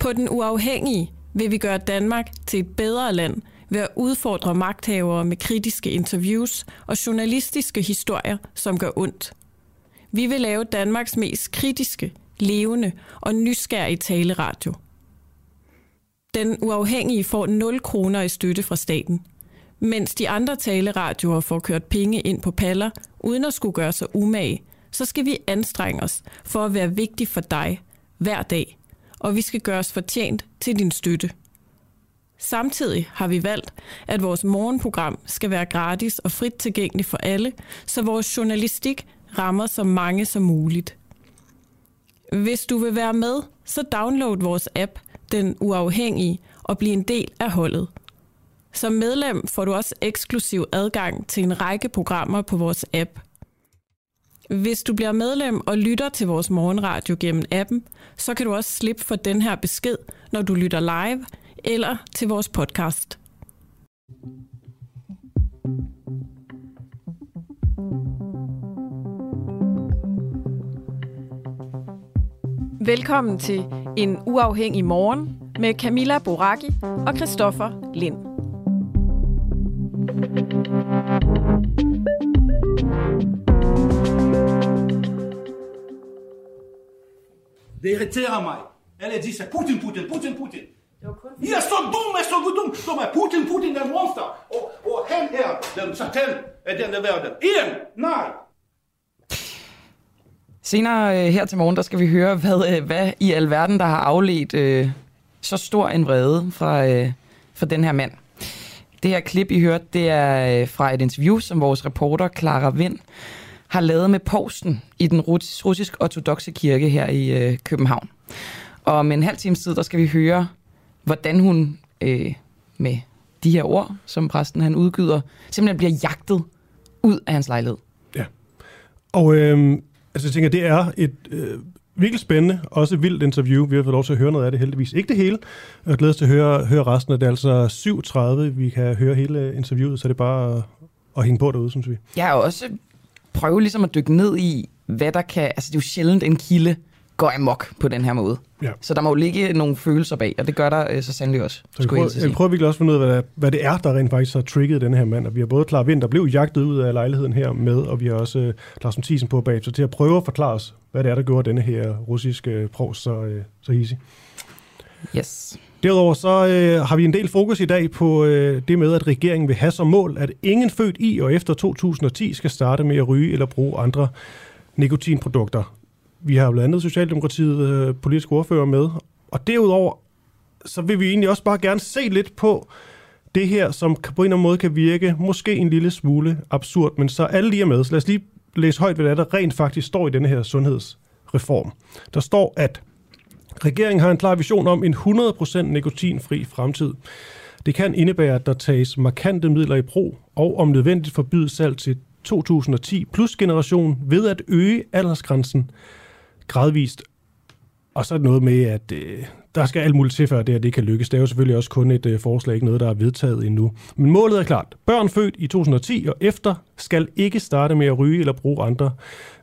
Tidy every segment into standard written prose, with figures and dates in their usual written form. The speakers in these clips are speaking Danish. På Den Uafhængige vil vi gøre Danmark til et bedre land ved at udfordre magthavere med kritiske interviews og journalistiske historier, som gør ondt. Vi vil lave Danmarks mest kritiske, levende og nysgerrige taleradio. Den Uafhængige får 0 kroner i støtte fra staten, mens de andre taleradioer får kørt penge ind på paller, uden at skulle gøre sig umage, så skal vi anstrenge os for at være vigtig for dig hver dag, og vi skal gøre os fortjent til din støtte. Samtidig har vi valgt, at vores morgenprogram skal være gratis og frit tilgængeligt for alle, så vores journalistik rammer så mange som muligt. Hvis du vil være med, så download vores app, Den Uafhængige, og bliv en del af holdet. Som medlem får du også eksklusiv adgang til en række programmer på vores app. Hvis du bliver medlem og lytter til vores morgenradio gennem appen, så kan du også slippe for den her besked, når du lytter live eller til vores podcast. Velkommen til En Uafhængig Morgen med Camilla Boraghi og Kristoffer Lind. Det irriterer mig. Alle de siger Putin, Putin, Putin, Putin. Jeg er så dum, jeg er så dum, som er Putin, Putin, den monster. Og han er den satan af denne verden. Igen, nej. Senere her til morgen, der skal vi høre, hvad i alverden, der har afledt så stor en vrede fra den her mand. Det her klip, I hørte, det er fra et interview, som vores reporter Clara Vind har lavet med posten i den russisk-ortodokse kirke her i København. Og om en halv times tid, der skal vi høre, hvordan hun med de her ord, som præsten han udgyder, simpelthen bliver jagtet ud af hans lejlighed. Ja, og... Altså jeg tænker, det er et virkelig spændende, også vildt interview. Vi har fået lov til at høre noget af det, heldigvis ikke det hele. Jeg glæder mig til at høre resten af det. Det er altså 7.30, vi kan høre hele interviewet, så det er bare at hænge på derude, synes vi. Jeg har også prøvet ligesom at dykke ned i, hvad der kan... Altså det er jo sjældent, en kilde går amok på den her måde. Ja. Så der må jo ligge nogle følelser bag, og det gør der så sandelig også. Så jeg prøver virkelig også at finde ud af, hvad det er, der rent faktisk har trigget den her mand. Og vi har både Clara Vind, der blev jagtet ud af lejligheden her med, og vi har også Claus Mathiesen på bag, så til at prøve at forklare os, hvad det er, der gjorde denne her russiske provst så hissig. Yes. Derudover så har vi en del fokus i dag på det med, at regeringen vil have som mål, at ingen født i og efter 2010 skal starte med at ryge eller bruge andre nikotinprodukter. Vi har blandt andet Socialdemokratiet politiske ordfører med, og derudover så vil vi egentlig også bare gerne se lidt på det her, som på en eller anden måde kan virke måske en lille smule absurd, men så alle lige er med. Så lad os lige læse højt, hvad der rent faktisk står i denne her sundhedsreform. Der står, at regeringen har en klar vision om en 100% nikotinfri fremtid. Det kan indebære, at der tages markante midler i brug og om nødvendigt forbydes salg til 2010 plus generation ved at øge aldersgrænsen gradvist, og så er det noget med, at der skal alt muligt til, før det kan lykkes. Det er jo selvfølgelig også kun et forslag, ikke noget, der er vedtaget endnu. Men målet er klart. Børn født i 2010 og efter skal ikke starte med at ryge eller bruge andre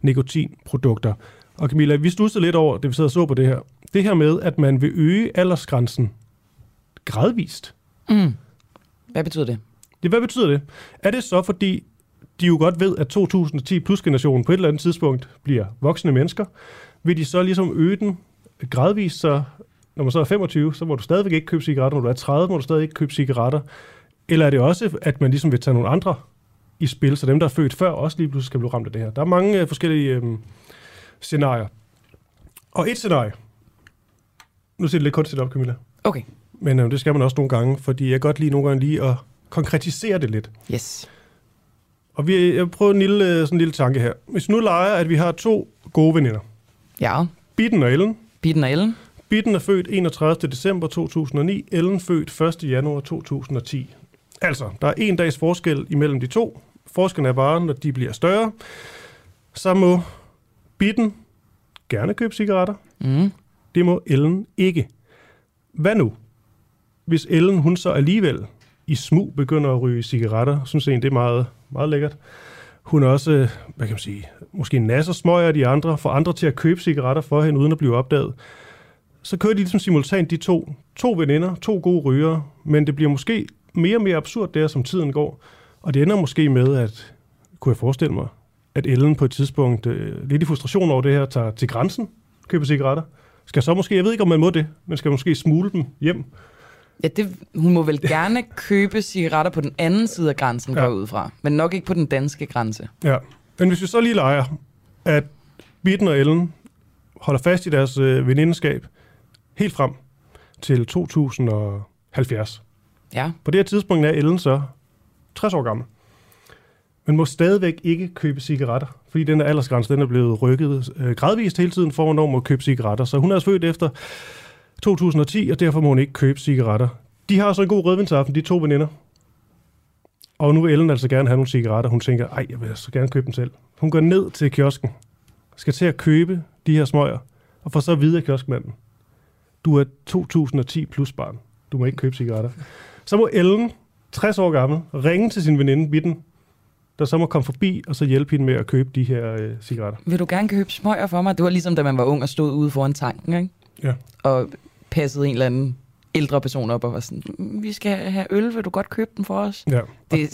nikotinprodukter. Og Camilla, vi studsede lidt over, det vi sad og så på det her. Det her med, at man vil øge aldersgrænsen gradvist. Mm. Hvad betyder det? Hvad betyder det? Er det så, fordi de jo godt ved, at 2010 plus generationen på et eller andet tidspunkt bliver voksne mennesker, vil de så ligesom øge den gradvist, så når man så er 25, så må du stadigvæk ikke købe cigaretter, når du er 30, må du stadig ikke købe cigaretter, eller er det også, at man ligesom vil tage nogle andre i spil, så dem, der er født før, også lige pludselig skal blive ramt af det her. Der er mange forskellige scenarier. Og et scenarie, nu ser det lidt kunstigt op, Camilla. Okay. Men det skal man også nogle gange, fordi jeg godt lide nogle gange lige at konkretisere det lidt. Yes. Og jeg prøver en lille tanke her. Hvis nu leger, at vi har 2 gode veninder. Ja. Bitten og Ellen. Bitten og Ellen. Bitten er født 31. december 2009. Ellen født 1. januar 2010. Altså, der er en dags forskel imellem de to. Forskellen er bare, når de bliver større. Så må Bitten gerne købe cigaretter. Mm. Det må Ellen ikke. Hvad nu, hvis Ellen hun så alligevel i smug begynder at ryge cigaretter? Synes jeg, det er meget... meget lækkert. Hun er også, hvad kan man sige, måske nasser smøger de andre, får andre til at købe cigaretter for hende, uden at blive opdaget. så kører de ligesom simultant de to. To veninder, to gode rygere, men det bliver måske mere og mere absurd der, som tiden går. Og det ender måske med, at, kunne jeg forestille mig, at Ellen på et tidspunkt, lidt i frustration over det her, tager til grænsen, køber cigaretter. Skal så måske, jeg ved ikke, om man må det, men skal måske smugle dem hjem. Ja, hun må vel gerne købe cigaretter på den anden side af grænsen, går ud fra. Men nok ikke på den danske grænse. Ja, men hvis vi så lige leger, at Bitten og Ellen holder fast i deres venindeskab helt frem til 2070. Ja. På det her tidspunkt er Ellen så 60 år gammel. Men må stadigvæk ikke købe cigaretter, fordi den der aldersgrænse, den er blevet rykket gradvist hele tiden for, hvornår må købe cigaretter. Så hun er født efter 2010, og derfor må hun ikke købe cigaretter. De har så en god rødvindsaften, de to veninder. Og nu vil Ellen altså gerne have nogle cigaretter. Hun tænker, ej, jeg vil så gerne købe dem selv. Hun går ned til kiosken, skal til at købe de her smøger, og får så videre kioskmanden. Du er 2010 plus barn. Du må ikke købe cigaretter. Så må Ellen, 60 år gammel, ringe til sin veninde, Bitten, der så må komme forbi, og så hjælpe hende med at købe de her cigaretter. Vil du gerne købe smøger for mig? Det var ligesom, da man var ung og stod ude foran tanken, ikke? Ja. Og passede en eller anden ældre person op og var sådan, vi skal have øl, vil du godt købe den for os? Ja. Det er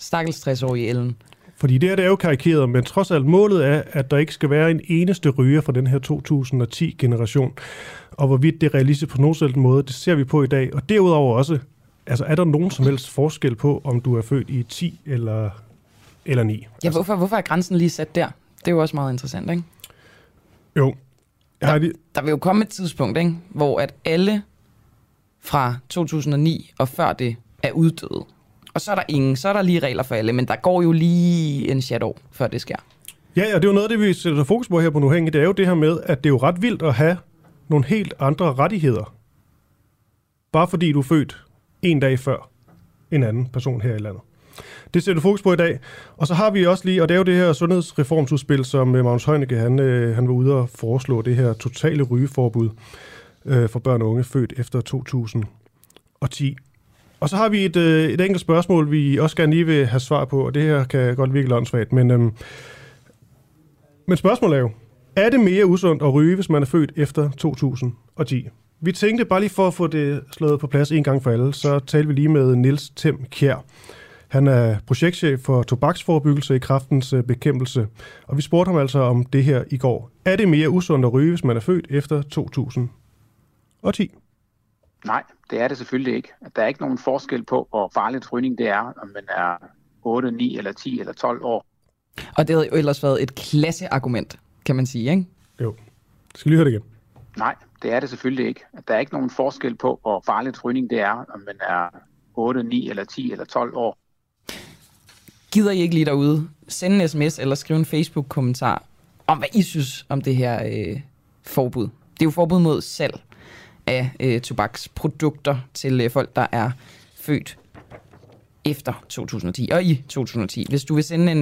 stakkels 60 år i Ellen. Fordi det er jo karikeret, men trods alt målet er, at der ikke skal være en eneste ryger fra den her 2010-generation. Og hvorvidt det er realistisk på nogen selv måde, det ser vi på i dag. Og derudover også, altså er der nogen som helst forskel på, om du er født i 10 eller 9? Ja, altså, hvorfor er grænsen lige sat der? Det er jo også meget interessant, ikke? Jo. Der vil jo komme et tidspunkt, ikke? Hvor at alle fra 2009 og før det er uddøde. Og så er der ingen, så er der lige regler for alle, men der går jo lige en chat år, før det sker. Ja, og det er jo noget af det, vi sætter fokus på her på Uafhængige, det er jo det her med, at det er jo ret vildt at have nogle helt andre rettigheder. Bare fordi du er født en dag før en anden person her i landet. Det sætter fokus på i dag. Og så har vi også lige, og det er jo det her sundhedsreformsudspil, som Magnus Heunicke, han var ude og foreslå, det her totale rygeforbud for børn og unge født efter 2010. Og så har vi et enkelt spørgsmål, vi også gerne lige vil have svar på, og det her kan godt virke åndssvagt, men spørgsmålet er jo, er det mere usundt at ryge, hvis man er født efter 2010? Vi tænkte bare lige for at få det slået på plads en gang for alle, så talte vi lige med Niels Them Kjær. Han er projektchef for tobaksforebyggelse i Kræftens Bekæmpelse, og vi spurgte ham altså om det her i går. Er det mere usundt at ryge, hvis man er født efter 2010? Nej, det er det selvfølgelig ikke. Der er ikke nogen forskel på, hvor farligt rygning det er, om man er 8, 9 eller 10 eller 12 år. Og det havde jo ellers været et klasseargument, kan man sige, ikke? Jo. Skal vi lige høre det igen? Nej, det er det selvfølgelig ikke. Der er ikke nogen forskel på, hvor farligt rygning det er, om man er 8, 9 eller 10 eller 12 år. Gider I ikke lige derude? Send en sms eller skriv en Facebook-kommentar om, hvad I synes om det her forbud. Det er jo forbud mod salg af tobaksprodukter til folk, der er født efter 2010 og i 2010. Hvis du vil sende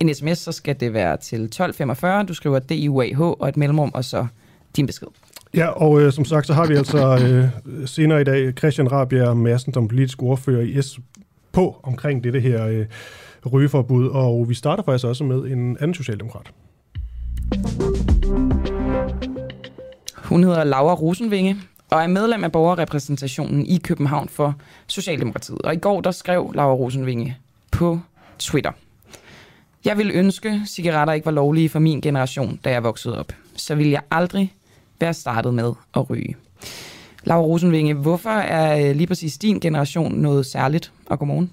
en sms, så skal det være til 1245. Du skriver DUAH og et mellemrum, og så din besked. Ja, og som sagt, så har vi altså senere i dag Christian Rabjerg Madsen som politisk ordfører i S på omkring det her rygeforbud, og vi starter faktisk også med en anden socialdemokrat. Hun hedder Laura Rosenvinge og er medlem af borgerrepræsentationen i København for Socialdemokratiet. Og i går der skrev Laura Rosenvinge på Twitter: Jeg ville ønske, cigaretter ikke var lovlige for min generation, da jeg voksede op. Så ville jeg aldrig være startet med at ryge. Laura Rosenvinge, hvorfor er lige præcis din generation noget særligt? Og godmorgen.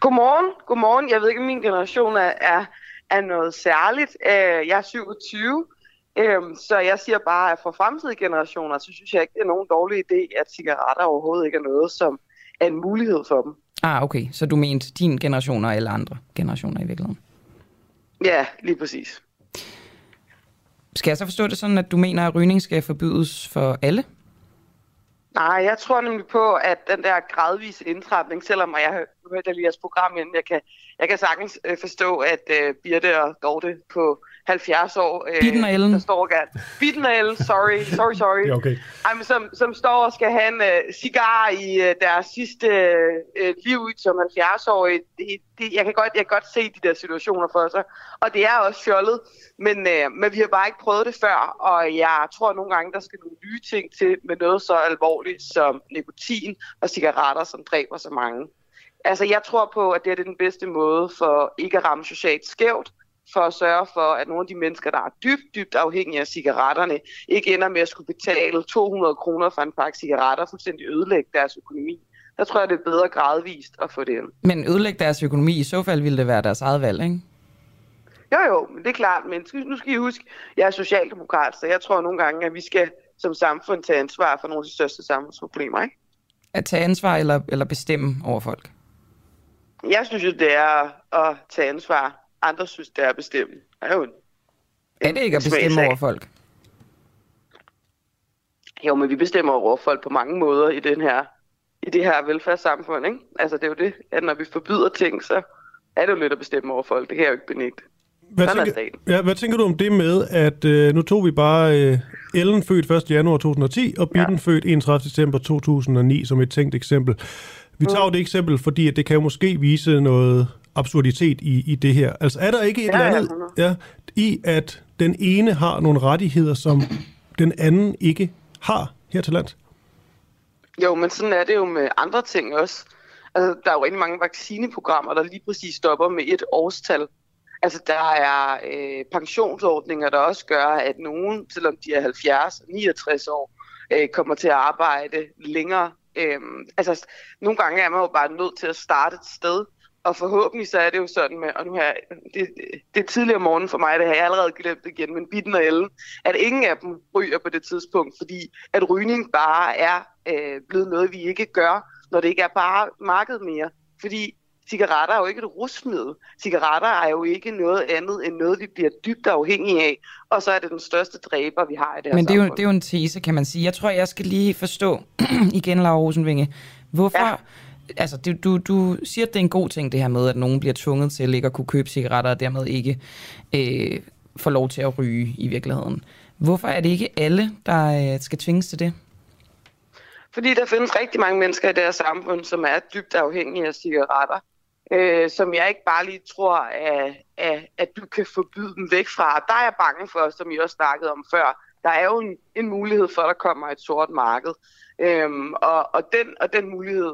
Godmorgen. Jeg ved ikke, om min generation er noget særligt. Jeg er 27. Så jeg siger bare, at for fremtidige generationer, så synes jeg ikke, det er nogen dårlig idé, at cigaretter overhovedet ikke er noget, som er en mulighed for dem. Ah, okay. Så du mente din generation og alle andre generationer i virkeligheden? Ja, lige præcis. Skal jeg så forstå det sådan, at du mener, at rygning skal forbydes for alle? Nej, jeg tror nemlig på, at den der gradvise indtrapning, selvom jeg hørte lige jeres program inden, jeg kan sagtens forstå, at Birte og Dorte på 70 år, der står gerne. Bitten og Ellen, sorry. Okay. Ej, men som står og skal have en cigar i deres sidste liv som 70-årige. Jeg kan godt se de der situationer for sig. Og det er også fjollet, men vi har bare ikke prøvet det før. Og jeg tror nogle gange, der skal nogle nye ting til med noget så alvorligt som nikotin og cigaretter, som dræber så mange. Altså, jeg tror på, at det er den bedste måde for ikke at ramme socialt skævt, for at sørge for, at nogle af de mennesker, der er dybt afhængige af cigaretterne, ikke ender med at skulle betale 200 kroner for en pakke cigaretter og fuldstændig ødelægge deres økonomi. Der tror jeg, det er bedre gradvist at få det ind. Men ødelægge deres økonomi, i så fald ville det være deres eget valg, ikke? Jo, men det er klart. Men nu skal I huske, jeg er socialdemokrat, så jeg tror nogle gange, at vi skal som samfund tage ansvar for nogle af de største samfundsproblemer, ikke? At tage ansvar eller bestemme over folk? Jeg synes jo, det er at tage ansvar. Andre synes, det er at bestemme. Er det ikke at bestemme over folk? Jo, men vi bestemmer over folk på mange måder i det her velfærdssamfund, ikke? Altså, det er jo det, at når vi forbyder ting, så er det jo lidt at bestemme over folk. Det kan jeg jo ikke benægte. Hvad tænker du om det med, at nu tog vi bare Ellen født 1. januar 2010 og Bitten født 31. december 2009 som et tænkt eksempel. Vi tager det eksempel, fordi at det kan jo måske vise noget absurditet i det her. Altså er der ikke et eller andet i, at den ene har nogle rettigheder, som den anden ikke har her til land? Jo, men sådan er det jo med andre ting også. Altså, der er jo rigtig mange vaccineprogrammer, der lige præcis stopper med et årstal. Altså der er pensionsordninger, der også gør, at nogen, selvom de er 70 og 69 år, kommer til at arbejde længere. Altså nogle gange er man jo bare nødt til at starte et sted. Og forhåbentlig så er det jo sådan med, og nu her, det er tidligere morgen for mig, det har jeg allerede glemt igen, men Bitten og Ellen, at ingen af dem ryger på det tidspunkt, fordi at rygning bare er blevet noget, vi ikke gør, når det ikke er bare markedet mere. Fordi cigaretter er jo ikke et rusmiddel. Cigaretter er jo ikke noget andet end noget, vi bliver dybt afhængige af, og så er det den største dræber, vi har i det her samfund. Men det er jo en tese, kan man sige. Jeg tror, jeg skal lige forstå igen, Laura Rosenvinge, hvorfor... Ja. Altså, du siger, at det er en god ting, det her med, at nogen bliver tvunget til ikke at kunne købe cigaretter, og dermed ikke får lov til at ryge i virkeligheden. Hvorfor er det ikke alle, der skal tvinges til det? Fordi der findes rigtig mange mennesker i det her samfund, som er dybt afhængige af cigaretter, som jeg ikke bare lige tror, at du kan forbyde dem væk fra. Der er jeg bange for, som I også snakkede om før. Der er jo en mulighed for, at der kommer et sort marked. Den mulighed,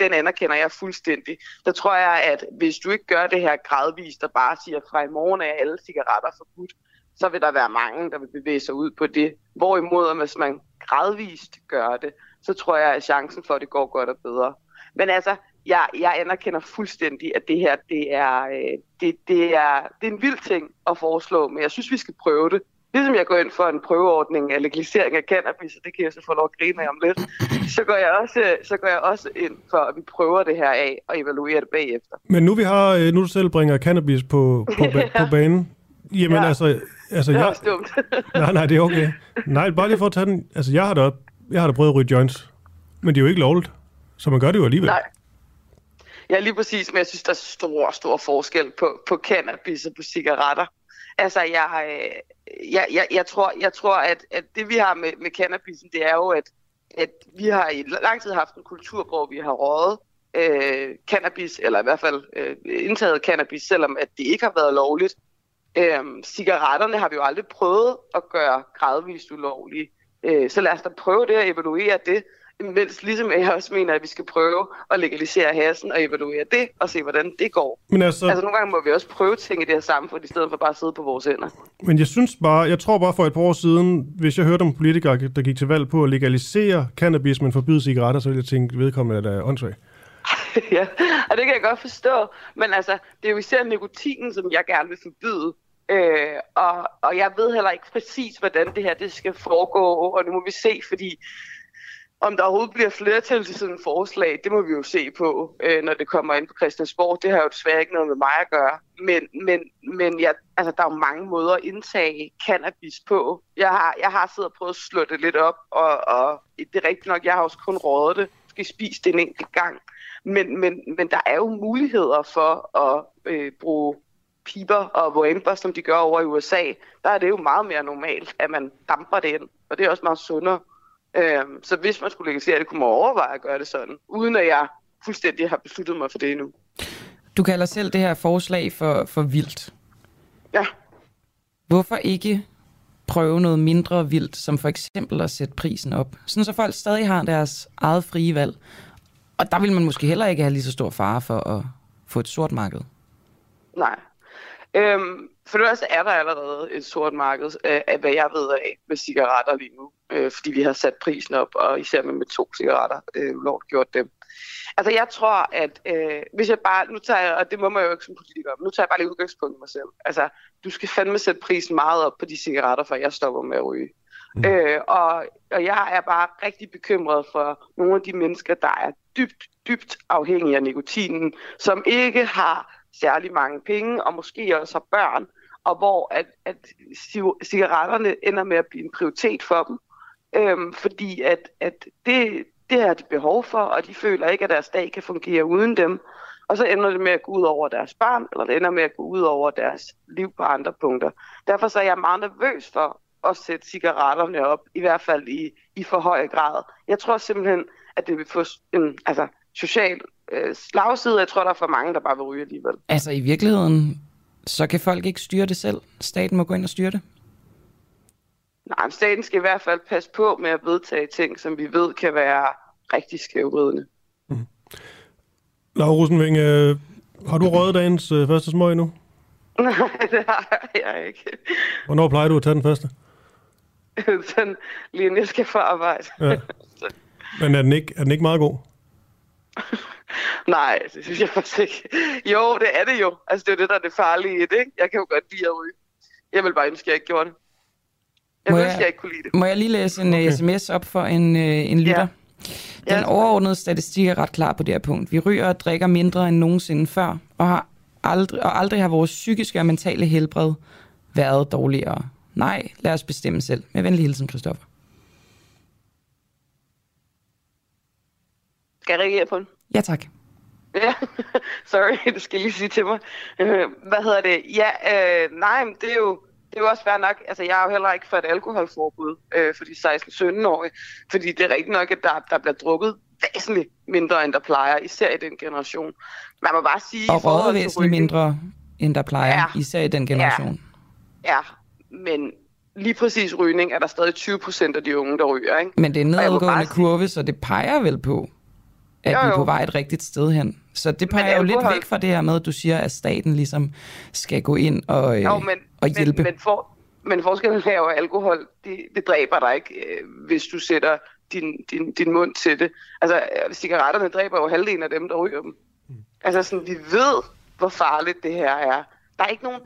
den anerkender jeg fuldstændig. Der tror jeg, at hvis du ikke gør det her gradvist og bare siger, at fra i morgen er alle cigaretter forbudt, så vil der være mange, der vil bevæge sig ud på det. Hvorimod, hvis man gradvist gør det, så tror jeg, at chancen for, at det går godt og bedre. Men altså, jeg anerkender fuldstændig, at det her det er en vild ting at foreslå, men jeg synes, vi skal prøve det. Ligesom jeg går ind for en prøveordning af legalisering af cannabis, og det kan jeg så få lov at grine af om lidt, så går jeg også ind for, at vi prøver det her af og evaluerer det bagefter. Men nu du selv bringer cannabis på banen, jamen altså det er også dumt. nej, det er okay. Nej, bare lige for at tage den. Altså, jeg har da prøvet at ryge joints, men det er jo ikke lovligt, så man gør det jo alligevel. Nej. Ja, lige præcis, men jeg synes, der er stor forskel på cannabis og på cigaretter. Altså, jeg tror, at det vi har med cannabisen, det er jo, at vi har i lang tid haft en kultur, hvor vi har røget cannabis, eller i hvert fald indtaget cannabis, selvom at det ikke har været lovligt. Cigaretterne har vi jo aldrig prøvet at gøre gradvist ulovlige. Så lad os da prøve det og evaluere det, mens ligesom jeg også mener, at vi skal prøve at legalisere hassen og evaluere det og se, hvordan det går. Men altså nogle gange må vi også prøve ting i det her samfund, i stedet for bare at sidde på vores hænder. Men jeg tror bare for et par år siden, hvis jeg hørte om politikere, der gik til valg på at legalisere cannabis, men forbyde cigaretter, så ville jeg tænke, vedkommende er åndssvagt. Ja, og det kan jeg godt forstå. Men altså, det er jo især nikotinen, som jeg gerne vil forbyde. Og jeg ved heller ikke præcis, hvordan det her det skal foregå, og nu må vi se, fordi om der overhovedet bliver flertal til sådan et forslag, det må vi jo se på, når det kommer ind på Christiansborg. Det har jo desværre ikke noget med mig at gøre. Men der er jo mange måder at indtage cannabis på. Jeg har siddet og prøvet at slå det lidt op, og det er rigtigt nok, jeg har også kun røget det. Skal spise det en enkelt gang. Men der er jo muligheder for at bruge piber og whamper, som de gør over i USA, der er det jo meget mere normalt, at man damper det ind. Og det er også meget sundere. Så hvis man skulle legalisere det, kunne man overveje at gøre det sådan, uden at jeg fuldstændig har besluttet mig for det endnu. Du kalder selv det her forslag for vildt. Ja. Hvorfor ikke prøve noget mindre vildt, som for eksempel at sætte prisen op? Sådan så folk stadig har deres eget frie valg. Og der vil man måske heller ikke have lige så stor fare for at få et sort marked. Nej. For det første er der allerede et sort marked, af hvad jeg ved af, med cigaretter lige nu. Fordi vi har sat prisen op, og især med to cigaretter ulovligt gjort dem. Altså jeg tror, at hvis jeg bare, nu tager jeg, og det må man jo ikke som politiker, nu tager jeg bare lige udgangspunkt i mig selv. Altså, du skal fandme sætte prisen meget op på de cigaretter, for jeg stopper med at ryge. Mm. Og jeg er bare rigtig bekymret for nogle af de mennesker, der er dybt, dybt afhængige af nikotinen, som ikke har særlig mange penge, og måske også har børn, og hvor at cigaretterne ender med at blive en prioritet for dem. Fordi at det har de behov for, og de føler ikke, at deres dag kan fungere uden dem. Og så ender det med at gå ud over deres barn, eller det ender med at gå ud over deres liv på andre punkter. Derfor så er jeg meget nervøs for at sætte cigaretterne op, i hvert fald i for høj grad. Jeg tror simpelthen, at det vil få en social slagside. Jeg tror, der er for mange, der bare vil ryge alligevel. Altså i virkeligheden, så kan folk ikke styre det selv. Staten må gå ind og styre det. Nej, staten skal i hvert fald passe på med at vedtage ting, som vi ved kan være rigtig skævridende. Mm. Laura Rosenvinge, har du røget dagens første smøg endnu? Nej, det har jeg ikke. Hvornår plejer du at tage den første? Sådan lige inden jeg skal få arbejde. Ja. Men er den ikke meget god? Nej, det synes jeg faktisk ikke. Jo, det er det jo. Altså det er det, der er det farlige, ikke? Jeg kan jo godt lide at ryge. Jeg vil bare ønske, at jeg ikke gjorde det. Må jeg lige læse en sms op for en lytter? Ja. Den overordnede statistik er ret klar på det her punkt. Vi ryger og drikker mindre end nogensinde før, og aldrig har vores psykiske og mentale helbred været dårligere. Nej, lad os bestemme selv. Med venlig hilsen, Kristoffer. Skal jeg reagere på den? Ja, tak. Ja, sorry, det skal lige sige til mig. Ja, nej, men det er jo... Det er jo også fair nok, altså jeg er jo heller ikke for et alkoholforbud for de 16-17-årige, fordi det er rigtigt nok, at der bliver drukket væsentligt mindre, end der plejer, især i den generation. Man må bare sige... Og røget væsentligt mindre, end der plejer, især i den generation. Ja, men lige præcis rygning er der stadig 20% af de unge, der ryger, ikke? Men det er en nedadgående kurve, så det peger vel på, at vi er på vej et rigtigt sted hen. Så det peger jo lidt væk fra det her med, at du siger, at staten ligesom skal gå ind og, og hjælpe. Men forskellen her og alkohol, det dræber dig ikke, hvis du sætter din mund til det. Altså, cigaretterne dræber jo halvdelen af dem, der ryger dem. Altså, sådan, vi ved, hvor farligt det her er. Der er ikke nogen...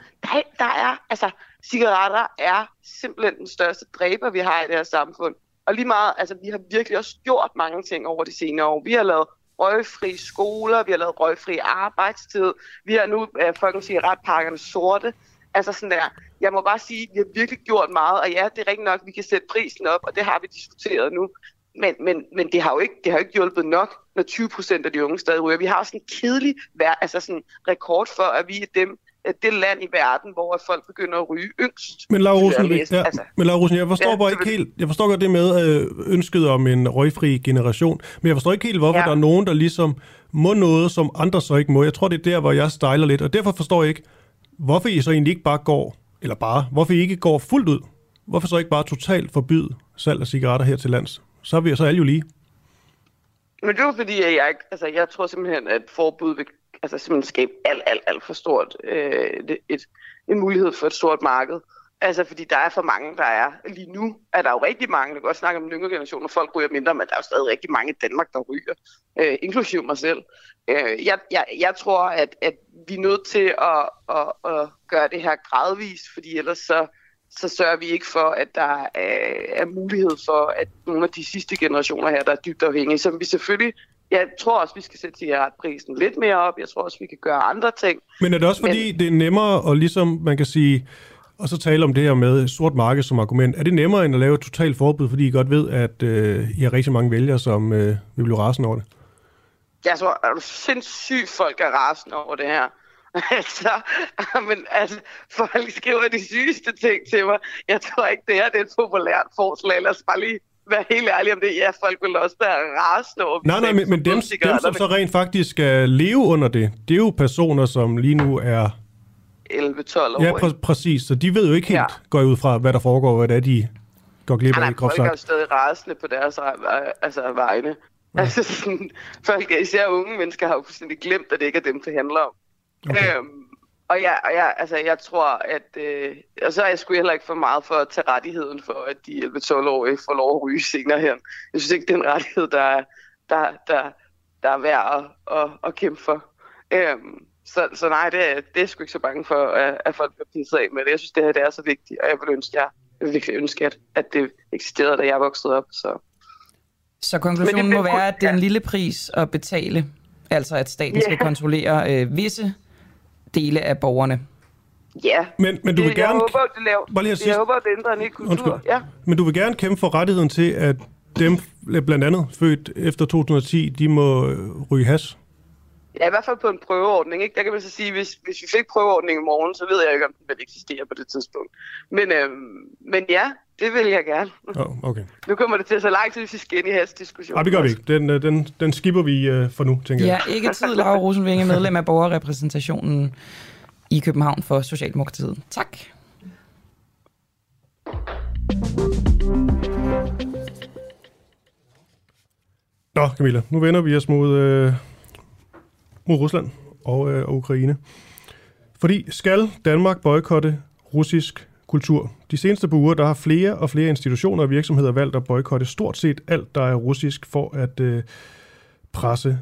Cigaretter er simpelthen den største dræber, vi har i det her samfund. Og lige meget, altså, vi har virkelig også gjort mange ting over de senere år. Vi har lavet røgfri skoler, vi har lavet røgfri arbejdstid, vi har nu fucking cigaretpakkerne sorte. Altså sådan der, jeg må bare sige, vi har virkelig gjort meget, og ja, det er rigtig nok, vi kan sætte prisen op, og det har vi diskuteret nu. Men det har jo ikke hjulpet nok, når 20% af de unge stadig ryger. Vi har sådan en kedelig rekord for, at vi er det land i verden, hvor folk begynder at ryge yngst. Men Laura Rosenvinge, jeg forstår bare ikke helt. Jeg forstår godt det med ønsket om en røgfri generation, men jeg forstår ikke helt, hvorfor der er nogen, der ligesom må noget, som andre så ikke må. Jeg tror, det er der, hvor jeg stejler lidt, og derfor forstår jeg ikke, hvorfor I så egentlig ikke bare går, hvorfor I ikke går fuldt ud. Hvorfor så ikke bare totalt forbyde salg af cigaretter her til lands? Så er alle jo lige. Men det er fordi, at jeg tror simpelthen, at forbud vil simpelthen skabe alt for stort en mulighed for et stort marked. Altså, fordi der er for mange, der er. Lige nu er der jo rigtig mange, der godt snakker om den yngre generation, og folk ryger mindre, men der er jo stadig rigtig mange i Danmark, der ryger, inklusive mig selv. Jeg tror, at vi er nødt til at gøre det her gradvist, fordi ellers så sørger vi ikke for, at der er mulighed for, at nogle af de sidste generationer her, der er dybt afhængige, som vi selvfølgelig... Jeg tror også, vi skal sætte cigaretprisen lidt mere op. Jeg tror også, vi kan gøre andre ting. Men er det også, fordi det er nemmere at ligesom, man kan sige... Og så tale om det her med sort marked som argument. Er det nemmere end at lave et totalt forbud, fordi I godt ved, at I har rigtig mange vælgere, som vil blive rasende over det? Jeg tror, at sindssygt folk er rasende over det her. Altså, men, altså, folk skriver de sygeste ting til mig. Jeg tror ikke, det er et populært forslag. Lad os bare lige være helt ærlig om det. Ja, folk vil også være rasende over. Nej, men dem, som så rent faktisk skal leve under det, det er jo personer, som lige nu er 11-12 år. Ja, præcis. Så de ved jo ikke helt, går ud fra, hvad der foregår, hvad det er, de går glip af i kropsagt. Folk er jo stadig rasende på deres vegne. Ja. Altså, sådan, folk, især unge mennesker, har jo fuldstændig glemt, at det ikke er dem, det handler om. Okay. Jeg tror, at... og så er jeg sgu heller ikke for meget for at tage rettigheden for, at de 11-12-årige får lov at ryge senere her. Jeg synes ikke, det er en rettighed, der er værd at kæmpe for. Så nej, det er sgu ikke så bange for, at folk bliver pisset af med det. Jeg synes, det her det er så vigtigt, og jeg vil ønske, at det eksisterede, da jeg voksede op. Så konklusionen må være, at det er en lille pris at betale, altså at staten skal kontrollere visse dele af borgerne. Ja, men du vil gerne... Jeg håber, at det ændrer en hel kultur. Ja. Men du vil gerne kæmpe for rettigheden til, at dem, blandt andet født efter 2010, de må ryge hash. Ja, i hvert fald på en prøveordning. Ikke? Der kan man så sige, at hvis vi fik prøveordningen i morgen, så ved jeg ikke, om den vil eksistere på det tidspunkt. Men ja, det vil jeg gerne. Oh, okay. Nu kommer det til så lang tid, hvis vi skal ind i hash-diskussionen. Nej, det gør vi ikke. Den skipper vi for nu, tænker jeg. Ja, ikke tid, Laura Rosenvinge, medlem af borgerrepræsentationen i København for Socialdemokratiet. Tak. Nå, Camilla, nu vender vi os mod Rusland og Ukraine. Fordi skal Danmark boykotte russisk kultur? De seneste par uger, der har flere og flere institutioner og virksomheder valgt at boykotte stort set alt, der er russisk for at presse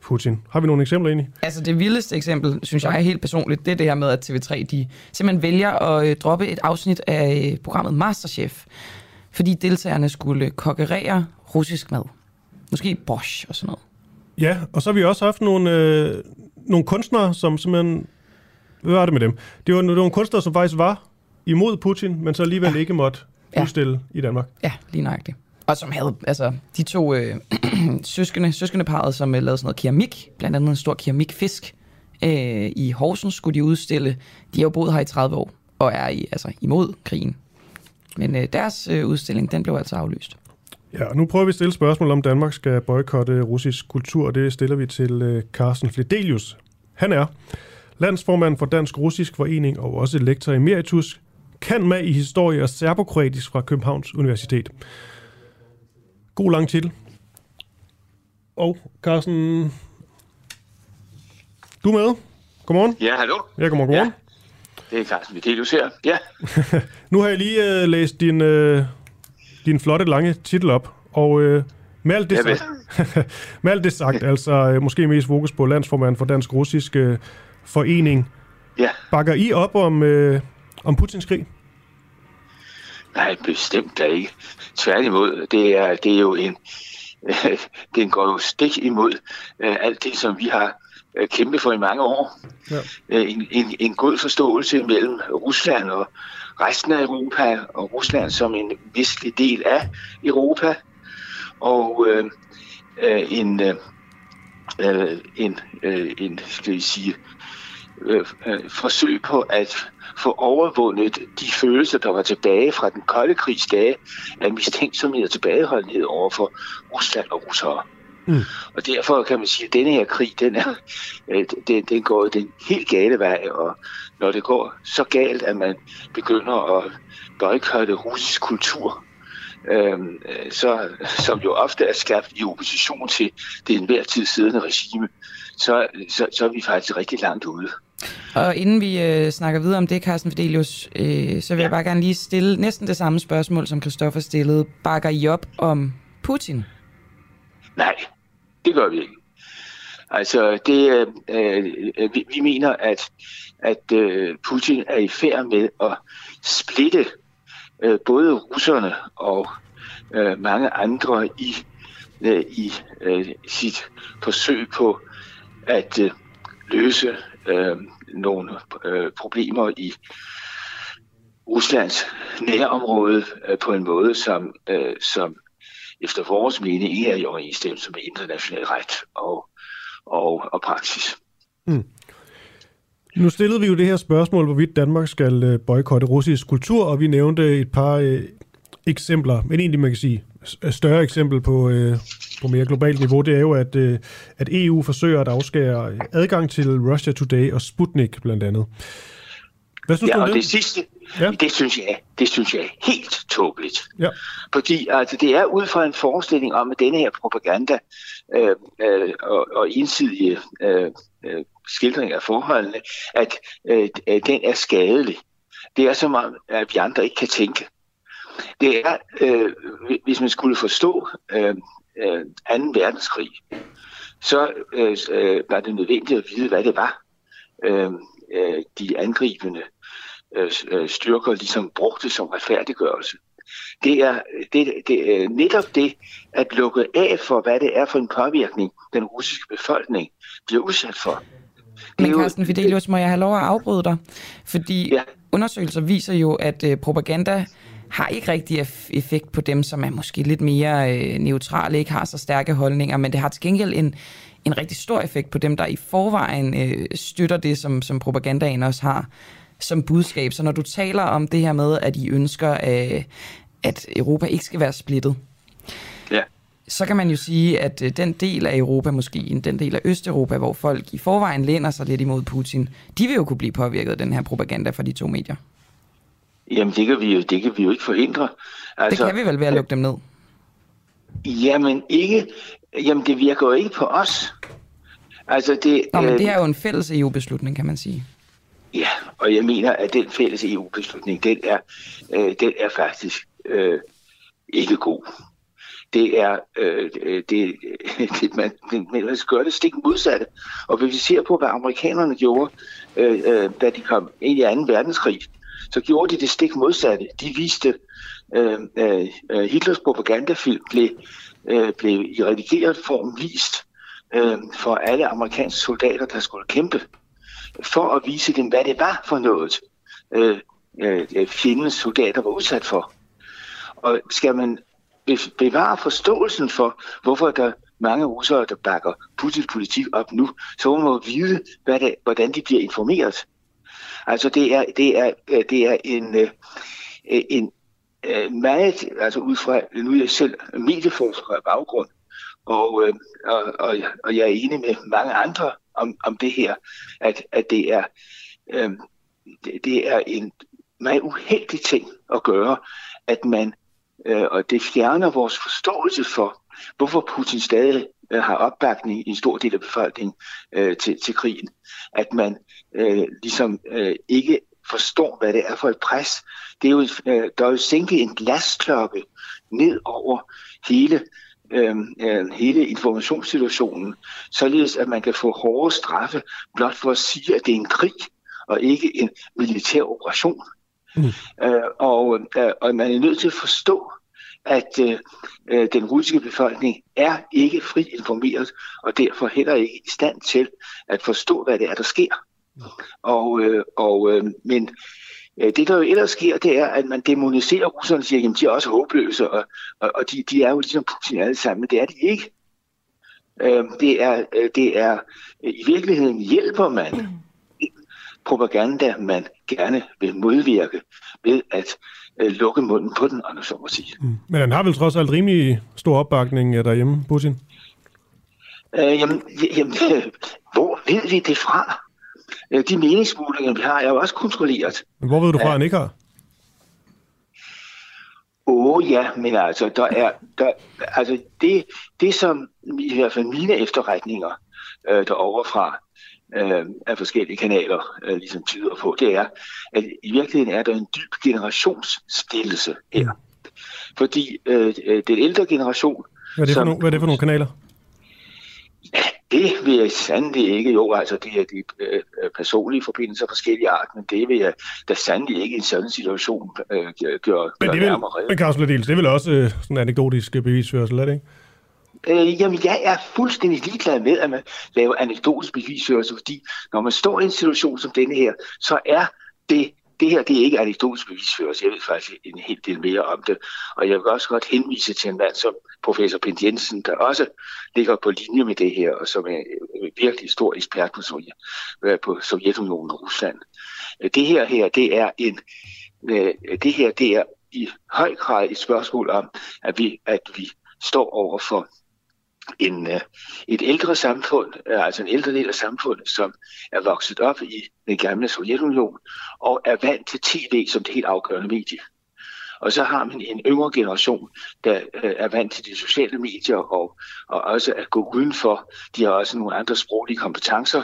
Putin. Har vi nogle eksempler egentlig? Altså det vildeste eksempel, synes jeg helt personligt, det er det her med, at TV3 de simpelthen vælger at droppe et afsnit af programmet MasterChef, fordi deltagerne skulle kokkerere russisk mad. Måske borsch og sådan noget. Ja, og så har vi også haft nogle kunstnere, som simpelthen... Hvad var det med dem? Det var nogle kunstnere, som faktisk var imod Putin, men så alligevel ikke måtte udstille i Danmark. Ja, lige nøjagtigt. Og som havde de to søskendeparet, som lavede sådan noget keramik, blandt andet en stor keramikfisk i Horsens, skulle de udstille. De har jo boet her i 30 år og er imod krigen. Men deres udstilling, den blev altså aflyst. Ja, og nu prøver vi at stille spørgsmål om Danmark skal boykotte russisk kultur, og det stiller vi til Karsten Fledelius. Han er landsformand for Dansk-Russisk Forening og også lektor emeritus, cand.mag. i historie og serbokroatisk fra Københavns Universitet. God lang titel. Og Karsten, du er med. Godmorgen. Ja, hallo. Ja, godmorgen. Ja. Det er Karsten Fledelius her. Ja. Nu har jeg lige læst din flotte, lange titel op, og med alt det sagt, altså måske mest fokus på landsformanden for Dansk-Russisk Forening. Ja. Bakker I op om Putins krig? Nej, bestemt da ikke. Tværtimod, det er jo en... den går jo stik imod alt det, som vi har kæmpet for i mange år. Ja. En god forståelse mellem Rusland og resten af Europa, og Rusland som en vestlig del af Europa, og forsøg på at få overvundet de følelser, der var tilbage fra den kolde krigs dage, af mistænksomhed og tilbageholdenhed over for Rusland og russere. Mm. Og derfor kan man sige, at denne her krig, den går den helt gale vej, og når det går så galt, at man begynder at boykotte russisk kultur, så, som jo ofte er skabt i opposition til det enhver tid siddende regime, så er vi faktisk rigtig langt ude. Og inden vi snakker videre om det, Karsten Fledelius, så vil jeg bare gerne lige stille næsten det samme spørgsmål, som Kristoffer stillede. Bakker I op om Putin? Nej, det gør vi ikke. Altså, vi mener, at Putin er i færd med at splitte både russerne og mange andre i sit forsøg på at løse nogle problemer i Ruslands nærområde på en måde, som efter vores mening ikke er i overensstemmelse med international ret og praksis. Mm. Nu stillede vi jo det her spørgsmål, hvorvidt Danmark skal boykotte russisk kultur, og vi nævnte et par eksempler, men egentlig man kan sige et større eksempel på mere globalt niveau, det er jo, at EU forsøger at afskære adgang til Russia Today og Sputnik blandt andet. Hvad synes du om det? Det sidste, ja. Det synes jeg er helt tåbeligt. Ja. Fordi altså, det er ud fra en forestilling om, at denne her propaganda og ensidige skildring af forholdene, at den er skadelig. Det er som om, at vi andre ikke kan tænke. Det er, hvis man skulle forstå 2. verdenskrig, så var det nødvendigt at vide, hvad det var, de angribende styrker ligesom brugte som retfærdiggørelse. Det er netop det, at lukke af for, hvad det er for en påvirkning, den russiske befolkning bliver udsat for. Men Karsten Fledelius, må jeg have lov at afbryde dig? Fordi undersøgelser viser jo, at propaganda har ikke rigtig effekt på dem, som er måske lidt mere neutrale, ikke har så stærke holdninger, men det har til gengæld en rigtig stor effekt på dem, der i forvejen støtter det, som propagandaen også har som budskab. Så når du taler om det her med, at I ønsker, at Europa ikke skal være splittet, så kan man jo sige, at den del af Europa, måske den del af Østeuropa, hvor folk i forvejen læner sig lidt imod Putin, de vil jo kunne blive påvirket af den her propaganda fra de to medier. Jamen, det kan vi jo ikke forhindre. Altså, det kan vi vel ved at lukke dem ned? Jamen, det virker jo ikke på os. Altså, men det er jo en fælles EU-beslutning, kan man sige. Ja, og jeg mener, at den fælles EU-beslutning, den er faktisk ikke god. Det er, man skal gøre det stik modsatte. Og hvis vi ser på, hvad amerikanerne gjorde, da de kom ind i 2. verdenskrig, så gjorde de det stik modsatte. De viste Hitlers propagandafilm blev i redigeret form vist for alle amerikanske soldater, der skulle kæmpe, for at vise dem, hvad det var for noget, fjendens soldater var udsat for. Og skal man bevare forståelsen for, hvorfor der mange russere, der bakker Putins politik op nu, så må man vide, hvordan de bliver informeret. Altså det er en meget, altså ud fra, nu er jeg selv medieforsker af baggrund, og jeg er enig med mange andre om det her, at det er en meget uheldig ting at gøre, at man, og det fjerner vores forståelse for, hvorfor Putin stadig har opbakning i en stor del af befolkningen til krigen. At man ligesom ikke forstår, hvad det er for et pres. Det er jo, der er jo sænket en glasklokke ned over hele informationssituationen, således at man kan få hårde straffe blot for at sige, at det er en krig og ikke en militær operation. Mm. Og man er nødt til at forstå, at den russiske befolkning er ikke fri informeret, og derfor heller ikke i stand til at forstå, hvad det er, der sker. Men det, der jo ellers sker, det er, at man demoniserer russerne og siger, jamen, de er også håbløse, og de er jo ligesom Putin alle sammen, men det er de ikke. Det er i virkeligheden hjælper man propaganda, man gerne vil modvirke ved at lukke munden på den, om jeg så må sige. Men han har vel trods alt rimelig stor opbakning derhjemme, Putin? Hvor ved vi det fra? De meningsmålinger, vi har, er jo også kontrolleret. Men hvor ved du fra, han ikke har? Men det som i hvert fald mine efterretninger derovre fra, af forskellige kanaler ligesom tyder på, det er, at i virkeligheden er der en dyb generationsstillelse her. Fordi den ældre generation... Hvad er det for nogle kanaler? Ja, det vil jeg sandelig ikke. Jo, altså det er de personlige forbindelser af forskellige art, men det vil jeg da sandelig ikke i en sådan situation gøre nærmere redde. Men Carsten Fledelius, det vil også sådan en anekdotisk bevisførsel, er det ikke? Jeg er fuldstændig ligeglad med, at man laver anekdotisk bevisførelse, fordi når man står i en situation som denne her, så er det det her, det er ikke anekdotisk bevisførelse. Jeg ved faktisk en hel del mere om det. Og jeg vil også godt henvise til en mand som professor Pind Jensen, der også ligger på linje med det her, og som er virkelig stor ekspert på Sovjetunionen og Rusland. Det her, det er i høj grad et spørgsmål om, at vi står over for et ældre samfund, altså en ældre del af samfundet, som er vokset op i den gamle Sovjetunion og er vant til TV som det helt afgørende medie. Og så har man en yngre generation, der er vant til de sociale medier og også at gå udenfor. De har også nogle andre sproglige kompetencer,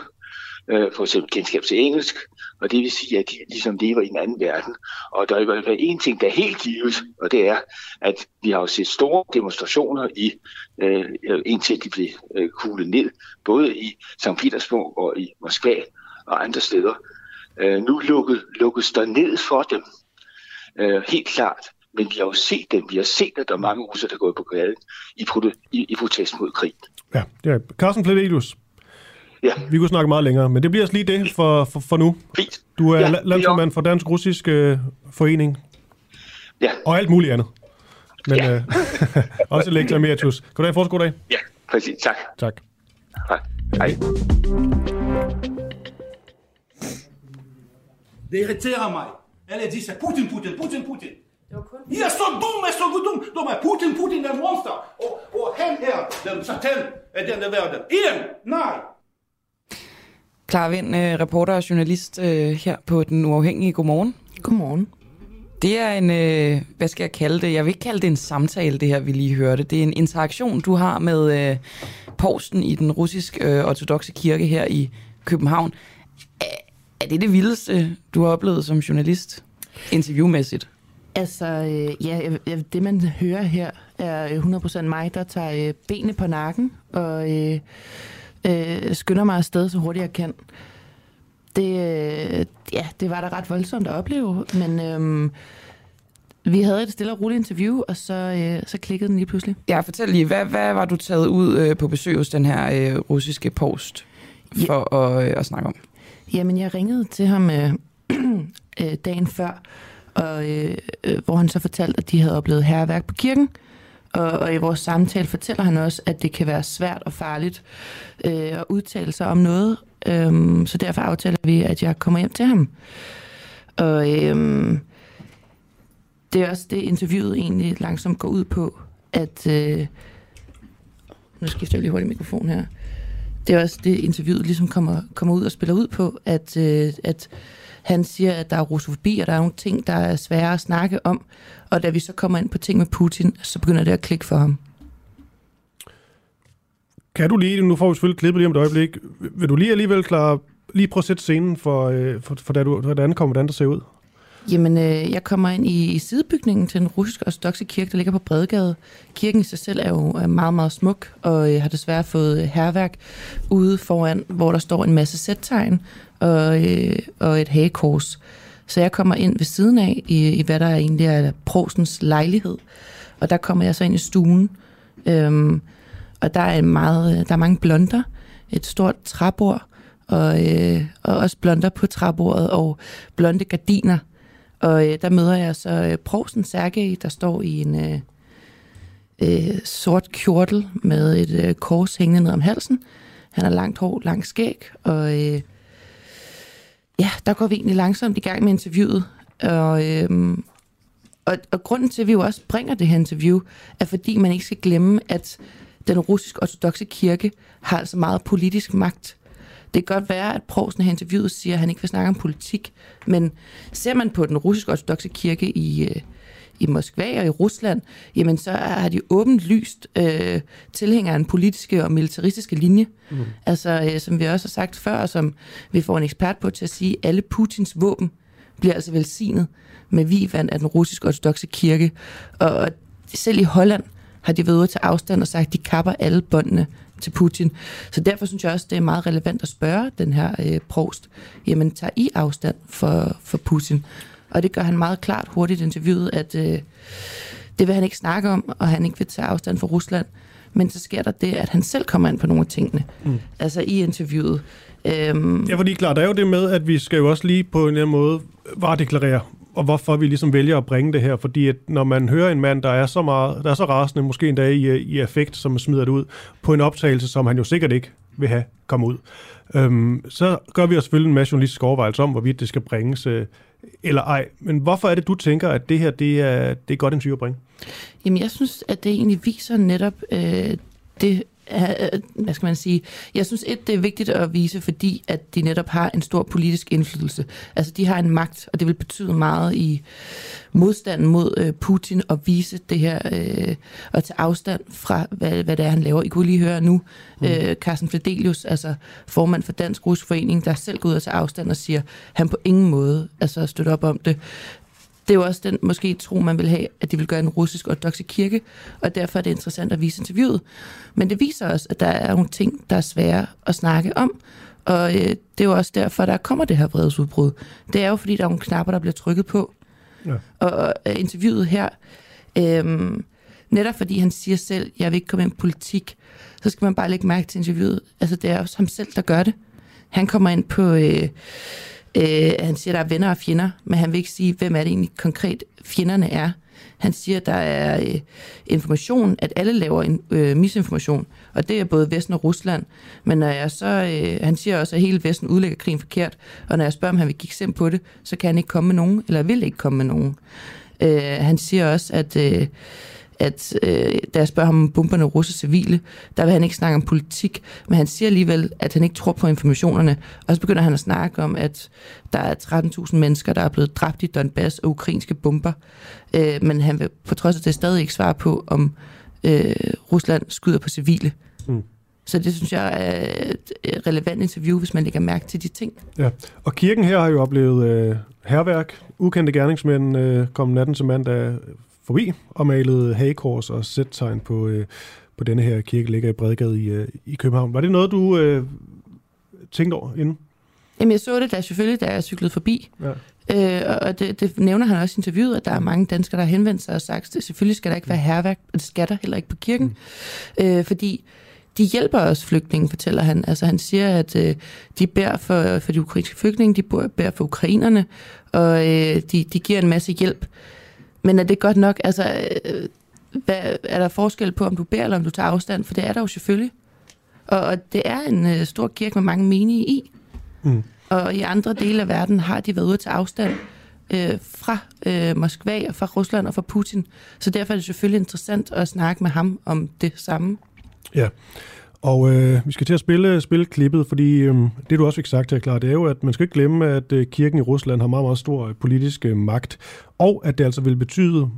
for eksempel kendskab til engelsk, og det vil sige, at de ligesom lever i en anden verden. Og der er i hvert fald en ting, der er helt givet, og det er, at vi har jo set store demonstrationer indtil de blev kuglet ned, både i Sankt Petersborg og i Moskva og andre steder. Nu lukkes der ned for dem, helt klart, men vi har jo set dem. Vi har set, at der er mange russer, der går på gaden i protest mod krig. Ja, det er Karsten Fledelius. Ja. Vi kunne snakke meget længere, men det bliver også lige det for nu. Du er landsformand for Dansk-Russisk Forening. Ja. Og alt muligt andet. Men ja. Også lektor emeritus. Goddag, fortsat god dag. Ja, præcis. Tak. Hej. Det irriterer mig. Alle de siger, Putin. I er så dumme, Putin er monster. Og han er den satan af denne verden. Igen, nej. Clara Vind, reporter og journalist her på Den Uafhængige. Godmorgen. Godmorgen. Det er en, hvad skal jeg kalde det? Jeg vil ikke kalde det en samtale, det her vi lige hørte. Det er en interaktion, du har med provsten i den russisk-ortodokse kirke her i København. Er det det vildeste, du har oplevet som journalist, interviewmæssigt? Altså, ja, det man hører her er 100% mig, der tager benene på nakken og... skynder mig afsted så hurtigt jeg kan. Det var da ret voldsomt at opleve, men vi havde et stille og roligt interview, og så klikkede den lige pludselig. Ja, fortæl lige, hvad var du taget ud på besøg hos den her russiske post for at snakke om? Jamen, jeg ringede til ham dagen før, og, hvor han så fortalte, at de havde oplevet hærværk på kirken. Og i vores samtale fortæller han også, at det kan være svært og farligt at udtale sig om noget. Så derfor aftaler vi, at jeg kommer hjem til ham. Og det er også det, interviewet egentlig langsomt går ud på, at... nu skifter jeg lige hurtigt mikrofon her. Det er også det, interviewet ligesom kommer ud og spiller ud på, at han siger, at der er russofobi, og der er nogle ting, der er svære at snakke om. Og da vi så kommer ind på ting med Putin, så begynder det at klikke for ham. Kan du lige, nu får vi selvfølgelig klippet lige om et øjeblik, vil du lige alligevel prøve at sætte scenen for da du ankommer, hvordan det ser ud? Jamen, jeg kommer ind i sidebygningen til den russiske ortodokse kirke, der ligger på Bredegade. Kirken i sig selv er jo meget, meget smuk, og har desværre fået hærværk ude foran, hvor der står en masse sættegn og et hagekors. Så jeg kommer ind ved siden af, i hvad der egentlig er provstens lejlighed. Og der kommer jeg så ind i stuen, og der er mange blonder, et stort træbord, og også blonder på træbordet, og blonde gardiner. Og der møder jeg så provsten Sergij, der står i en sort kjortel med et kors hængende ned om halsen. Han har langt hår, langt skæg, og der går vi egentlig langsomt i gang med interviewet. Og grunden til, at vi jo også bringer det her interview, er fordi man ikke skal glemme, at den russiske ortodokse kirke har altså meget politisk magt. Det kan godt være, at provsten her interviewet siger, at han ikke vil snakke om politik, men ser man på den russiske ortodokse kirke i Moskva og i Rusland, jamen så har de åbenlyst tilhængere af en politiske og militaristiske linje. Mm. Altså, som vi også har sagt før, og som vi får en ekspert på til at sige, at alle Putins våben bliver altså velsignet med vivand af den russiske ortodokse kirke. Og selv i Holland har de været ude til afstand og sagt, at de kapper alle båndene til Putin. Så derfor synes jeg også, det er meget relevant at spørge den her provst, jamen tager I afstand for Putin? Og det gør han meget klart hurtigt i interviewet, at det vil han ikke snakke om, og han ikke vil tage afstand fra Rusland. men så sker der det, at han selv kommer ind på nogle af tingene. Mm. Altså i interviewet. Ja, fordi klart, der er jo det med, at vi skal jo også lige på en eller anden måde varedeklarere, og hvorfor vi ligesom vælger at bringe det her, fordi at når man hører en mand, der er så meget, der er så rasende, måske endda i affekt, som smider det ud, på en optagelse, som han jo sikkert ikke vil have komme ud, så gør vi jo selvfølgelig en masse journalistisk overvejelse om, hvorvidt det skal bringes eller ej. Men hvorfor er det, du tænker, at det her, det er godt en syge at bringe? Jamen, jeg synes, at det egentlig viser netop det, hvad skal man sige, jeg synes det er vigtigt at vise, fordi at de netop har en stor politisk indflydelse. Altså, de har en magt, og det vil betyde meget i modstanden mod Putin at vise det her, og tage afstand fra, hvad det er, han laver. I kunne lige høre nu, Karsten Fledelius, altså formand for Dansk-Russisk Forening, der selv går ud og tager afstand og siger, han på ingen måde altså støtter op om det. Det er jo også den måske tro, man vil have, at de vil gøre en russisk ortodokse kirke, og derfor er det interessant at vise interviewet. Men det viser også, at der er nogle ting, der er svære at snakke om, og det er jo også derfor, der kommer det her vredesudbrud. Det er jo, fordi der er nogle knapper, der bliver trykket på. Ja. Og interviewet her, netop fordi han siger selv, jeg vil ikke komme ind i politik, så skal man bare lægge mærke til interviewet. Altså, det er også ham selv, der gør det. Han kommer ind på... han siger, der er venner og fjender, men han vil ikke sige, hvem er det egentlig konkret fjenderne er. Han siger, der er information, at alle laver en misinformation, og det er både Vesten og Rusland. Men når jeg så, han siger også, at hele Vesten udlægger krigen forkert, og når jeg spørger, om han vil give eksempel på det, så kan han ikke komme med nogen, eller vil ikke komme med nogen. Han siger også, at da jeg spørger ham om bomberne og russiske civile, der vil han ikke snakke om politik, men han siger alligevel, at han ikke tror på informationerne. Og så begynder han at snakke om, at der er 13.000 mennesker, der er blevet dræbt i Donbass og ukrainske bomber. Men han vil på trods af det stadig ikke svare på, om Rusland skyder på civile. Mm. Så det synes jeg er et relevant interview, hvis man lægger mærke til de ting. Ja, og kirken her har jo oplevet hærværk. Ukendte gerningsmænd kom natten til mandag forbi og malede hagekors og sættegn på denne her kirke, ligger i Bredegade i København. Var det noget, du tænkte over inden? Jamen, jeg så det da selvfølgelig, da jeg cyklede forbi. Ja. Og det nævner han også i interviewet, at der er mange danskere, der har henvendt sig og sagt, at selvfølgelig skal der ikke være hærværk, og det skal der heller ikke på kirken. Mm. Fordi de hjælper også flygtninge, fortæller han. Altså, han siger, at de bærer for de ukrainske flygtninge, de bærer for ukrainerne, og de giver en masse hjælp. Men er det godt nok? Altså, er der forskel på, om du beder, eller om du tager afstand? For det er der jo selvfølgelig. Og det er en stor kirke med mange menige i. Mm. Og i andre dele af verden har de været ude til afstand fra Moskva, og fra Rusland og fra Putin. Så derfor er det selvfølgelig interessant at snakke med ham om det samme. Ja, og vi skal til at spille klippet, fordi det, du også fik sagt her, Clara, det er jo, at man skal ikke glemme, at kirken i Rusland har meget, meget stor politisk magt, og at det altså vil betyde,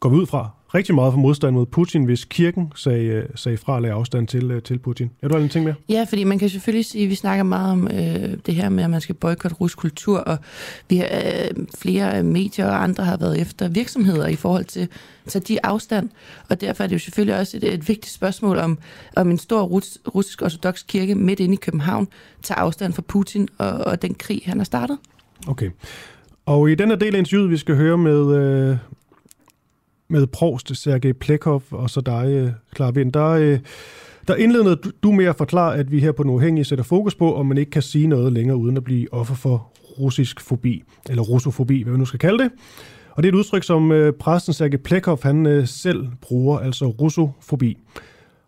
går vi ud fra, rigtig meget for modstand mod Putin, hvis kirken sagde fra at lade afstand til Putin. Er du en ting mere? Ja, fordi man kan selvfølgelig sige, at vi snakker meget om det her med, at man skal boykotte russisk kultur, og vi har, flere medier og andre har været efter virksomheder i forhold til at tage de afstand, og derfor er det jo selvfølgelig også et vigtigt spørgsmål om en stor russisk ortodoks kirke midt inde i København tager afstand fra Putin og den krig, han har startet. Okay. Og i den her del af interviewet, vi skal høre med provst Sergej Plekov og så dig, Clara Vind. Der indledede du med at forklare, at vi her på Den Uafhængige sætter fokus på, om man ikke kan sige noget længere uden at blive offer for russisk fobi, eller russofobi, hvad vi nu skal kalde det. Og det er et udtryk, som præsten Sergej Plekov han selv bruger, altså russofobi.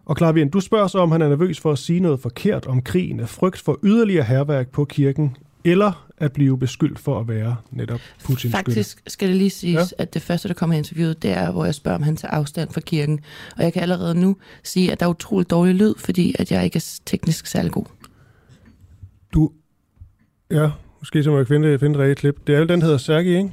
Og Clara Vind, du spørger så, om han er nervøs for at sige noget forkert om krigen af frygt for yderligere hærværk på kirken, eller at blive beskyldt for at være netop Putins Faktisk skyld. Skal det lige siges, ja, at det første, der kommer i interviewet, det er, hvor jeg spørger, om han tager afstand fra kirken. Og jeg kan allerede nu sige, at der er utroligt dårlig lyd, fordi at jeg ikke er teknisk særlig god. Du... Ja, måske så må jeg finde et rigtigt klip. Det er jo den, der hedder Sergij, ikke?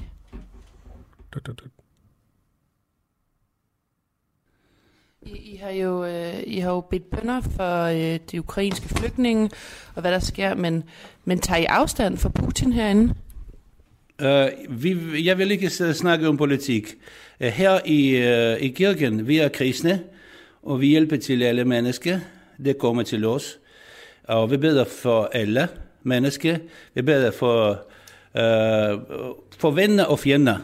I har jo bedt bønner for de ukrainske flygtninge, og hvad der sker, men tager I afstand for Putin herinde? Jeg vil ikke snakke om politik. Her i kirken, vi er kristne, og vi hjælper til alle mennesker, der kommer til os. Og vi beder for alle mennesker, vi beder for venner og fjender.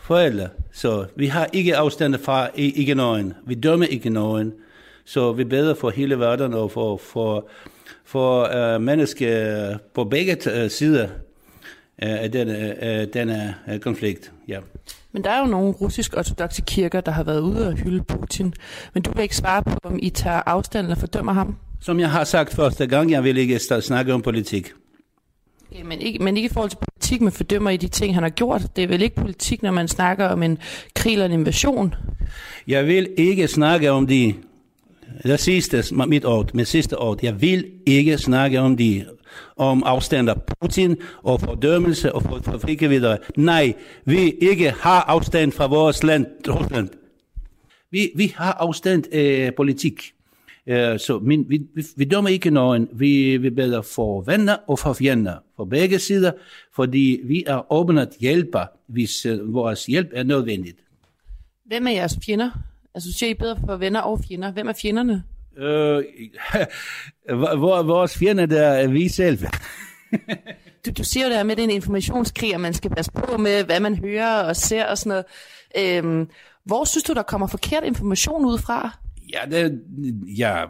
For alle. Så vi har ikke afstand fra ikke nogen. Vi dømmer ikke nogen. så vi bedre for hele verden og for mennesker på begge sider af denne konflikt. Ja. Men der er jo nogle russisk-ortodokse kirker, der har været ude og hylde Putin. Men du vil ikke svare på, om I tager afstand eller fordømmer ham? Som jeg har sagt første gang, jeg vil ikke snakke om politik. Okay, men ikke i forhold til politik, men fordømmer I de ting, han har gjort? Det er vel ikke politik, når man snakker om en krig eller en invasion? Jeg vil ikke snakke om de... Det sidste, mit sidste ord. Jeg vil ikke snakke om de... om afstander Putin og fordømmelse og forfrikke videre. Nej, vi ikke har afstand fra vores land, Rusland. Vi har afstand af politik. Så vi dømmer ikke nogen. Vi bedre for venner og for fjender på begge sider, fordi vi er åbne at hjælpe, hvis vores hjælp er nødvendigt. Hvem er jeres fjender? Altså, siger I bedre for venner og fjender? Hvem er fjenderne? Vores fjender, der er vi selv. du siger der med, den informationskrig, og man skal passe på med, hvad man hører og ser og sådan noget. Hvor synes du, der kommer forkert information ud fra? Ja,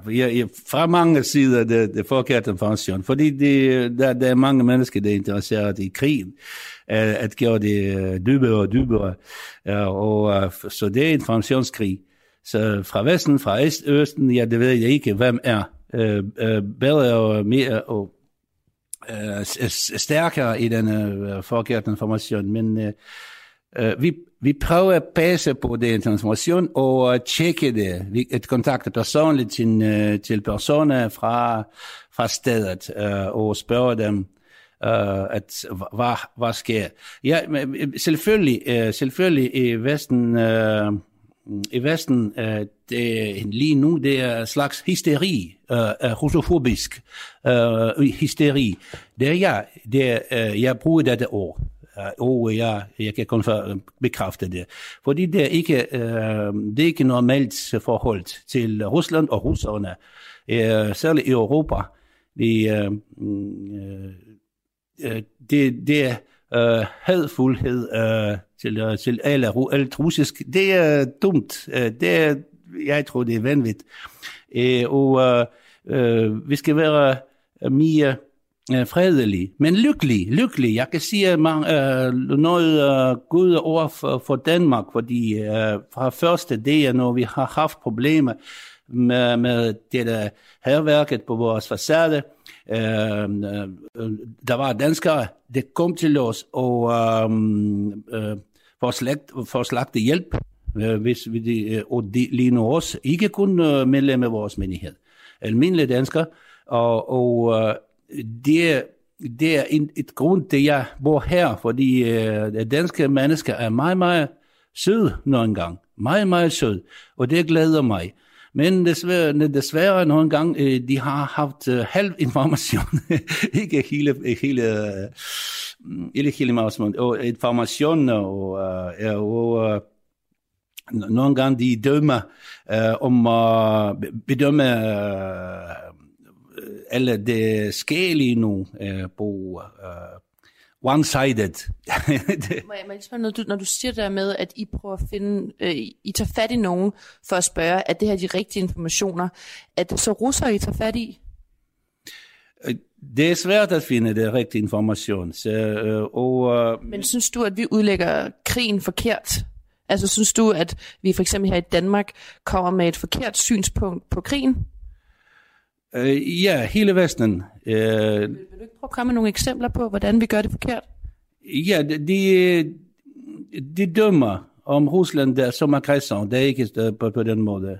fra mange sider det forkert information, fordi der er mange mennesker, der er interesseret i krigen, at gøre det dybere og dybere, og så det er informationskrig. Så fra Vesten, fra Østen, ja, det ved jeg ikke, hvem er bedre og mere og stærkere i denne forkerte information. Men vi prøver at passe på den information og tjekke det. Vi kontakter personligt til personer fra stedet og spørger dem, hvad sker. Ja, selvfølgelig i Vesten... lige nu, det er en slags hysteri, russofobisk hysteri. Det er jeg bruger dette ord, og jeg kan kun bekræfte det. Fordi det er ikke normalt forhold til Rusland og russerne, særligt i Europa. Det er hadfuldhed til alt russisk. Det er dumt. Jeg tror, det er vanvittigt. Vi skal være mere fredelige, men lykkelige. Jeg kan sige noget gode ord for Danmark, fordi fra første dag, når vi har haft problemer med det der herværket på vores facade, der var danskere, der kom til os og forslagte hjælp, hvis vi lige nu også ikke kun medlem af vores menighed, almindelige danskere, og det er et grund til, jeg bor her, fordi danske mennesker er meget, meget søde nogle gange, meget, meget søde, og det glæder mig. Men desværre nogle gange, de har haft halv information, ikke hele information, og nogle gange de dømmer om at bedømme alle det skælige nu på one-sided. Når du siger der med, at I prøver at finde, I tager fat i nogen for at spørge, at det her er de rigtige informationer, at det så russere, I tager fat i? Det er svært at finde det rigtige information. Men synes du, at vi udlægger krigen forkert? Altså synes du, at vi for eksempel her i Danmark kommer med et forkert synspunkt på krigen? Ja, hele Vesten. Vil du ikke prøve at komme med nogle eksempler på, hvordan vi gør det forkert? Ja, de dømmer om Rusland der, som aggressor. Det er ikke på den måde.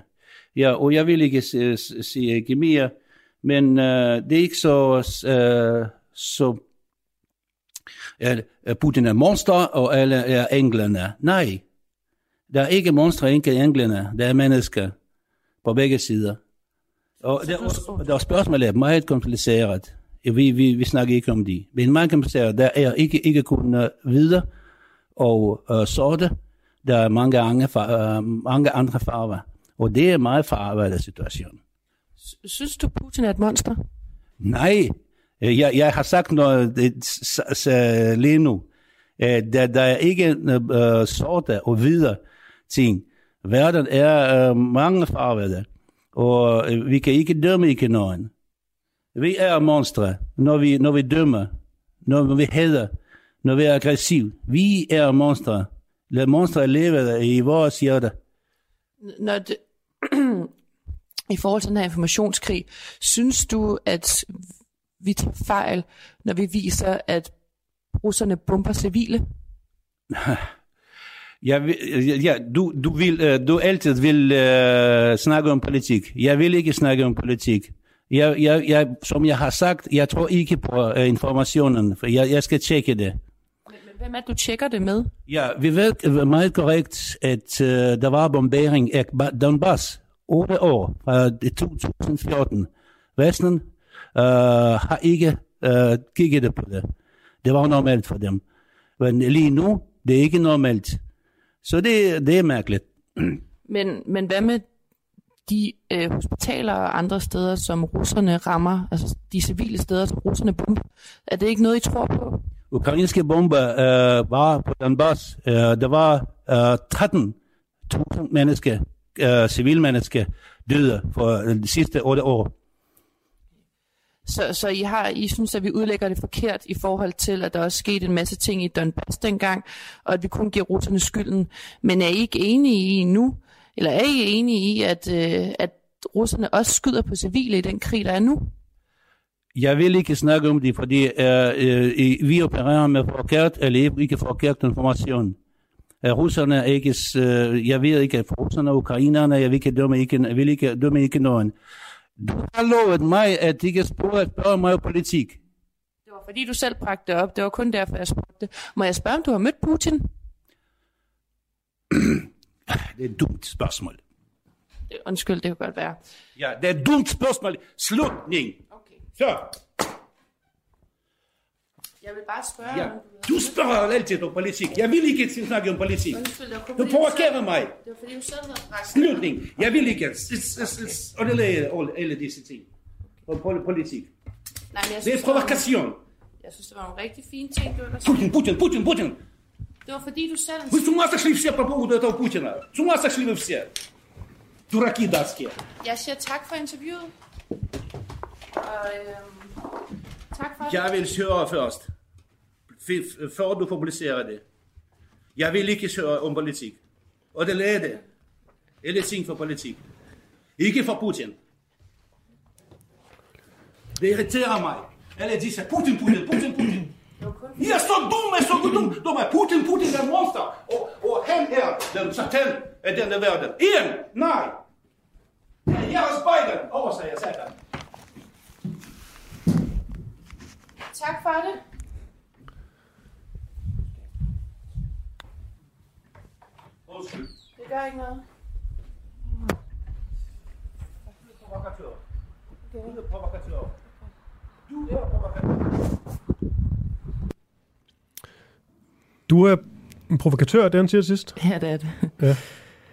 Ja, og jeg vil ikke sige ikke mere, men det er ikke så Putin er monster, og alle er englerne. Nej, der er ikke monstre, ikke englerne. Der er mennesker på begge sider. Og der er spørgsmålet er meget kompliceret. Vi snakker ikke om det. Men meget kompliceret. Der er ikke kun hvide og sorte. Der er mange andre farver. Og det er meget forarbejdet situation. Synes du, Putin er et monster? Nej. Jeg har sagt noget lige nu. Der er ikke sorte og hvide ting. Verden er mange farver. Og vi kan ikke dømme ikke nogen. Vi er monstre, når vi dømmer, når vi hader, når vi er aggressiv. Vi er monstre. Monstre lever i vores hjerte. Når det, i forhold til den her informationskrig, synes du, at vi tager fejl, når vi viser, at russerne bomber civile? Du vil altid snakke om politik. Jeg vil ikke snakke om politik. Jeg, som jeg har sagt, jeg tror ikke på informationen, for jeg skal tjekke det. Hvem er det, du tjekker det med? Ja, vi ved meget korrekt, at der var bombering af Donbass 8 år fra 2014. Vesten har ikke kigget på det. Det var normalt for dem. Men lige nu, det er ikke normalt. Så det er mærkeligt. Men hvad med de hospitaler og andre steder, som russerne rammer, altså de civile steder, som russerne bomber? Er det ikke noget, I tror på? Ukrainske bomber var på Donbass. Der var 13.000 mennesker, civilmennesker, døde for de sidste 8 år. Så I synes, at vi udlægger det forkert i forhold til, at der også skete en masse ting i Donbass dengang, og at vi kun giver russerne skylden. Men er I ikke enige i nu, eller er I enige i, at russerne også skyder på civile i den krig, der er nu? Jeg vil ikke snakke om det, fordi vi opererer med forkert eller ikke forkert information. Russerne er ikke, jeg ved ikke, for russerne og ukrainerne, jeg vil ikke dømme ikke nogen. Du har lovet mig, at ikke spørge mig om politik. Det var fordi, du selv bragte det op. Det var kun derfor, jeg spurgte det. Må jeg spørge, om du har mødt Putin? Det er et dumt spørgsmål. Undskyld, det kan godt være. Ja, det er et dumt spørgsmål. Slutning. Okay. Så. Jeg vil bare spørge. Ja. Du spørger altid om politik. Jeg vil ikke snakke om politik. Undskyld, du provokerer mig. Det var fordi, du selv havde bragt. Slutning. Jeg vil ikke. Og det er alle disse ting. Og politik. Nej, men det er provokation. Jeg synes, det var en rigtig fin ting, du ellers. Putin. Det var fordi, du selv... Вы с ума сошли все по поводу этого Путина. С ума сошли вы все. Дураки датские. Jeg siger tak for interviewet. Tak for... Jeg vil høre først. Før du publicerer det. Jeg vil ikke høre om politik. Og det lader det. Eller ting for politik. Ikke for Putin. Det irriterer mig. Alle disse Putin. Jeg er så dum, Putin er en monster. Og han er den satan af denne verden. Igen, nej. Jeg er Biden. Oversag, jeg satan. Tak for det. Undskyld. Det gør ikke noget. Du er provokatør. Du er provokatør. Du er en provokatør, det han siger sidst. Ja, det er det. Ja.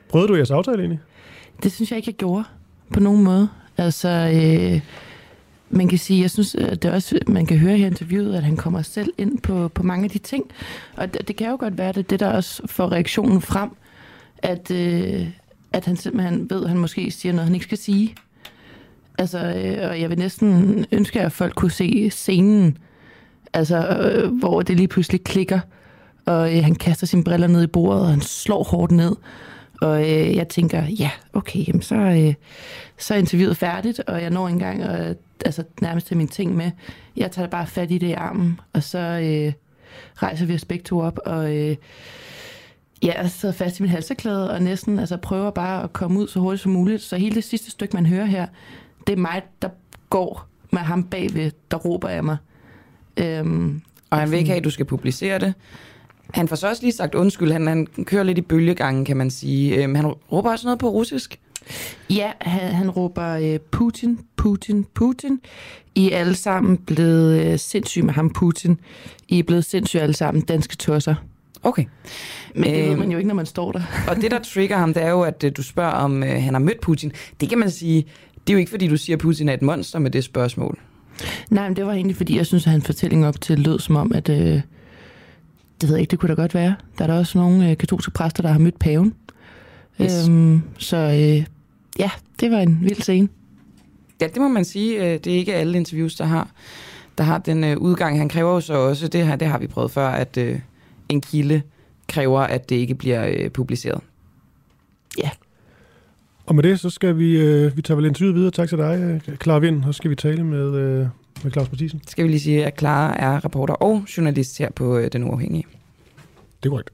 Prøvede du jeres aftale egentlig? Det synes jeg ikke, jeg gjorde på nogen måde. Altså, man kan sige, jeg synes, at det også, man kan høre her i interviewet, at han kommer selv ind på mange af de ting. Og det kan jo godt være, at det der også får reaktionen frem, at han simpelthen ved, at han måske siger noget, han ikke skal sige. Altså, og jeg vil næsten ønske, at folk kunne se scenen, altså, hvor det lige pludselig klikker. Og han kaster sine briller ned i bordet, og han slår hårdt ned. Og jeg tænker, ja, okay, jamen, så er interviewet færdigt, og jeg når engang altså, nærmest til mine ting med. Jeg tager bare fat i det i armen, og så rejser vi os begge to op, og jeg sidder fast i min halseklæde, og næsten altså, prøver bare at komme ud så hurtigt som muligt. Så hele det sidste stykke, man hører her, det er mig, der går med ham bagved, der råber af mig. Og han vil ikke have, at du skal publicere det. Han får så også lige sagt undskyld. Han kører lidt i bølgegangen, kan man sige. Han råber også noget på russisk. Ja, han råber Putin. I er alle sammen blevet sindssyge med ham, Putin. I er blevet sindssyge alle sammen, danske tosser. Okay. Men det ved man jo ikke, når man står der. Og det, der trigger ham, det er jo, at du spørger, om han har mødt Putin. Det kan man sige, det er jo ikke, fordi du siger, at Putin er et monster med det spørgsmål. Nej, men det var egentlig, fordi jeg synes, at hans fortælling op til lød som om, at... Det ved jeg ikke, det kunne da godt være. Der er da også nogle katolske præster, der har mødt paven. Yes. Så ja, det var en vild scene. Ja, det må man sige. Det er ikke alle interviews, der har den udgang. Han kræver jo så også, det har vi prøvet før, at en kilde kræver, at det ikke bliver publiceret. Ja. Og med det, så skal vi tager vel interviewet videre. Tak til dig, Clara Vind. Og så skal vi tale med Claus Mathiesen. Skal vi lige sige, at Clara er reporter og journalist her på Den Uafhængige. Det er korrekt.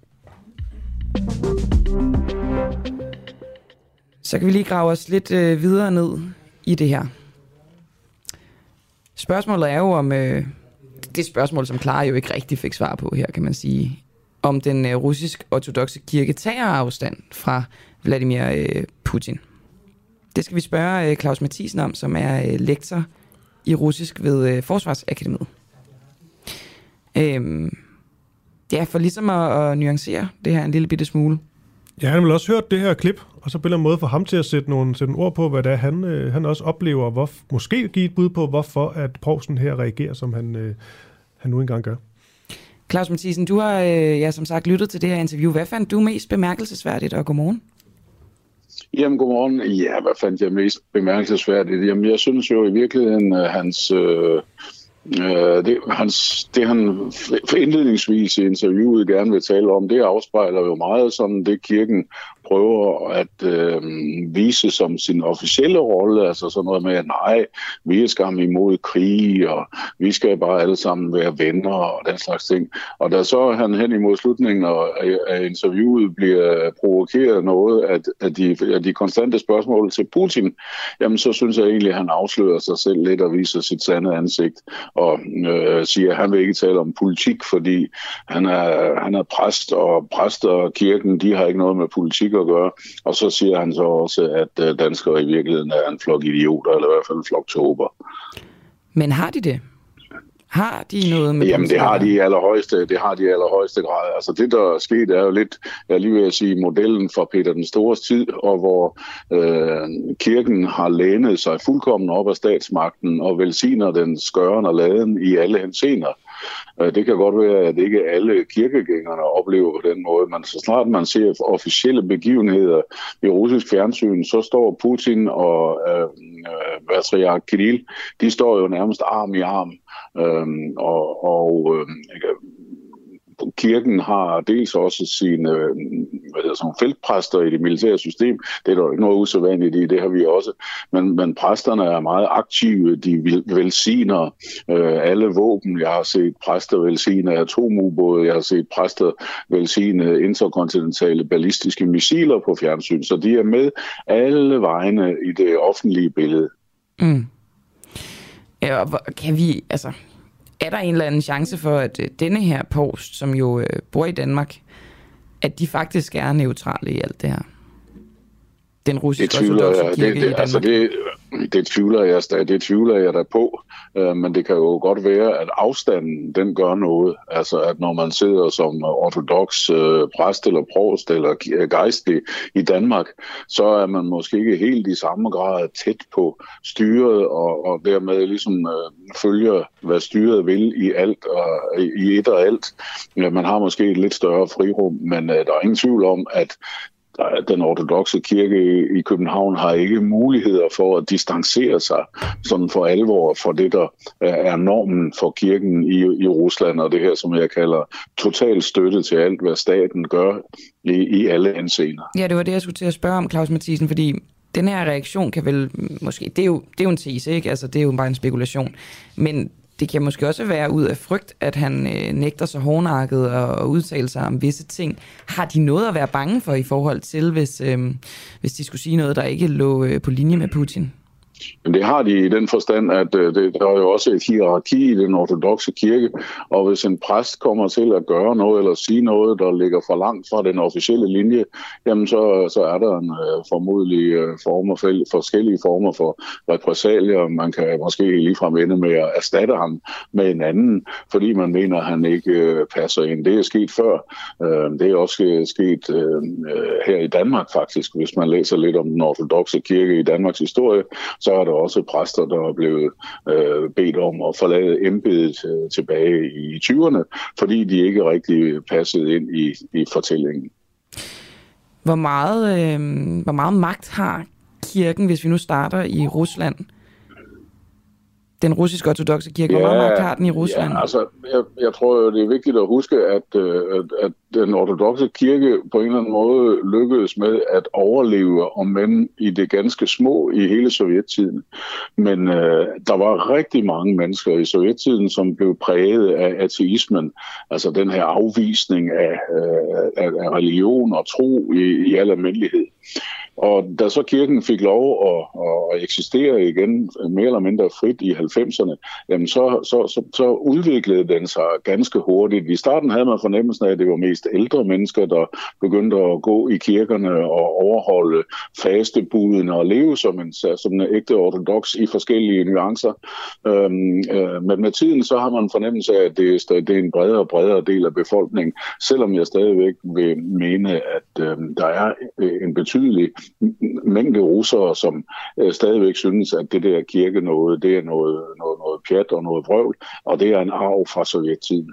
Så kan vi lige grave os lidt videre ned i det her. Spørgsmålet er jo om... det spørgsmål, som Clara jo ikke rigtig fik svar på her, kan man sige. Om den russisk-ortodokse kirke tager afstand fra Vladimir Putin. Det skal vi spørge Claus Mathiesen om, som er lektor i russisk ved Forsvarsakademiet. Ja, for ligesom at nuancere det her en lille bitte smule. Ja, han har vel også hørt det her klip, og så på en eller anden måde for ham til at sætte nogle ord på, hvad det er, han også oplever, og måske give et bud på, hvorfor at Poulsen her reagerer, som han nu engang gør. Claus Mathiesen, du har som sagt lyttet til det her interview. Hvad fandt du mest bemærkelsesværdigt, og godmorgen? Jamen, godmorgen. Ja, hvad fandt jeg mest bemærkelsesværdigt? Jamen, jeg synes jo i virkeligheden, det han indledningsvis i interviewet gerne vil tale om, det afspejler jo meget sådan det, kirken prøver at vise som sin officielle rolle, altså sådan noget med, at nej, vi er skam imod krig, og vi skal bare alle sammen være venner og den slags ting. Og da så han hen imod slutningen af interviewet bliver provokeret noget af de konstante spørgsmål til Putin, jamen så synes jeg egentlig, at han afslører sig selv lidt og viser sit sande ansigt og siger, at han vil ikke tale om politik, fordi han er præst, og præster og kirken, de har ikke noget med politik at gøre. Og så siger han så også, at danskere i virkeligheden er en flok idioter, eller i hvert fald en flok tåber. Men har de det? Har de noget med... Jamen, det har de i allerhøjeste grad. Altså, det, der er sket, er jo lidt, jeg lige vil sige, modellen fra Peter den Stores tid, og hvor kirken har lænet sig fuldkommen op af statsmagten og velsigner den skøren og laden i alle henseender. Det kan godt være, at ikke alle kirkegængerne oplever på den måde, men så snart man ser officielle begivenheder i russisk fjernsyn, så står Putin og patriark Kirill, de står jo nærmest arm i arm, kirken har dels også sine feltpræster i det militære system. Det er der jo ikke noget usædvanligt i, det har vi også. Men præsterne er meget aktive. De velsigner alle våben. Jeg har set præster velsigne atomubåde. Jeg har set præster velsigne interkontinentale ballistiske missiler på fjernsyn. Så de er med alle vegne i det offentlige billede. Mm. Ja, kan vi... altså... er der en eller anden chance for, at denne her post, som jo bor i Danmark, at de faktisk er neutrale i alt det her? Den russiske ortodokse kirke i Danmark. Altså det tvivler jeg da på, men det kan jo godt være, at afstanden, den gør noget. Altså at når man sidder som ortodoks præst eller provst eller gejstlig i Danmark, så er man måske ikke helt i samme grad tæt på styret, og dermed ligesom følger, hvad styret vil i alt og i et og alt. Ja, man har måske et lidt større frirum, men der er ingen tvivl om, at den ortodokse kirke i København har ikke muligheder for at distancere sig sådan for alvor for det, der er normen for kirken i Rusland, og det her, som jeg kalder total støtte til alt, hvad staten gør i alle henseender. Ja, det var det, jeg skulle til at spørge om, Claus Mathiesen, fordi den her reaktion kan vel måske... Det er jo en tese, ikke? Altså, det er jo bare en spekulation. Men det kan måske også være ud af frygt, at han nægter sig hårdnakket og udtale sig om visse ting. Har de noget at være bange for i forhold til, hvis de skulle sige noget, der ikke lå på linje med Putin? Det har de i den forstand, at der er jo også et hierarki i den ortodokse kirke, og hvis en præst kommer til at gøre noget eller sige noget, der ligger for langt fra den officielle linje, jamen så er der en formodentlig forskellige former for repressalier. Man kan måske ligefrem ende med at erstatte ham med en anden, fordi man mener, at han ikke passer ind. Det er sket før. Det er også sket her i Danmark faktisk. Hvis man læser lidt om den ortodokse kirke i Danmarks historie, så er der også præster, der er blevet bedt om at forlade embedet tilbage i 20'erne, fordi de ikke rigtig passede ind i fortællingen. Hvor meget magt har kirken, hvis vi nu starter i Rusland? Den russisk ortodokse kirke, hvor meget magt har den i Rusland? Ja, altså, jeg tror, det er vigtigt at huske, at den ortodokse kirke på en eller anden måde lykkedes med at overleve, om end i det ganske små i hele sovjettiden. Men der var rigtig mange mennesker i sovjettiden, som blev præget af ateismen. Altså den her afvisning af religion og tro i al almindelighed. Og da så kirken fik lov at eksistere igen mere eller mindre frit i 90'erne, jamen så udviklede den sig ganske hurtigt. I starten havde man fornemmelsen af, at det var mest ældre mennesker, der begyndte at gå i kirkerne og overholde fastebudene og leve som en ægte ortodoks i forskellige nuancer. Men med tiden så har man fornemmelse af, at det er en bredere og bredere del af befolkningen, selvom jeg stadigvæk vil mene, at der er en betydelig mængde russere, som stadigvæk synes, at det der kirke noget, det er noget pjat og noget vrøvl, og det er en arv fra sovjettiden.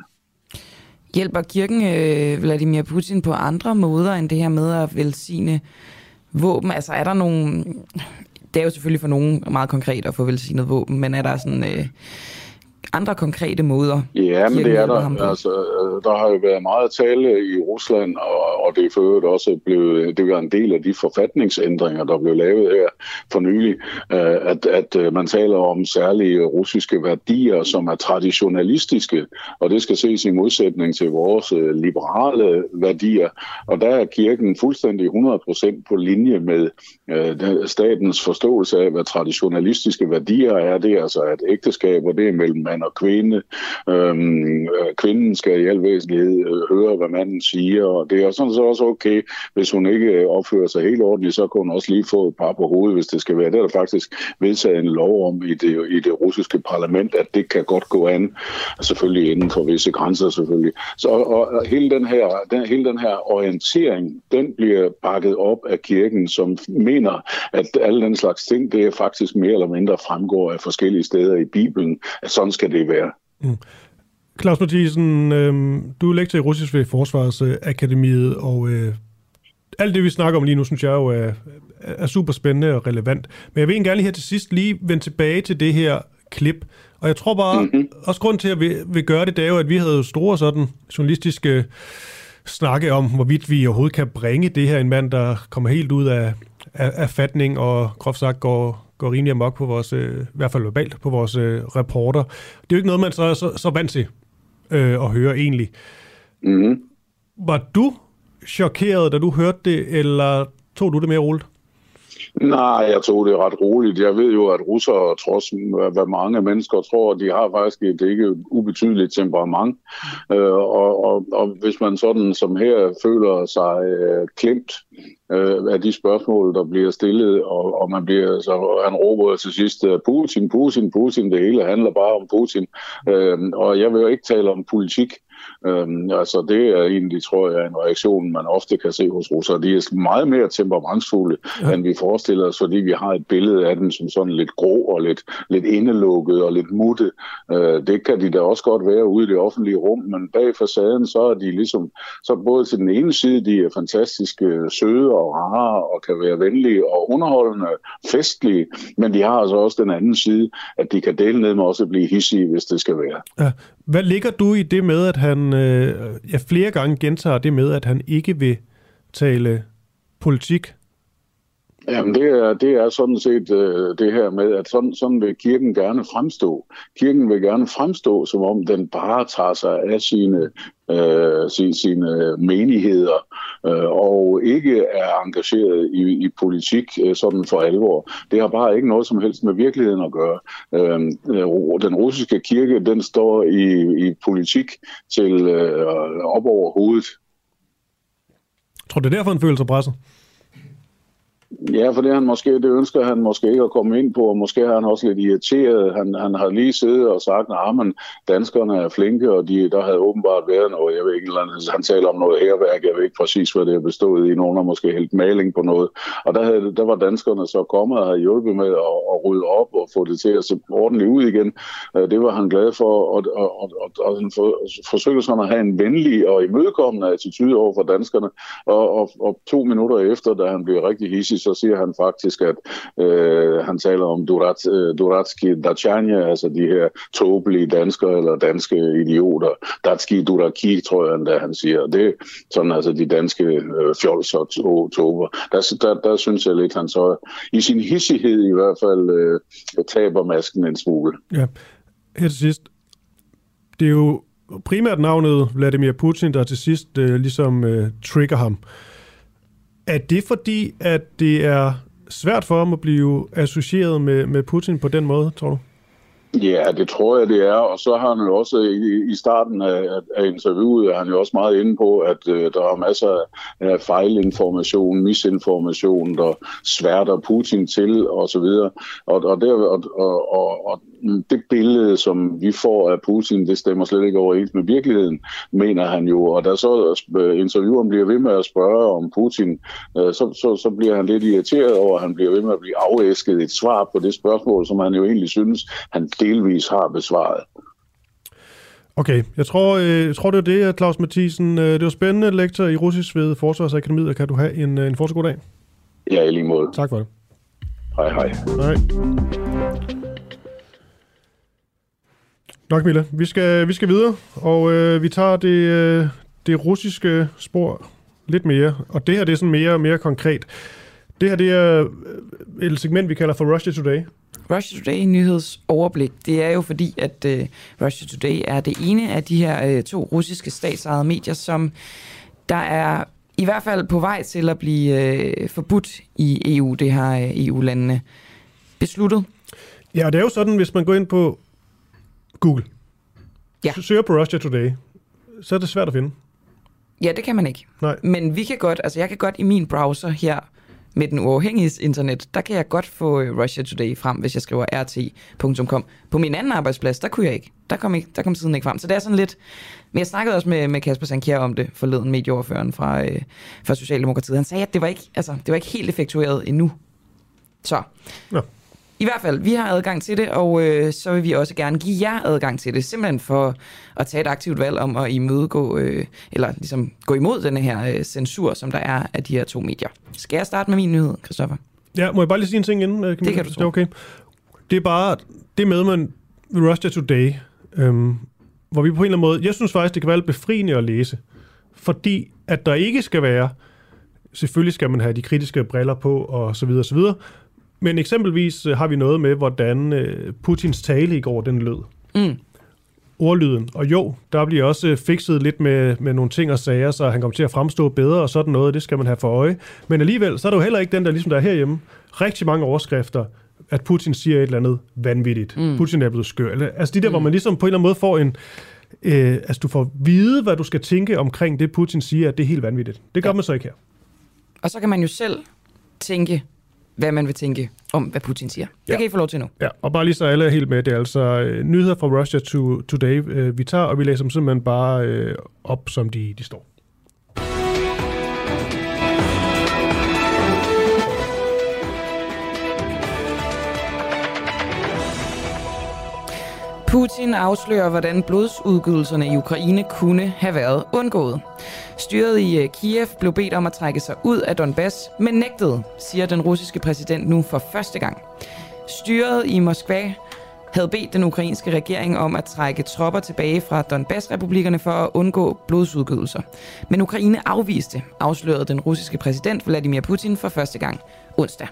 Hjælper kirken Vladimir Putin på andre måder end det her med at velsigne våben? Altså er der nogle... Det er jo selvfølgelig for nogen meget konkret at få velsignet våben, men er der sådan... andre konkrete måder? Ja, men det er der. Altså, der har jo været meget tale i Rusland, og det er for øvrigt også blevet, det var en del af de forfatningsændringer, der blev lavet her for nylig, at man taler om særlige russiske værdier, som er traditionalistiske, og det skal ses i modsætning til vores liberale værdier, og der er kirken fuldstændig 100% på linje med statens forståelse af, hvad traditionalistiske værdier er. Det er altså et ægteskab, og det er mellem mand og kvinde. Kvinden skal i al væsentlighed høre, hvad manden siger, og det er sådan så også okay, hvis hun ikke opfører sig helt ordentligt, så kan hun også lige få et par på hovedet, hvis det skal være. Det er der faktisk vedtaget en lov om i det russiske parlament, at det kan godt gå an, selvfølgelig inden for visse grænser selvfølgelig. Så, og hele den her orientering, den bliver bakket op af kirken, som mener, at alle den slags ting, det er faktisk mere eller mindre fremgår af forskellige steder i Bibelen, at sådan skal det være. Mm. Claus Mathiesen, du er lektor i russisk ved Forsvarsakademiet, og alt det, vi snakker om lige nu, synes jeg jo er super spændende og relevant. Men jeg vil egentlig gerne her til sidst lige vende tilbage til det her klip, og jeg tror bare, også grund til, at vi gør det, det er jo, at vi havde jo store sådan journalistiske snakke om, hvorvidt vi overhovedet kan bringe det her en mand, der kommer helt ud af fatning og groft sagt går rimelig amok på vores, i hvert fald verbalt, på vores reporter. Det er jo ikke noget, man så er så vant til at høre egentlig. Mm-hmm. Var du chokeret, da du hørte det, eller tog du det mere roligt? Nej, jeg tog det ret roligt. Jeg ved jo, at russere, trods hvad mange mennesker tror, de har faktisk et ikke ubetydeligt temperament. Og hvis man sådan som her føler sig klemt af de spørgsmål, der bliver stillet, og man bliver så han råber til sidst, Putin, Putin, Putin, det hele handler bare om Putin. Og jeg vil jo ikke tale om politik. Altså det er egentlig, tror jeg, en reaktion, man ofte kan se hos russere. De er meget mere temperamentsfulde, end vi forestiller os, fordi vi har et billede af dem som sådan lidt grå og lidt indelukket og lidt mutte. Det kan de da også godt være ude i det offentlige rum, men bag facaden, så er de ligesom, så både til den ene side, de er fantastiske, søde og rare og kan være venlige og underholdende, festlige, men de har altså også den anden side, at de kan dele ned med også at blive hissige, hvis det skal være. Ja. Hvad ligger du i det med, at han flere gange gentager det med, at han ikke vil tale politik? Jamen det er sådan set det her med, at sådan vil kirken gerne fremstå. Kirken vil gerne fremstå, som om den bare tager sig af sine menigheder og ikke er engageret i politik sådan for alvor. Det har bare ikke noget som helst med virkeligheden at gøre. Den russiske kirke, den står i politik til op over hovedet. Tror du, det er derfor, han føler sig presset? Ja, for det ønsker han måske ikke at komme ind på, og måske er han også lidt irriteret. Han har lige siddet og sagt, at danskerne er flinke, og der havde åbenbart været noget, jeg ved ikke, han taler om noget hærværk, jeg ved ikke præcis, hvad det er bestået i, nogen har måske hældt maling på noget. Og der var danskerne så kommet og havde hjulpet med at rydde op og få det til at se ordentligt ud igen. Det var han glad for, og han forsøgte sådan at have en venlig og imødekommende attitude over for danskerne, og 2 minutter efter, da han blev rigtig hissig, så siger han faktisk, at han taler om Duratski Dachania, altså de her tåbelige danskere eller danske idioter. Datski Duraki, tror jeg, da han siger. Det sådan altså de danske fjols og tåber. Der synes jeg lidt, han så i sin hissighed i hvert fald taber masken en smule. Ja, her til sidst. Det er jo primært navnet Vladimir Putin, der til sidst ligesom trigger ham. Er det fordi, at det er svært for ham at blive associeret med Putin på den måde, tror du? Ja, det tror jeg, det er. Og så har han jo også i starten af interviewet, er han jo også meget inde på, at der er masser af fejlinformation, misinformation, der sværter Putin til osv. Og det billede, som vi får af Putin, det stemmer slet ikke overens med virkeligheden, mener han jo. Og da så intervieweren bliver ved med at spørge om Putin, så bliver han lidt irriteret over, at han bliver ved med at blive afæsket et svar på det spørgsmål, som han jo egentlig synes, han delvis har besvaret. Okay, jeg tror det var det, Claus Mathiesen. Det var spændende, lektor i russisk ved Forsvarsakademiet. Kan du have en fortsat god dag? Ja, i lige måde. Tak for det. Hej, hej. Hej. Nå, Camilla, vi skal videre, og vi tager det russiske spor lidt mere. Og det her, det er sådan mere konkret. Det her, det er et segment, vi kalder for Russia Today. Russia Today nyhedsoverblik, det er jo fordi, at Russia Today er det ene af de her to russiske statsejede medier, som der er i hvert fald på vej til at blive forbudt i EU. Det har EU-landene besluttet. Ja, og det er jo sådan, hvis man går ind på Google, ja, søger på Russia Today, så er det svært at finde. Ja, det kan man ikke. Nej. Men vi kan godt, altså jeg kan godt i min browser her, med den uafhængige internet, der kan jeg godt få Russia Today frem, hvis jeg skriver rt.com. På min anden arbejdsplads, der kunne jeg ikke. Der kom siden ikke frem. Så det er sådan lidt... Men jeg snakkede også med Kasper Sankjær om det forleden, medieordføreren fra Socialdemokratiet. Han sagde, at det var ikke helt effektueret endnu. Så... Ja. I hvert fald, vi har adgang til det, og så vil vi også gerne give jer adgang til det, simpelthen for at tage et aktivt valg om at imødegå, eller ligesom gå imod denne her censur, som der er af de her to medier. Skal jeg starte med min nyhed, Kristoffer? Ja, må jeg bare lige sige en ting inden? Det kan du tro. Okay. Det er bare det med, man Russia Today, hvor vi på en eller anden måde, jeg synes faktisk, det kan være lidt befriende at læse, fordi at der ikke skal være, selvfølgelig skal man have de kritiske briller på, og så videre, og så videre. Men eksempelvis har vi noget med, hvordan Putins tale i går, den lød. Mm. Ordlyden. Og jo, der bliver også fikset lidt med nogle ting og sager, så han kommer til at fremstå bedre og sådan noget. Det skal man have for øje. Men alligevel, så er det jo heller ikke den, der ligesom der er herhjemme. Rigtig mange overskrifter, at Putin siger et eller andet vanvittigt. Mm. Putin er blevet skør. Altså de der, hvor man ligesom på en eller anden måde får en... altså du får vide, hvad du skal tænke omkring det, Putin siger, at det er helt vanvittigt. Det gør man så ikke her. Og så kan man jo selv tænke... hvad man vil tænke om, hvad Putin siger. Det kan I få lov til nu. Ja, og bare lige så alle er helt med, det er altså nyheder fra Russia Today, vi tager, og vi læser dem simpelthen bare op, som de står. Putin afslører, hvordan blodsudgydelserne i Ukraine kunne have været undgået. Styret i Kiev blev bedt om at trække sig ud af Donbass, men nægtede, siger den russiske præsident nu for første gang. Styret i Moskva havde bedt den ukrainske regering om at trække tropper tilbage fra Donbass-republikkerne for at undgå blodsudgydelser. Men Ukraine afviste, afslørede den russiske præsident Vladimir Putin for første gang onsdag.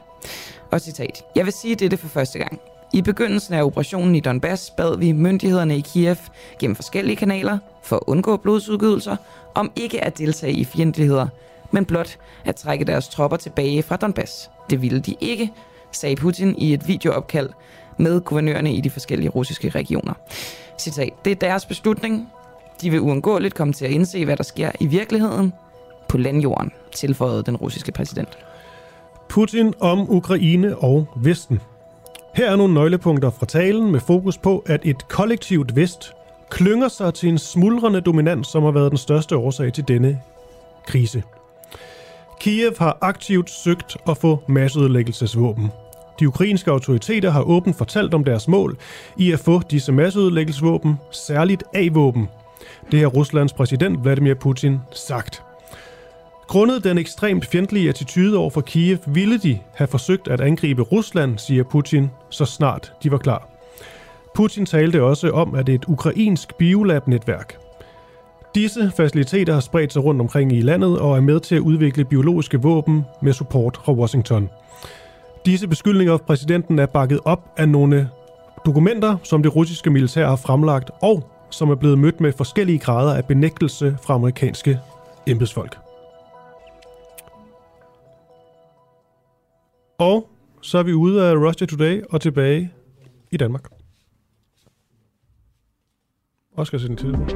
Og citat, jeg vil sige dette for første gang. I begyndelsen af operationen i Donbass bad vi myndighederne i Kiev gennem forskellige kanaler for at undgå blodsudgydelser, om ikke at deltage i fjendtligheder, men blot at trække deres tropper tilbage fra Donbass. Det ville de ikke, sagde Putin i et videoopkald med guvernørerne i de forskellige russiske regioner. Citat, det er deres beslutning. De vil uundgåeligt komme til at indse, hvad der sker i virkeligheden på landjorden, tilføjede den russiske præsident. Putin om Ukraine og Vesten. Her er nogle nøglepunkter fra talen med fokus på, at et kollektivt vest klynger sig til en smuldrende dominans, som har været den største årsag til denne krise. Kiev har aktivt søgt at få masseødelæggelsesvåben. De ukrainske autoriteter har åbent fortalt om deres mål i at få disse masseødelæggelsesvåben, særligt A-våben. Det har Ruslands præsident Vladimir Putin sagt. Grundet den ekstremt fjendtlige attitude over for Kiev, ville de have forsøgt at angribe Rusland, siger Putin, så snart de var klar. Putin talte også om, at et ukrainsk biolab-netværk. Disse faciliteter har spredt sig rundt omkring i landet og er med til at udvikle biologiske våben med support fra Washington. Disse beskyldninger af præsidenten er bakket op af nogle dokumenter, som det russiske militær har fremlagt og som er blevet mødt med forskellige grader af benægtelse fra amerikanske embedsfolk. Og så er vi ude af Russia Today og tilbage i Danmark. Også skal jeg sætte en tid.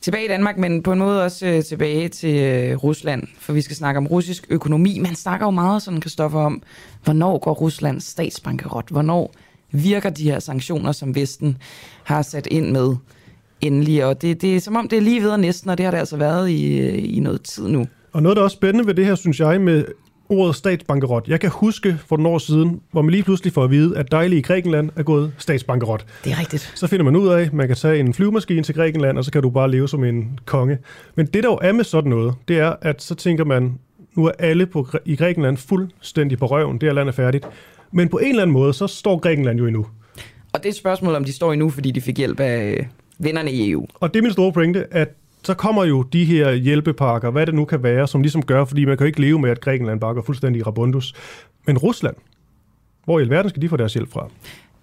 Tilbage i Danmark, men på en måde også tilbage til Rusland, for vi skal snakke om russisk økonomi. Man snakker jo meget sådan, Kristoffer, om, hvornår går Ruslands statsbankerot? Hvornår virker de her sanktioner, som Vesten har sat ind med, endelig? Og det er som om, det er lige videre næsten, og det har det altså været i noget tid nu. Og noget, der er også spændende ved det her, synes jeg, med ordet statsbankerot. Jeg kan huske for nogle år siden, hvor man lige pludselig får at vide, at dejlige Grækenland er gået statsbankerot. Det er rigtigt. Så finder man ud af, at man kan tage en flyvemaskine til Grækenland, og så kan du bare leve som en konge. Men det, der jo er med sådan noget, det er, at så tænker man, nu er alle i Grækenland fuldstændig på røven. Det her land er færdigt. Men på en eller anden måde, så står Grækenland jo endnu. Og det er et spørgsmål, om de står endnu, fordi de fik hjælp af vennerne i EU. Og det er min store pointe, at så kommer jo de her hjælpepakker, hvad det nu kan være, som ligesom gør, fordi man kan jo ikke leve med, at Grækenland bare går fuldstændig rabundus. Men Rusland, hvor i alverden skal de få deres hjælp fra?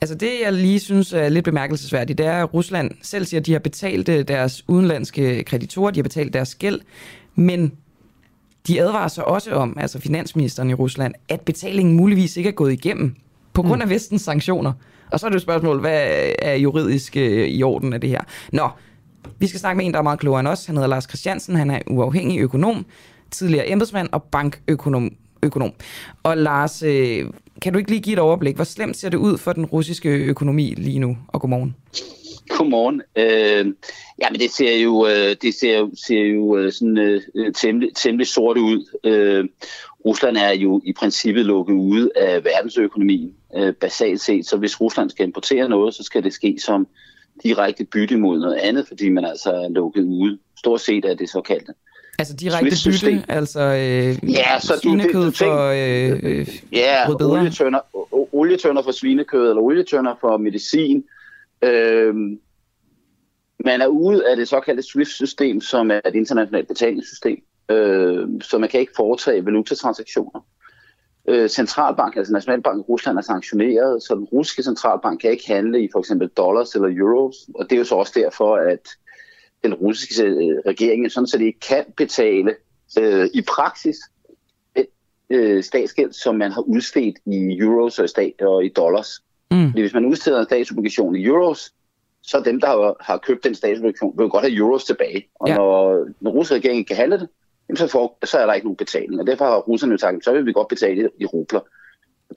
Altså det, jeg lige synes er lidt bemærkelsesværdigt, det er, at Rusland selv siger, at de har betalt deres udenlandske kreditorer, de har betalt deres gæld, men de advarer sig også om, altså finansministeren i Rusland, at betalingen muligvis ikke er gået igennem på grund af Vestens sanktioner. Og så er det jo et spørgsmål, hvad er juridisk i orden af det her? Nå, vi skal snakke med en, der er meget klogere end os. Han hedder Lars Christensen, han er uafhængig økonom, tidligere embedsmand og bankøkonom. Og Lars, kan du ikke lige give et overblik? Hvor slemt ser det ud for den russiske økonomi lige nu? Og godmorgen. Godmorgen. Jamen det ser jo temmelig sort ud. Rusland er jo i princippet lukket ude af verdensøkonomien, basalt set. Så hvis Rusland skal importere noget, så skal det ske som direkte bytte mod noget andet, fordi man altså er lukket ude. Stort set er det såkaldte. Altså direkte bytte? Altså svinekød for rødbeder? Ja, olietønder for svinekød, eller olietønder for medicin. Man er ude af det såkaldte SWIFT-system, som er et internationalt betalingssystem, så man kan ikke foretage valutatransaktioner. Centralbank, altså Nationalbank i Rusland, er sanktioneret, så den russiske centralbank kan ikke handle i for eksempel dollars eller euros, og det er jo så også derfor, at den russiske regering sådan set ikke kan betale i praksis den statsgæld, som man har udstedt i euros og i dollars. Mm. Fordi hvis man udsteder en statsobligation i euros, så dem, der har købt den statsobligation, vil godt have euros tilbage, og ja. Når den russiske regering ikke kan handle det, så er der ikke nogen betaling, og derfor har russerne sagt, så vil vi godt betale i rubler.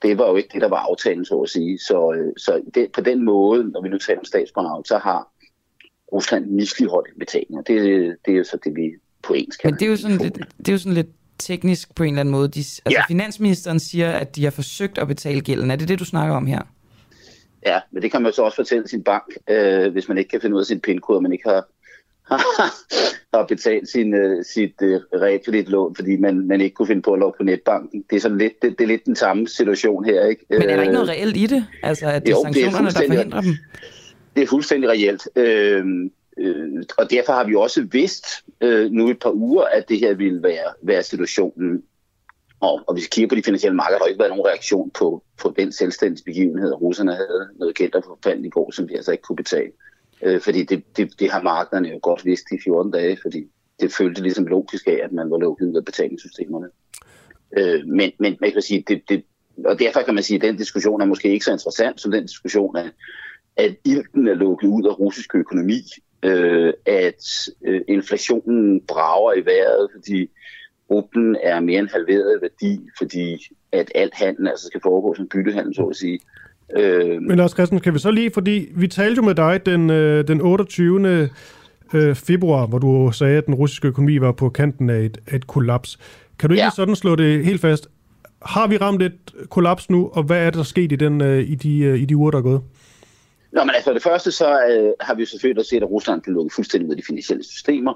Det var jo ikke det, der var aftalen, så at sige. Så det, på den måde, når vi nu taler om statsbankerot, så har Rusland misligholdt betalinger. Det er jo så det, vi på engelsk kalder. Men det er jo sådan lidt teknisk på en eller anden måde. Finansministeren siger, at de har forsøgt at betale gælden. Er det det, du snakker om her? Ja, men det kan man så også fortælle sin bank, hvis man ikke kan finde ud af sin pindkode, og man ikke har betalt sit realkreditlån, fordi man ikke kunne finde på at låne på netbanken. Det er sådan lidt, det er lidt den samme situation her, ikke? Men er der ikke noget reelt i det? Altså, at det er sanktionerne, der forhindrer dem? Det er fuldstændig reelt. Og derfor har vi også vidst nu et par uger, at det her ville være situationen. Og hvis vi kigger på de finansielle markeder, har der ikke været nogen reaktion på den selvstændighedsbegivenhed, at russerne havde noget gæld, der forfaldt i går, som vi altså ikke kunne betale. Fordi det har markederne jo godt vidst i 14 dage, fordi det følte ligesom logisk af, at man var lukket ud af betalingssystemerne. Men man kan sige, og derfor kan man sige, at den diskussion er måske ikke så interessant som den diskussion af, at ilten er lukket ud af russisk økonomi, at inflationen brager i vejret, fordi rublen er mere end halveret i værdi, fordi at alt handel altså skal foregå som byttehandel, så at sige. Men Lars Christensen, kan vi så lige, fordi vi talte jo med dig den 28. februar, hvor du sagde, at den russiske økonomi var på kanten af et kollaps. Kan du ikke sådan slå det helt fast? Har vi ramt et kollaps nu, og hvad er der sket i de uger, der er gået? Nå, men altså det første, så har vi selvfølgelig set, at Rusland blev lukket fuldstændig ud af de finansielle systemer.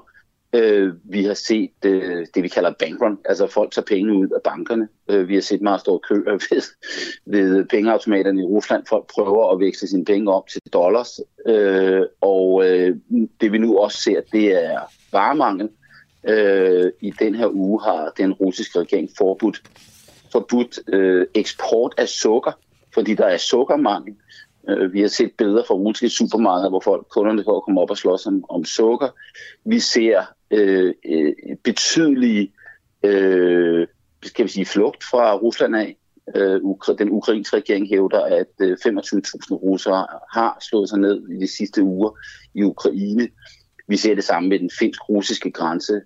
Vi har set det, vi kalder bankrun, altså folk tager penge ud af bankerne. Vi har set meget store køer ved pengeautomaterne i Rusland. Folk prøver at veksle sine penge om til dollars. Og det vi nu også ser, det er varemangel. I den her uge har den russiske regering forbudt eksport af sukker, fordi der er sukkermangel. Vi har set billeder fra russiske supermarkeder, hvor kunderne får at komme op og slås om sukker. Vi ser betydelige flugt fra Rusland af. Den ukrainske regering hævder, at 25.000 russere har slået sig ned i de sidste uger i Ukraine. Vi ser det samme med den finsk-russiske grænse.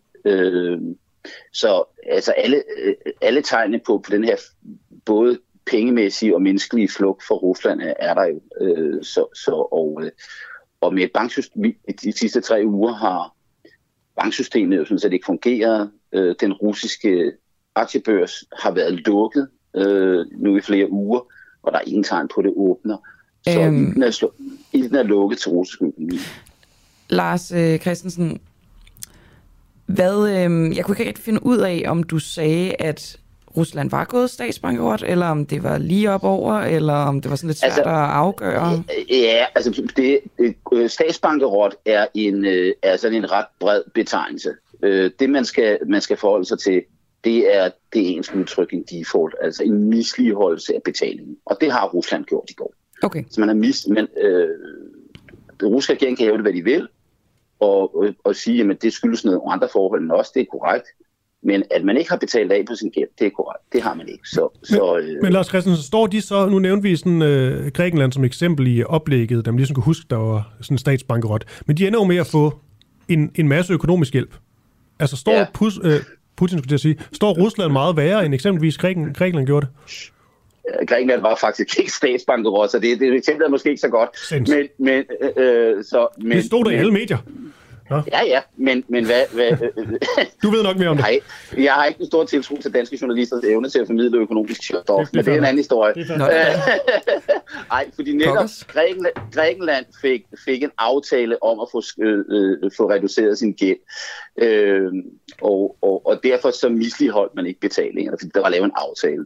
Så altså alle tegnene på den her både pengemæssige og menneskelige flugt fra Rusland er der jo. Og med banksystemet de sidste 3 uger har banksystemet jo sådan set ikke fungeret. Den russiske aktiebørs har været lukket nu i flere uger, og der er ingen tegn på, det åbner. Så ilden er lukket til russisk økonomi. Lars Christensen, jeg kunne ikke rigtig finde ud af, om du sagde, at Rusland var gået statsbankerot, eller om det var lige op over, eller om det var sådan lidt svært at afgøre? Ja, altså statsbankerot er sådan en ret bred betegnelse. Det, man skal forholde sig til, det er ens udtrykning default, altså en misligeholdelse af betalingen. Og det har Rusland gjort i går. Okay. Så man har den russiske regering kan hæve det, hvad de vil, og sige, at det skyldes noget andre forhold end også, det er korrekt. Men at man ikke har betalt af på sin gæld, det er korrekt. Det har man ikke. Men Lars Christensen, står de så, nu nævnte vi sådan, Grækenland som eksempel i oplægget, da man ligesom kunne huske, der var sådan en statsbankerot, men de ender jo med at få en masse økonomisk hjælp. Altså Putin skulle jeg sige, står Rusland meget værre end eksempelvis Grækenland gjorde det? Grækenland var faktisk ikke statsbankerot, så det eksempel er måske ikke så godt. Men det stod der i alle medier. Nå? Ja, men hvad... Du ved nok mere om det. Nej, jeg har ikke en stor tiltro til danske journalisters evne til at formidle økonomisk stof, men det er en anden historie. Nej, fordi netop Grækenland fik en aftale om at få reduceret sin gæld, og derfor så misligeholdt man ikke betalingerne, fordi der var lavet en aftale.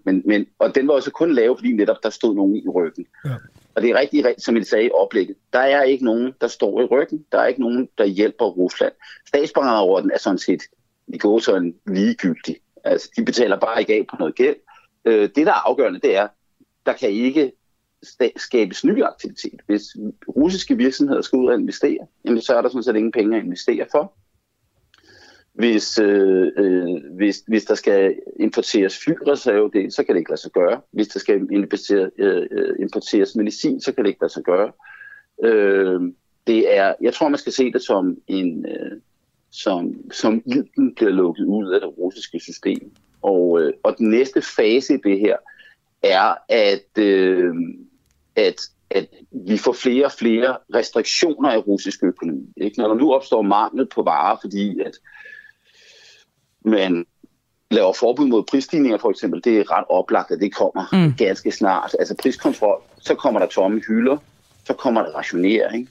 Og den var også kun lavet, fordi netop der stod nogen i ryggen. Ja. Og det er rigtigt, som I sagde i oplægget. Der er ikke nogen, der står i ryggen. Der er ikke nogen, der hjælper Rusland. Statsbankerotten er sådan set i gåseøjne ligegyldig. Altså, de betaler bare ikke af på noget gæld. Det, der er afgørende, det er, der kan ikke skabes ny aktivitet. Hvis russiske virksomheder skal ud og investere, jamen, så er der sådan set ingen penge at investere for. Hvis der skal importeres flyreserve, så kan det ikke lade sig gøre. Hvis der skal importeres medicin, så kan det ikke lade sig gøre. Jeg tror, man skal se det som som ilden bliver lukket ud af det russiske system. Og den næste fase i det her er, at vi får flere og flere restriktioner i russisk økonomi. Ikke? Når der nu opstår mangel på varer, fordi at man laver forbud mod prisstigninger, for eksempel, det er ret oplagt, at det kommer ganske snart. Altså priskontrol, så kommer der tomme hylder, så kommer der rationering.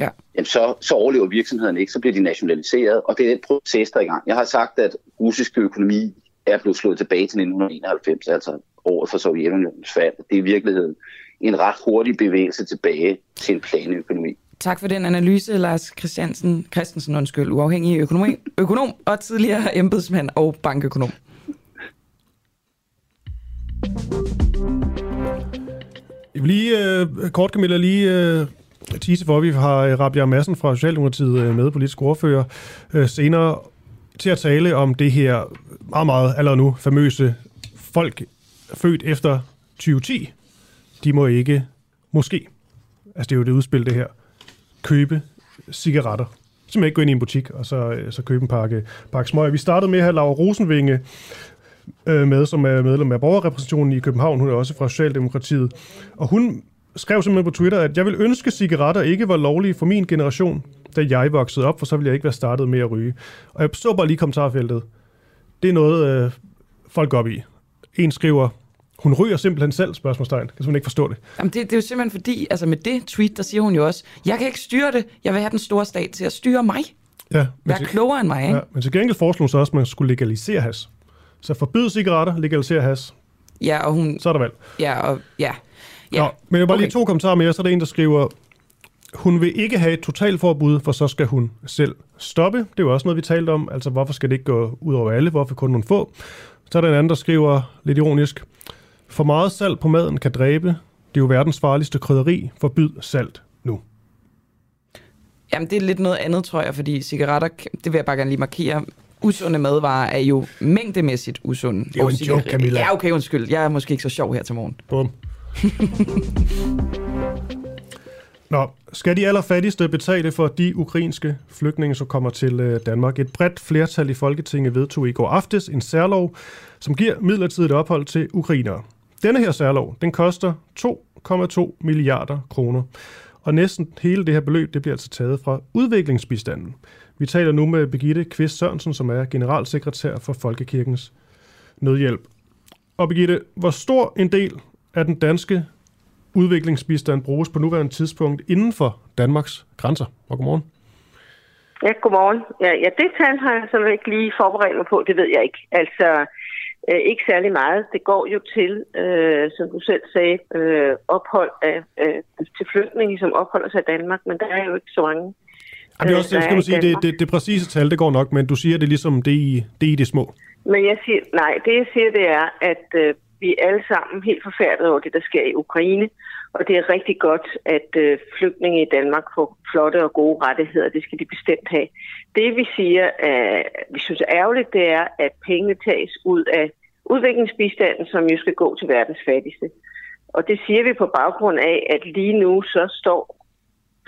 Ja. Jamen så overlever virksomhederne ikke, så bliver de nationaliseret, og det er den proces, der er i gang. Jeg har sagt, at russisk økonomi er blevet slået tilbage til 1991, altså året for Sovjetunionens fald. Det er i virkeligheden en ret hurtig bevægelse tilbage til en planøkonomi. Tak for den analyse, Lars Christensen, uafhængig økonom og tidligere embedsmand og bankøkonom. Jeg vil lige kort, Camilla, tease for, at vi har Rabjerg Madsen fra Socialdemokratiet med, politisk ordfører, senere til at tale om det her meget, meget allerede nu famøse folk født efter 2010. De må ikke, måske, altså det er jo det udspil det her, købe cigaretter. Simpelthen ikke gå ind i en butik og så købe en pakke smøger. Vi startede med her Laura Rosenvinge, som er medlem af borgerrepræsentationen i København. Hun er også fra Socialdemokratiet. Og hun skrev simpelthen på Twitter, at jeg vil ønske cigaretter ikke var lovlige for min generation, da jeg voksede op, for så ville jeg ikke være startet med at ryge. Og jeg så bare lige kommentarfeltet. Det er noget, folk går op i. En skriver... Hun ryger simpelthen selv, spørgsmålstegn. Jeg kan simpelthen ikke forstå det. Jamen det er jo simpelthen fordi, altså med det tweet, der siger hun jo også, jeg kan ikke styre det, jeg vil have den store stat til at styre mig. Ja, være klogere end mig, ikke? Ja, men til gengæld foreslog så også, at man skulle legalisere hash. Så forbyde cigaretter, legalisere hash. Ja, og hun... Så er der valg. Ja. Nå, men jeg bare lige 2 kommentarer mere, så er der en, der skriver... Hun vil ikke have et totalforbud, for så skal hun selv stoppe. Det er jo også noget, vi talte om. Altså, hvorfor skal det ikke gå ud over alle? Hvorfor kun nogle få? Så er der en anden, der skriver lidt ironisk. For meget salt på maden kan dræbe. Det er jo verdens farligste krydderi. Forbyd salt nu. Jamen, det er lidt noget andet, tror jeg, fordi cigaretter, det vil jeg bare gerne lige markere, usunde madvarer er jo mængdemæssigt usunde. Det er jo en joke, Camilla. Ja, okay, undskyld. Jeg er måske ikke så sjov her til morgen. Bum. Nå, skal de allerfattigste betale for de ukrainske flygtninge, som kommer til Danmark? Et bredt flertal i Folketinget vedtog i går aftes en særlov, som giver midlertidigt ophold til ukrainere. Denne her særlov, den koster 2,2 milliarder kroner. Og næsten hele det her beløb, det bliver altså taget fra udviklingsbistanden. Vi taler nu med Birgitte Qvist-Sørensen, som er generalsekretær for Folkekirkens Nødhjælp. Og Birgitte, hvor stor en del af den danske udviklingsbistand bruges på nuværende tidspunkt inden for Danmarks grænser? Og godmorgen. Ja, godmorgen. Ja, det tal har jeg så ikke lige forberedt mig på, det ved jeg ikke. Altså, ikke særlig meget. Det går jo til, som du selv sagde, ophold af, til flygtninge, som opholder sig i Danmark, men der er jo ikke så mange. Jamen, også, jeg skal sige, det præcise tal, det går nok, men du siger det ligesom, det er i det små. Men jeg siger, nej, det jeg siger, det er, at vi er alle sammen helt forfærdede over det, der sker i Ukraine, og det er rigtig godt, at flygtninge i Danmark får flotte og gode rettigheder. Det skal de bestemt have. Det, vi siger, vi synes er ærgerligt, det er, at pengene tages ud af udviklingsbistanden, som jo skal gå til verdens fattigste. Og det siger vi på baggrund af, at lige nu så står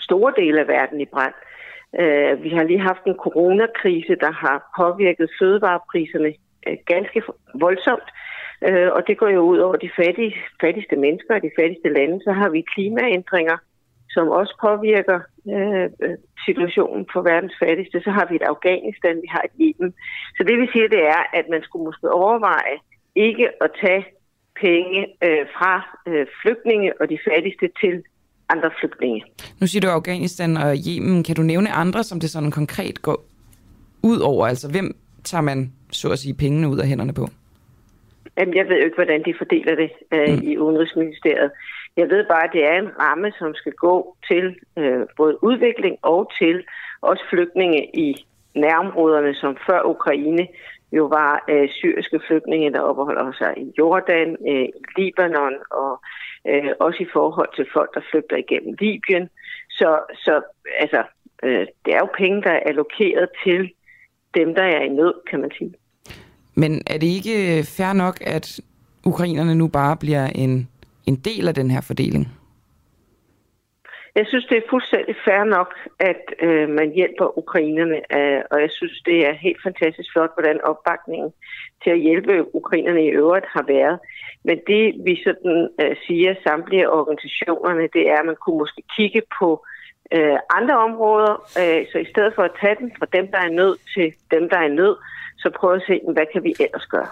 store dele af verden i brand. Vi har lige haft en coronakrise, der har påvirket fødevarepriserne ganske voldsomt. Og det går jo ud over de fattigste mennesker og de fattigste lande. Så har vi klimaændringer, som også påvirker situationen for verdens fattigste. Så har vi et Afghanistan, vi har et Yemen. Så det vi siger, det er, at man skulle måske overveje ikke at tage penge fra flygtninge og de fattigste til andre flygtninge. Nu siger du Afghanistan og Yemen. Kan du nævne andre, som det sådan konkret går ud over? Altså, hvem tager man, så at sige, pengene ud af hænderne på? Jamen, jeg ved jo ikke, hvordan de fordeler det i Udenrigsministeriet. Jeg ved bare, at det er en ramme, som skal gå til både udvikling og til også flygtninge i nærområderne, som før Ukraine jo var syriske flygtninge, der opholder sig i Jordan, Libanon og også i forhold til folk, der flygter igennem Libyen. Så det er jo penge, der er allokeret til dem, der er i nød, kan man sige. Men er det ikke fair nok, at ukrainerne nu bare bliver en del af den her fordeling? Jeg synes, det er fuldstændig fair nok, at man hjælper ukrainerne, og jeg synes, det er helt fantastisk flot, hvordan opbakningen til at hjælpe ukrainerne i øvrigt har været. Men det, vi sådan siger samtlige organisationerne, det er, at man kunne måske kigge på andre områder, så i stedet for at tage dem fra dem, der er i nød til dem, der er i nød, så prøv at se, hvad kan vi ellers gøre?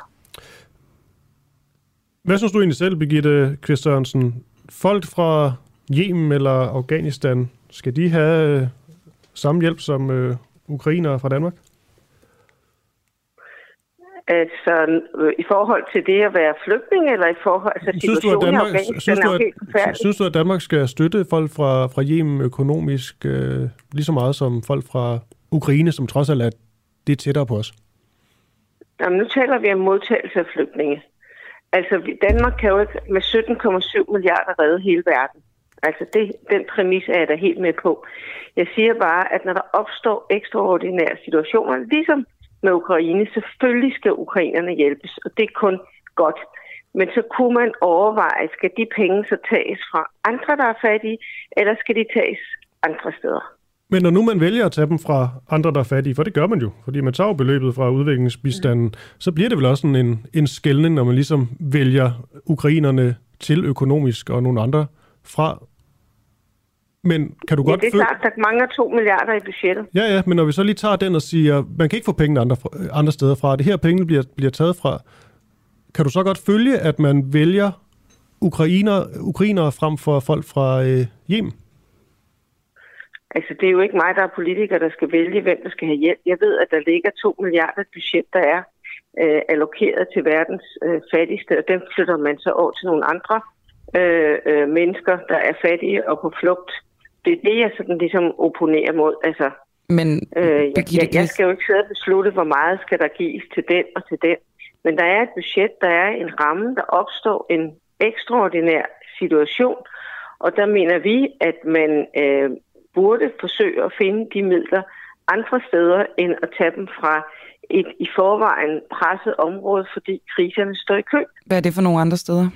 Hvad synes du egentlig selv, Birgitte Qvist-Sørensen? Folk fra Yemen eller Afghanistan, skal de have samme hjælp som ukrainere fra Danmark? Altså, i forhold til det at være flygtning, eller i forhold til situationen i Afghanistan er helt forfærdelig? Synes du, at Danmark skal støtte folk fra Yemen økonomisk lige så meget som folk fra Ukraine, som trods alt er det tættere på os? Jamen, nu taler vi om modtagelse af flygtninge. Altså, Danmark kan jo ikke med 17,7 milliarder redde hele verden. Altså, den præmis er jeg da helt med på. Jeg siger bare, at når der opstår ekstraordinære situationer, ligesom med Ukraine, selvfølgelig skal ukrainerne hjælpes, og det er kun godt. Men så kunne man overveje, skal de penge så tages fra andre, der er fattige, eller skal de tages andre steder? Men når nu man vælger at tage dem fra andre, der er fattige, for det gør man jo, fordi man tager beløbet fra udviklingsbistanden, så bliver det vel også sådan en skelnen, når man ligesom vælger ukrainerne til økonomisk og nogle andre fra. Men kan du godt... Ja, det er klart, der mangler 2 milliarder i budgettet. Ja, men når vi så lige tager den og siger, man kan ikke få pengene andre steder fra, det her penge bliver taget fra, kan du så godt følge, at man vælger ukrainere frem for folk fra Yemen? Altså, det er jo ikke mig, der er politiker, der skal vælge, hvem der skal have hjælp. Jeg ved, at der ligger 2 milliarder budget, der er allokeret til verdens fattigste, og dem flytter man så over til nogle andre mennesker, der er fattige og på flugt. Det er det, jeg sådan ligesom opponerer mod. Altså, men, jeg skal jo ikke sidde og beslutte, hvor meget skal der gives til den og til den. Men der er et budget, der er en ramme, der opstår en ekstraordinær situation, og der mener vi, at man burde forsøge at finde de midler andre steder, end at tage dem fra et i forvejen presset område, fordi kriserne står i kø. Hvad er det for nogle andre steder?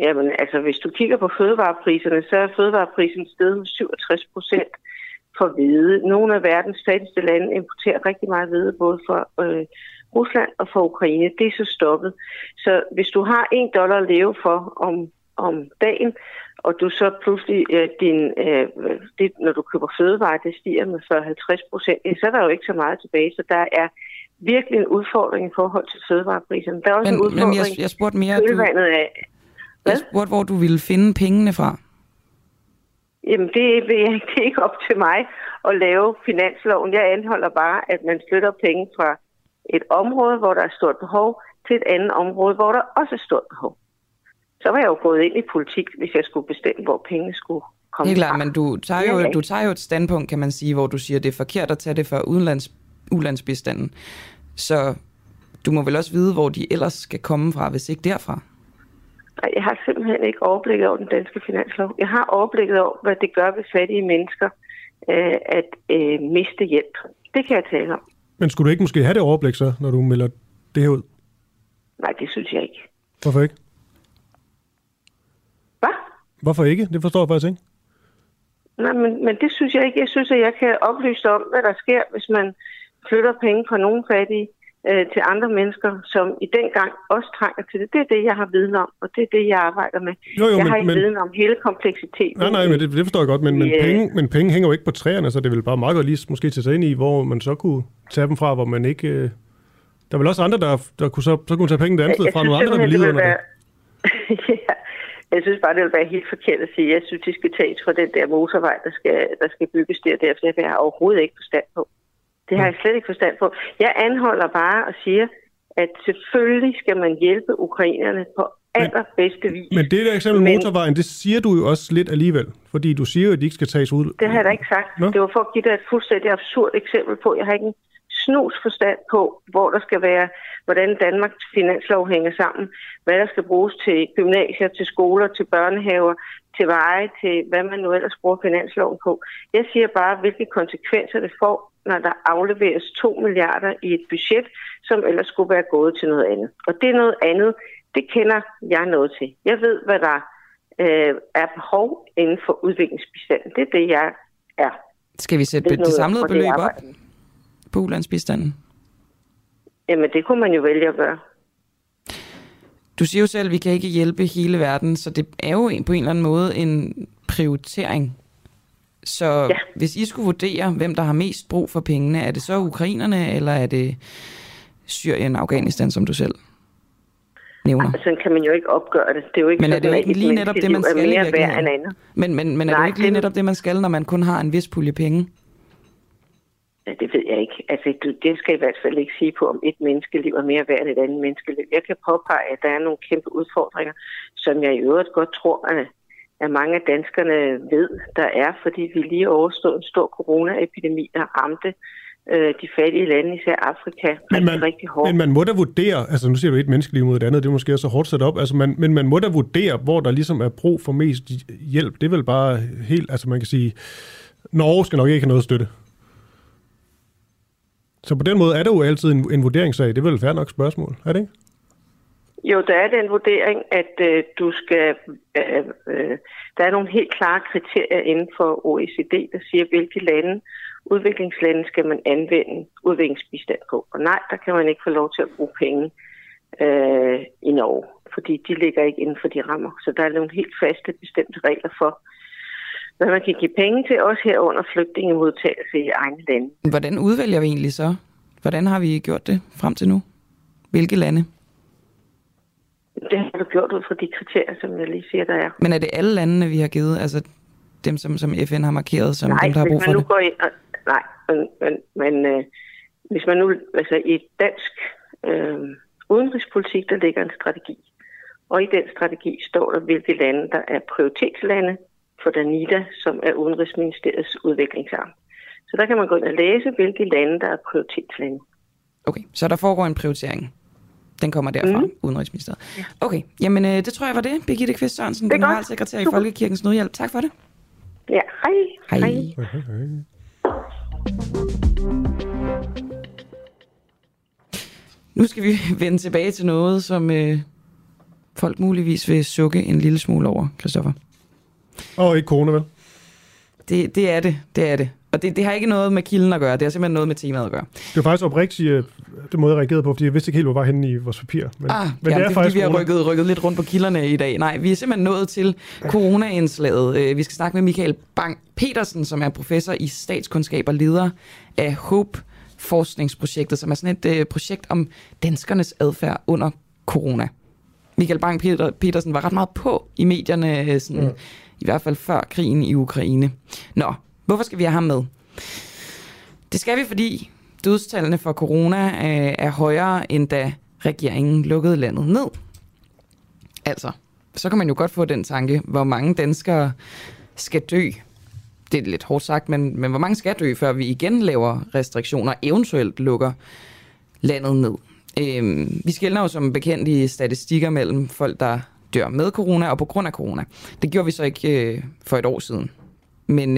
Jamen, altså, hvis du kigger på fødevarepriserne, så er fødevareprisen steget med 67% for hvede. Nogle af verdens fattigste lande importerer rigtig meget hvede, både fra Rusland og fra Ukraine. Det er så stoppet. Så hvis du har $1 at leve for om dagen, og du så pludselig, når du køber fødevarer, det stiger med 40-50%, så er der jo ikke så meget tilbage. Så der er virkelig en udfordring i forhold til fødevarepriserne. Der er også en udfordring jeg spurgte mere, jeg spurgte, hvor du ville finde pengene fra. Jamen, det er ikke op til mig at lave finansloven. Jeg anholder bare, at man flytter penge fra et område, hvor der er stort behov, til et andet område, hvor der også er stort behov. Så var jeg jo gået ind i politik, hvis jeg skulle bestemme, hvor pengene skulle komme fra. Det er klart, men du tager jo et standpunkt, kan man sige, hvor du siger, det er forkert at tage det fra ulandsbistanden. Så du må vel også vide, hvor de ellers skal komme fra, hvis ikke derfra? Jeg har simpelthen ikke overblikket over den danske finanslov. Jeg har overblikket over, hvad det gør ved fattige mennesker at miste hjælp. Det kan jeg tale om. Men skulle du ikke måske have det overblik så, når du melder det her ud? Nej, det synes jeg ikke. Hvorfor ikke? Hvad? Hvorfor ikke? Det forstår jeg faktisk ikke. Nej, men det synes jeg ikke. Jeg synes, at jeg kan oplyse om, hvad der sker, hvis man flytter penge fra nogle fattige til andre mennesker, som i den gang også trænger til det. Det er det, jeg har viden om, og det er det, jeg arbejder med. Jeg har ikke viden om hele kompleksiteten. Nej, men det forstår jeg godt, men penge hænger jo ikke på træerne, så det er vel bare meget godt lige måske tage sig ind i, hvor man så kunne tage dem fra, hvor man ikke... Der er vel også andre, der kunne så kunne tage penge et andet sted fra, nogle andre, der vil lide under det. Ja. Jeg synes bare, det vil være helt forkert at sige, jeg synes, de skal tages fra den der motorvej, der skal bygges der, for det har jeg overhovedet ikke forstand på. Det har jeg slet ikke forstand på. Jeg anholder bare og siger, at selvfølgelig skal man hjælpe ukrainerne på allerbedste vis. Men det der eksempel motorvejen, det siger du jo også lidt alligevel. Fordi du siger jo, at de ikke skal tages ud. Det har jeg da ikke sagt. Nå? Det var for at give dig et fuldstændig absurd eksempel på. Jeg har ikke en snus forstand på, hvor der skal være, hvordan Danmarks finanslov hænger sammen. Hvad der skal bruges til gymnasier, til skoler, til børnehaver, til veje, til hvad man nu ellers bruger finansloven på. Jeg siger bare, hvilke konsekvenser det får, når der afleveres 2 milliarder i et budget, som ellers skulle være gået til noget andet. Og det er noget andet, det kender jeg noget til. Jeg ved, hvad der er behov inden for udviklingsbistanden. Det er det, jeg er. Skal vi sætte det samlede beløb op på ulandsbistanden? Jamen, det kunne man jo vælge at gøre. Du siger jo selv, at vi kan ikke hjælpe hele verden, så det er jo på en eller anden måde en prioritering. Så ja. Hvis I skulle vurdere, hvem der har mest brug for pengene, er det så ukrainerne, eller er det Syrien og Afghanistan, som du selv nævner? Altså, sådan kan man jo ikke opgøre det. Det er jo ikke, men er det ikke lige netop det, man skal i virkeligheden? Men er det ikke lige netop det, man skal, når man kun har en vis pulje penge? Ja, det ved jeg ikke. Altså, det skal jeg i hvert fald ikke sige på, om et menneskeliv er mere værd end et andet menneskeliv. Jeg kan påpege, at der er nogle kæmpe udfordringer, som jeg i øvrigt godt tror, at mange af danskerne ved, der er, fordi vi lige overstod en stor coronaepidemi, der ramte de fattige lande, især Afrika, rigtig hårdt. Men man må da vurdere, altså nu siger du et menneskeliv mod et andet, det er måske også hårdt sat op, altså men man må da vurdere, hvor der ligesom er brug for mest hjælp. Det er vel bare helt, altså man kan sige, Norge skal nok ikke have noget støtte. Så på den måde er der jo altid en vurderingssag. Det er vel et fair nok spørgsmål, er det ikke? Jo, der er den vurdering, at du skal... der er nogle helt klare kriterier inden for OECD, der siger, hvilke lande, udviklingslande, skal man anvende udviklingsbistand på. Og nej, der kan man ikke få lov til at bruge penge i Norge, fordi de ligger ikke inden for de rammer. Så der er nogle helt faste bestemte regler for, hvad man kan give penge til, også herunder flygtningemodtagelse i egne lande. Hvordan udvælger vi egentlig så? Hvordan har vi gjort det frem til nu? Hvilke lande? Det har du gjort ud fra de kriterier, som jeg lige siger, der er. Men er det alle landene, vi har givet? Altså, dem, som FN har markeret som nej, dem, der har brug for det? Hvis man nu, altså i dansk udenrigspolitik, der ligger en strategi. Og i den strategi står der, hvilke lande, der er prioritetslande for Danida, som er Udenrigsministeriets udviklingsarm. Så der kan man gå ind og læse, hvilke lande, der er prioritetslande. Okay, så der foregår en prioritering. Den kommer derfra, Udenrigsministeriet. Ja. Okay, jamen det tror jeg var det, Birgitte Qvist-Sørensen, generalsekretær i Folkekirkens Nødhjælp. Tak for det. Ja, hej. Hej. Nu skal vi vende tilbage til noget, som folk muligvis vil sukke en lille smule over, Kristoffer. Og ikke corona, vel? Det er det. Og det har ikke noget med kilden at gøre, det har simpelthen noget med temaet at gøre. Det var faktisk oprigtigt, den måde jeg reagerede på, fordi jeg vidste ikke helt, hvor var henne i vores papir. Men det er faktisk fordi vi har rykket lidt rundt på kilderne i dag. Nej, vi er simpelthen nået til coronaindslaget. Vi skal snakke med Michael Bang-Petersen, som er professor i statskundskab og leder af HOPE-forskningsprojektet, som er sådan et projekt om danskernes adfærd under corona. Michael Bang-Petersen var ret meget på i medierne, sådan, i hvert fald før krigen i Ukraine. Nå, hvorfor skal vi have ham med? Det skal vi, fordi dødstallene for corona er højere, end da regeringen lukkede landet ned. Altså, så kan man jo godt få den tanke, hvor mange danskere skal dø. Det er lidt hårdt sagt, men hvor mange skal dø, før vi igen laver restriktioner, eventuelt lukker landet ned. Vi skelner jo som bekendt i statistikker mellem folk, der dør med corona og på grund af corona. Det gjorde vi så ikke for et år siden. Men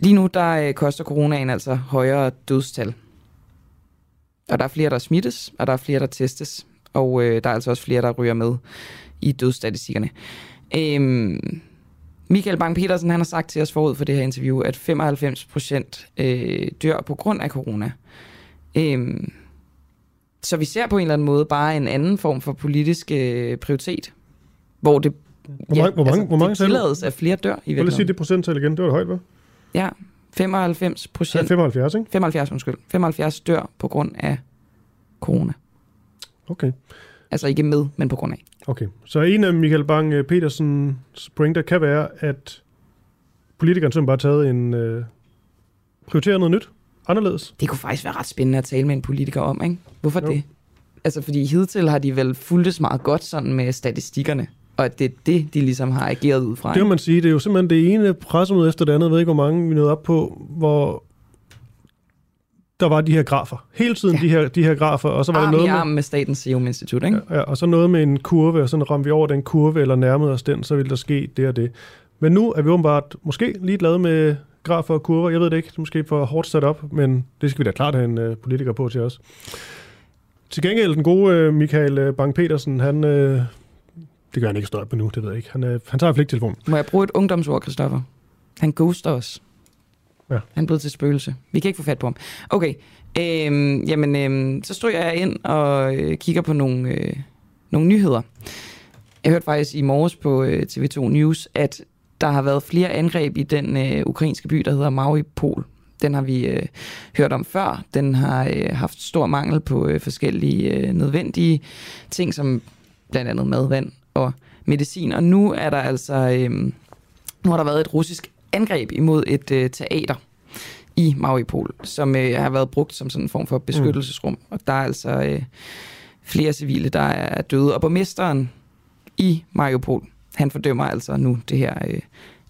lige nu, der koster coronaen altså højere dødstal. Og der er flere, der smittes, og der er flere, der testes. Og der er altså også flere, der ryger med i dødsstatistikkerne. Michael Bang-Petersen, han har sagt til os forud for det her interview, at 95% dør på grund af corona. Så vi ser på en eller anden måde bare en anden form for politisk prioritet, hvor det tillades, at flere dør i virkeligheden. Vil du sige det procenttal igen? Det var det højt, hvad? Ja, 95%. 75, ikke? 75 dør på grund af corona. Okay. Altså ikke med, men på grund af. Okay, så en af Michael Bang-Petersens pointer kan være, at politikerne simpelthen bare har taget en prioriteret noget nyt, anderledes. Det kunne faktisk være ret spændende at tale med en politiker om, ikke? Hvorfor det? Altså, fordi hidtil har de vel fulgtes meget godt sådan med statistikkerne. Og det er det, de ligesom har ageret ud fra. Det vil man sige. Det er jo simpelthen det ene pressemøde efter det andet. Jeg ved ikke, hvor mange vi nåede op på, hvor der var de her grafer. Hele tiden de her grafer. Og så var der noget med Statens Serum Institut, ikke? Ja, og så noget med en kurve, og så ramte vi over den kurve, eller nærmede os den, så ville der ske det og det. Men nu er vi åbenbart måske lige glade med grafer og kurver. Jeg ved det ikke. Det er måske for hårdt sat op, men det skal vi da klart have en politiker på til os. Til gengæld, den gode Michael Bang-Petersen, han... Det gør han ikke støj på nu, det ved jeg ikke. Han tager fliktelefonen. Må jeg bruge et ungdomsord, Kristoffer? Han ghoster os. Ja. Han er blevet til spøgelse. Vi kan ikke få fat på ham. Okay, så stryger jeg ind og kigger på nogle nyheder. Jeg hørte faktisk i morges på TV2 News, at der har været flere angreb i den ukrainske by, der hedder Mariupol. Den har vi hørt om før. Den har haft stor mangel på forskellige nødvendige ting, som blandt andet madvand og medicin. Og nu er der altså nu har der været et russisk angreb imod et teater i Mariupol, som har været brugt som sådan en form for beskyttelsesrum. Og der er altså flere civile, der er døde. Og borgmesteren i Mariupol, han fordømmer altså nu det her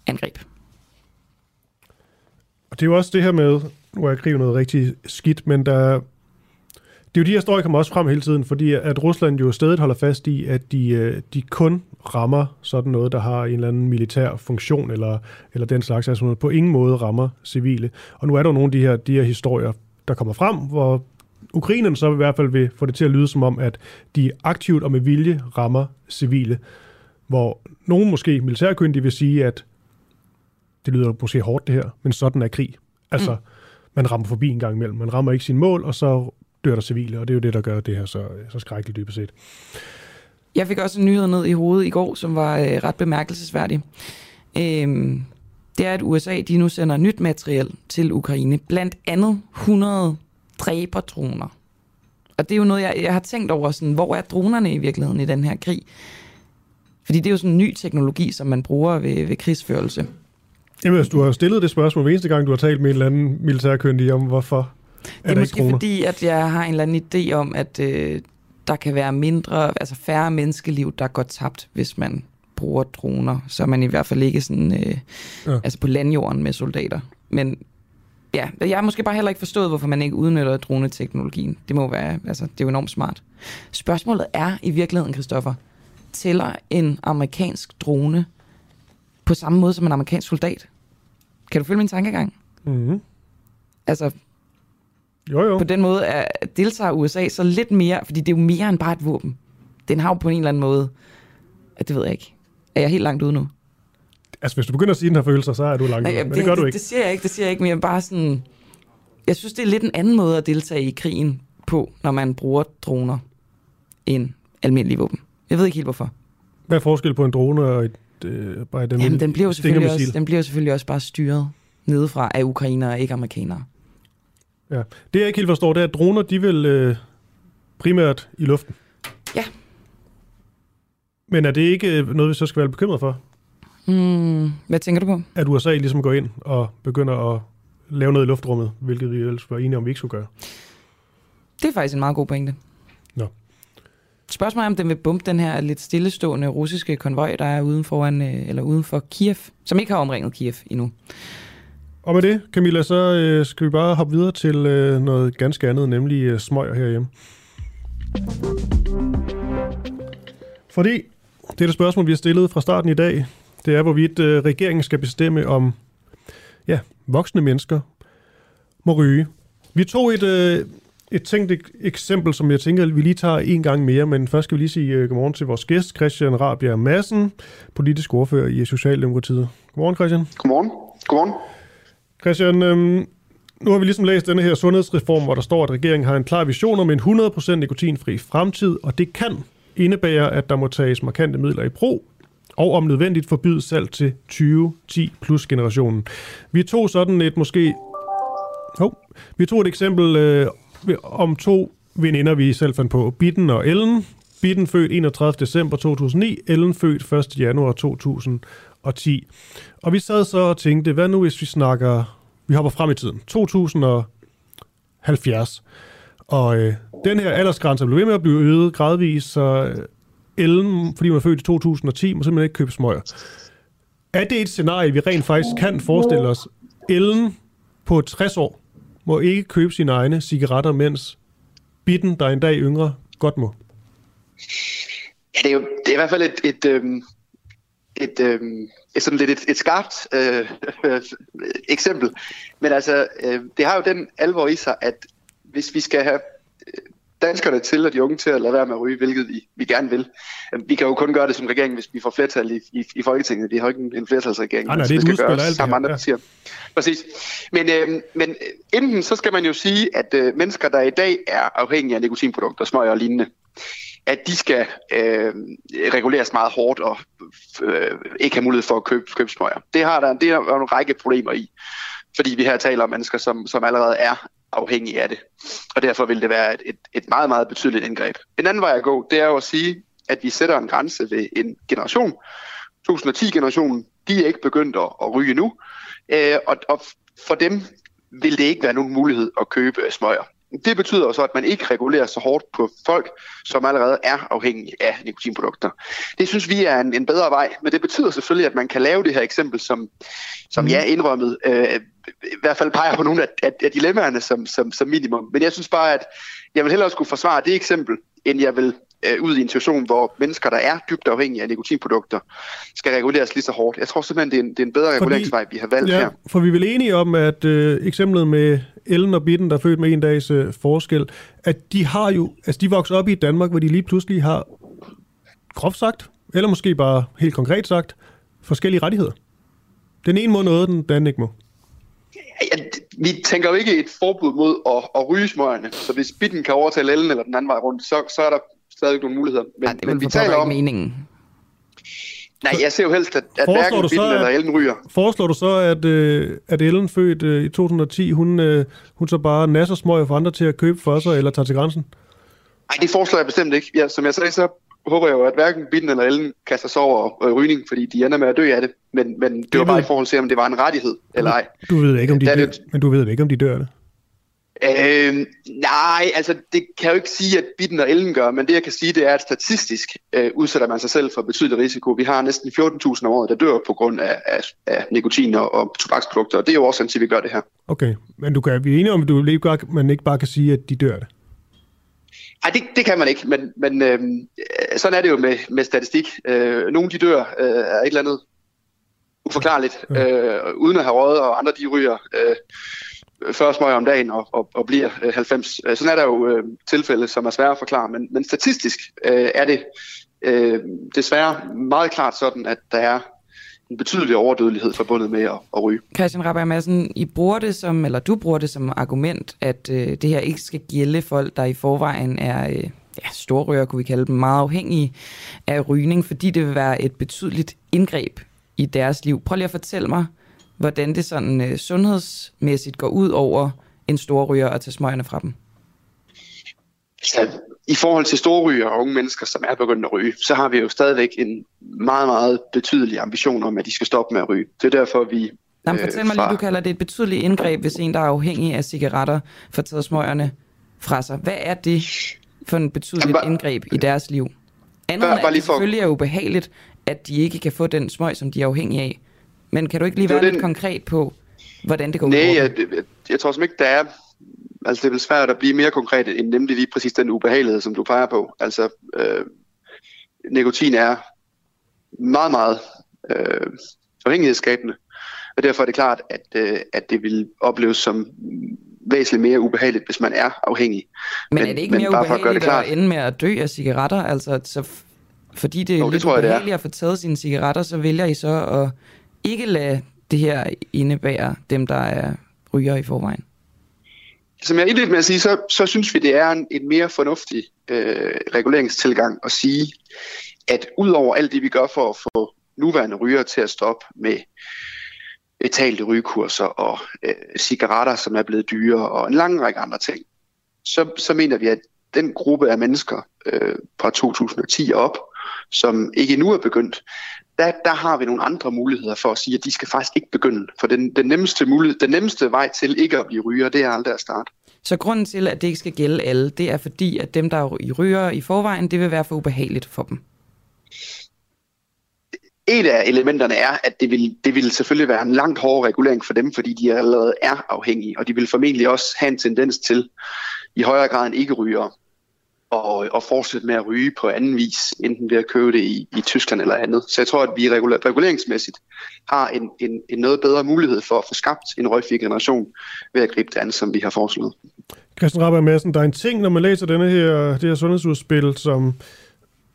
angreb. Og det er jo også det her med, nu er jeg krigen noget rigtig skidt, men der... Det er jo de her historier, kommer også frem hele tiden, fordi at Rusland jo stadig holder fast i, at de kun rammer sådan noget, der har en eller anden militær funktion, eller den slags, altså på ingen måde rammer civile. Og nu er der jo nogle af de her historier, der kommer frem, hvor ukrainerne så i hvert fald vil få det til at lyde som om, at de aktivt og med vilje rammer civile. Hvor nogen måske militærkyndige vil sige, at det lyder måske hårdt det her, men sådan er krig. Altså, man rammer forbi en gang imellem. Man rammer ikke sine mål, og så dør der civile, og det er jo det, der gør det her så skrækkeligt dybest set. Jeg fik også en nyhed ned i hovedet i går, som var ret bemærkelsesværdig. Det er, at USA de nu sender nyt materiel til Ukraine, blandt andet 100 dræberdroner. Og det er jo noget, jeg har tænkt over, sådan, hvor er dronerne i virkeligheden i den her krig? Fordi det er jo sådan en ny teknologi, som man bruger ved krigsførelse. Jamen, altså, du har stillet det spørgsmål hver eneste gang, du har talt med en eller anden militærkyndig om, hvorfor er det er måske fordi, at jeg har en eller anden idé om, at der kan være færre menneskeliv, der går tabt, hvis man bruger droner. Så er man i hvert fald ikke sådan, altså på landjorden med soldater. Men ja, jeg har måske bare heller ikke forstået, hvorfor man ikke udnytter droneteknologien. Det må være, altså, det er jo enormt smart. Spørgsmålet er i virkeligheden, Kristoffer, tæller en amerikansk drone på samme måde som en amerikansk soldat? Kan du følge min tankegang? Mm-hmm. Altså, jo. På den måde deltager USA så lidt mere, fordi det er jo mere end bare et våben. Den har jo på en eller anden måde, at det ved jeg ikke. Er jeg helt langt ude nu? Altså, hvis du begynder at sige den her følelse, så er du langt ude, men det gør du ikke. Det siger jeg ikke, men jeg bare sådan... Jeg synes, det er lidt en anden måde at deltage i krigen på, når man bruger droner end almindelige våben. Jeg ved ikke helt, hvorfor. Hvad er forskellen på en drone og et... bare den, jamen, den bliver jo selvfølgelig også bare styret nedefra af ukrainere og ikke amerikanere. Ja. Det jeg ikke helt forstår, det er, at droner, de vil primært i luften. Ja. Men er det ikke noget, vi så skal være bekymret for? Hvad tænker du på? At USA ligesom går ind og begynder at lave noget i luftrummet, hvilket vi ellers var enige om, vi ikke skulle gøre. Det er faktisk en meget god pointe. Nå. Spørgsmålet er, om den vil bombe den her lidt stillestående russiske konvoj, der er uden for Kiev, som ikke har omringet Kiev endnu. Og med det, Camilla, så skal vi bare hoppe videre til noget ganske andet, nemlig smøger herhjemme. Fordi det spørgsmål, vi har stillet fra starten i dag, det er, hvorvidt regeringen skal bestemme om voksne mennesker må ryge. Vi tog et tænkt eksempel, som jeg tænker, vi lige tager en gang mere, men først skal vi lige sige godmorgen til vores gæst, Christian Rabjerg Madsen, politisk ordfører i Socialdemokratiet. Godmorgen, Christian. Godmorgen. Christian, nu har vi ligesom læst denne her sundhedsreform, hvor der står, at regeringen har en klar vision om en 100% nikotinfri fremtid, og det kan indebære, at der må tages markante midler i brug, og om nødvendigt forbydes salg til 2010-plus-generationen. Vi tog et eksempel om to veninder, vi selv fandt på, Bitten og Ellen. Bitten født 31. december 2009, Ellen født 1. januar 2010. Og vi sad så og tænkte, hvad nu hvis vi hopper frem i tiden, 2070. Og den her aldersgrænse blev ved med at blive øget gradvist, så Ellen, fordi hun er født i 2010, må simpelthen ikke købe smøger. Er det et scenarie, vi rent faktisk kan forestille os? Ellen på 60 år må ikke købe sine egne cigaretter, mens Bitten, der en dag yngre, godt må. Ja, det er i hvert fald et skarpt eksempel. Men altså, det har jo den alvor i sig, at hvis vi skal have danskerne til, og de unge til at lade være med at ryge, hvilket vi gerne vil. Vi kan jo kun gøre det som regering, hvis vi får flertal i Folketinget. Vi har jo ikke en flertalsregering, nej, det skal gøre sammen med andre partier. Præcis. Men enten så skal man jo sige, at mennesker, der i dag er afhængige af nikotinprodukter, smøger og lignende, at de skal reguleres meget hårdt og ikke have mulighed for at købe smøger. Det er der en række problemer i, fordi vi her taler om mennesker, som allerede er afhængig af det. Og derfor vil det være et meget, meget betydeligt indgreb. En anden vej at gå, det er jo at sige, at vi sætter en grænse ved en generation. 2010-generationen, de er ikke begyndt at ryge nu. Og for dem vil det ikke være nogen mulighed at købe smøger. Det betyder så, at man ikke regulerer så hårdt på folk, som allerede er afhængige af nikotinprodukter. Det synes vi er en bedre vej, men det betyder selvfølgelig, at man kan lave det her eksempel, som jeg indrømmede, i hvert fald peger på nogle af dilemmaerne som minimum. Men jeg synes bare, at jeg vil hellere skulle forsvare det eksempel, end jeg vil ud i en situation, hvor mennesker, der er dybt afhængige af nikotinprodukter, skal reguleres lige så hårdt. Jeg tror simpelthen, det er en bedre reguleringsvej, vi har valgt her. For vi er vel enige om, at eksemplet med Ellen og Bitten, der er født med en dags forskel, at de har jo, altså de vokser op i Danmark, hvor de lige pludselig har groft sagt, eller måske bare helt konkret sagt, forskellige rettigheder. Den ene må noget, den anden ikke må. Ja, vi tænker jo ikke et forbud mod at ryge smøgerne, så hvis Bitten kan overtale Ellen eller den anden vej rundt, så er der stadig nogle muligheder, men vi taler om meningen. Nej, jeg ser jo helst, at hverken Bitten eller Ellen ryger. Foreslår du så, at Ellen født i 2010, hun så bare nasser smøger for andre til at købe for sig, eller tager til grænsen? Nej, det foreslår jeg bestemt ikke. Ja, som jeg sagde, så håber jeg jo, at hverken Biden eller Ellen kaster sig over rygning, fordi de ender med at dø af det. Men det var bare i forhold til, om det var en rettighed eller ej. Du ved ikke, om de dør, men du ved ikke, om de dør det? Nej, altså det kan jo ikke sige, at Biden og Ellen gør, men det jeg kan sige, det er, at statistisk udsætter man sig selv for betydelig risiko. Vi har næsten 14.000 om året, der dør på grund af nikotin og tobaksprodukter, og det er jo også sådan, at vi gør det her. Okay, men du kan blive enige om, at man ikke bare kan sige, at de dør det? Nej, det kan man ikke, men sådan er det jo med statistik. Nogle de dør af et eller andet uforklarligt, uden at have røget, og andre de ryger 40 smøger om dagen og bliver 90. Sådan er der jo tilfælde, som er svære at forklare, men statistisk er det desværre meget klart sådan, at der er en betydelig overdødelighed forbundet med at ryge. Christian Rabjerg Madsen, du bruger det som argument, at det her ikke skal gælde folk, der i forvejen er storrøger, kunne vi kalde dem, meget afhængige af rygning, fordi det vil være et betydeligt indgreb i deres liv. Prøv lige at fortælle mig, hvordan det sådan sundhedsmæssigt går ud over en storryger og tage smøgerne fra dem. Ja. I forhold til storrygere og unge mennesker, som er begyndt at ryge, så har vi jo stadigvæk en meget, meget betydelig ambition om, at de skal stoppe med at ryge. Det er derfor, vi... Jamen, fortæl mig lige, du kalder det et betydeligt indgreb, hvis en, der er afhængig af cigaretter, får taget smøgerne fra sig. Hvad er det for en betydeligt indgreb i deres liv? Andet end, at det selvfølgelig er ubehageligt, at de ikke kan få den smøg, som de er afhængige af. Men kan du ikke lige være lidt konkret på, hvordan det går ud? Nej, jeg tror som ikke, der er... Altså det er vel svært at blive mere konkret end nemlig lige præcis den ubehagelighed, som du peger på. Altså nikotin er meget, meget afhængighedsskabende, og derfor er det klart, at det vil opleves som væsentligt mere ubehageligt, hvis man er afhængig. Men er det ikke mere ubehageligt at ende med at dø af cigaretter? Altså, fordi det er lidt ubehageligt at få taget sine cigaretter, så vælger I så at ikke lade det her indebære dem, der er ryger i forvejen? Som jeg indledte med at sige, så synes vi, det er en mere fornuftig reguleringstilgang at sige, at udover alt det, vi gør for at få nuværende rygere til at stoppe med betalte rygekurser og cigaretter, som er blevet dyre og en lang række andre ting, så mener vi, at den gruppe af mennesker fra 2010 op, som ikke endnu er begyndt, der har vi nogle andre muligheder for at sige, at de skal faktisk ikke begynde. For den nemmeste vej til ikke at blive ryger, det er aldrig at starte. Så grunden til, at det ikke skal gælde alle, det er fordi, at dem, der er ryger i forvejen, det vil være for ubehageligt for dem? Et af elementerne er, at det vil selvfølgelig være en langt hårdere regulering for dem, fordi de allerede er afhængige, og de vil formentlig også have en tendens til, i højere grad end ikke rygere, og fortsætte med at ryge på anden vis, enten ved at købe det i Tyskland eller andet. Så jeg tror, at vi reguleringsmæssigt har en noget bedre mulighed for at få skabt en røgfri generation ved at gribe det an, som vi har foreslået. Christian Rabjerg Madsen, der er en ting, når man læser det her sundhedsudspil, som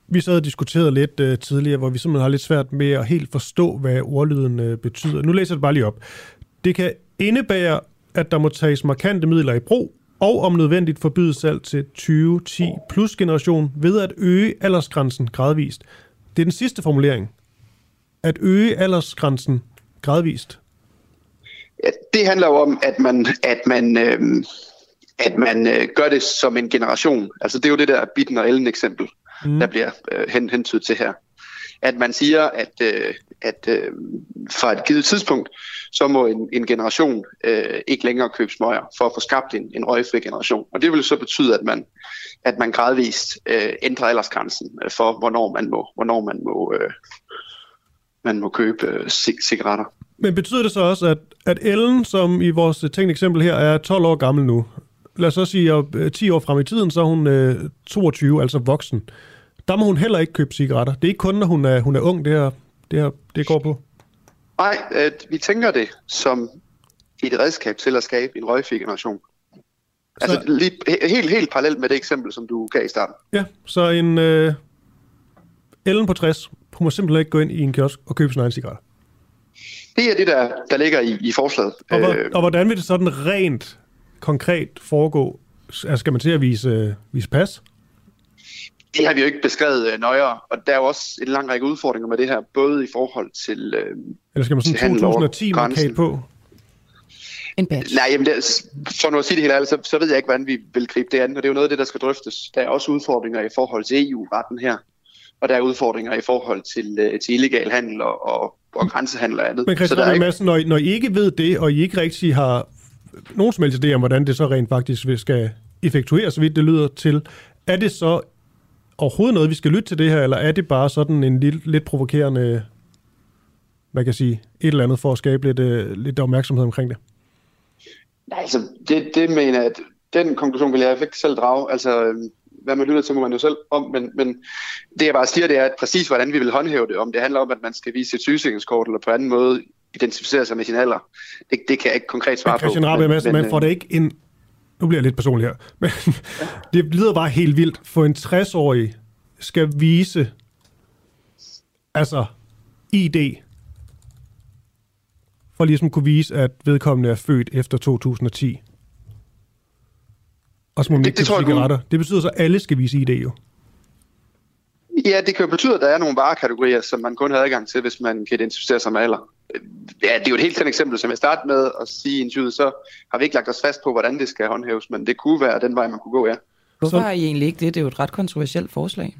vi sad og diskuterede lidt tidligere, hvor vi simpelthen har lidt svært med at helt forstå, hvad ordlyden betyder. Nu læser jeg det bare lige op. Det kan indebære, at der må tages markante midler i brug, og om nødvendigt forbydes salg til 2010+-generation ved at øge aldersgrænsen gradvist. Det er den sidste formulering. At øge aldersgrænsen gradvist. Ja, det handler jo om, at man gør det som en generation. Altså det er jo det der Biden og Ellen eksempel, der bliver hentydet til her. At man siger, at fra et givet tidspunkt, så må en generation ikke længere købe smøger for at få skabt en røgfri generation. Og det vil så betyde, at man gradvist ændrer aldersgrænsen for, hvornår man må købe cigaretter. Men betyder det så også, at Ellen, som i vores tænkte eksempel her, er 12 år gammel nu, lad os så sige, at 10 år frem i tiden, så er hun 22, altså voksen. Der må hun heller ikke købe cigaretter. Det er ikke kun, når hun er ung, det går på. Nej, vi tænker det som et redskab til at skabe en røgfri generation. Altså lige, helt parallelt med det eksempel, som du gav i starten. Ja, så en Ellen på 60, hun må simpelthen ikke gå ind i en kiosk og købe sin egen cigaretter. Det er det, der ligger i forslaget. Og hvordan vil det sådan rent konkret foregå? Altså, skal man til at vise pas? Det har vi jo ikke beskrevet nøjere, og der er jo også en lang række udfordringer med det her, både i forhold til eller skal man sådan 2010 marked på? En patch. Nej, jamen for nu at sige det helt ærligt, så ved jeg ikke, hvordan vi vil gribe det an, og det er jo noget af det, der skal drøftes. Der er også udfordringer i forhold til EU-retten her, og der er udfordringer i forhold til illegal handel og grænsehandel og andet. Men Christian Rabjerg Madsen, når I ikke ved det, og I ikke rigtig har nogen som helst idé om, hvordan det så rent faktisk skal effektueres, så vidt det lyder til, er det så overhovedet noget, vi skal lytte til det her, eller er det bare sådan en lidt provokerende, hvad kan jeg sige, et eller andet for at skabe lidt opmærksomhed omkring det? Nej, altså, det mener jeg, den konklusion vil jeg ikke selv drage. Altså, hvad man lytter til, må man jo selv om, men det jeg bare siger, det er, at præcis hvordan vi vil håndhæve det, om det handler om, at man skal vise et sygesikringskort, eller på anden måde identificere sig med sin alder. Det kan jeg ikke konkret svare på. Christian Rabjerg Madsen, man får det ikke en... Nu bliver jeg lidt personlig her, men det lyder bare helt vildt, for en 60-årig skal vise, altså, ID, for ligesom kunne vise, at vedkommende er født efter 2010. Og så må man ikke købe cigaretter. Det betyder så, at alle skal vise ID jo. Ja, det kan jo betyde, at der er nogle varekategorier, som man kun har adgang til, hvis man kan identificere sig med alder. Ja, det er jo et helt tænkt eksempel, som jeg startede med at sige i interviewet, så har vi ikke lagt os fast på, hvordan det skal håndhæves, men det kunne være den vej, man kunne gå, ja. Hvorfor har I egentlig ikke det? Det er jo et ret kontroversielt forslag.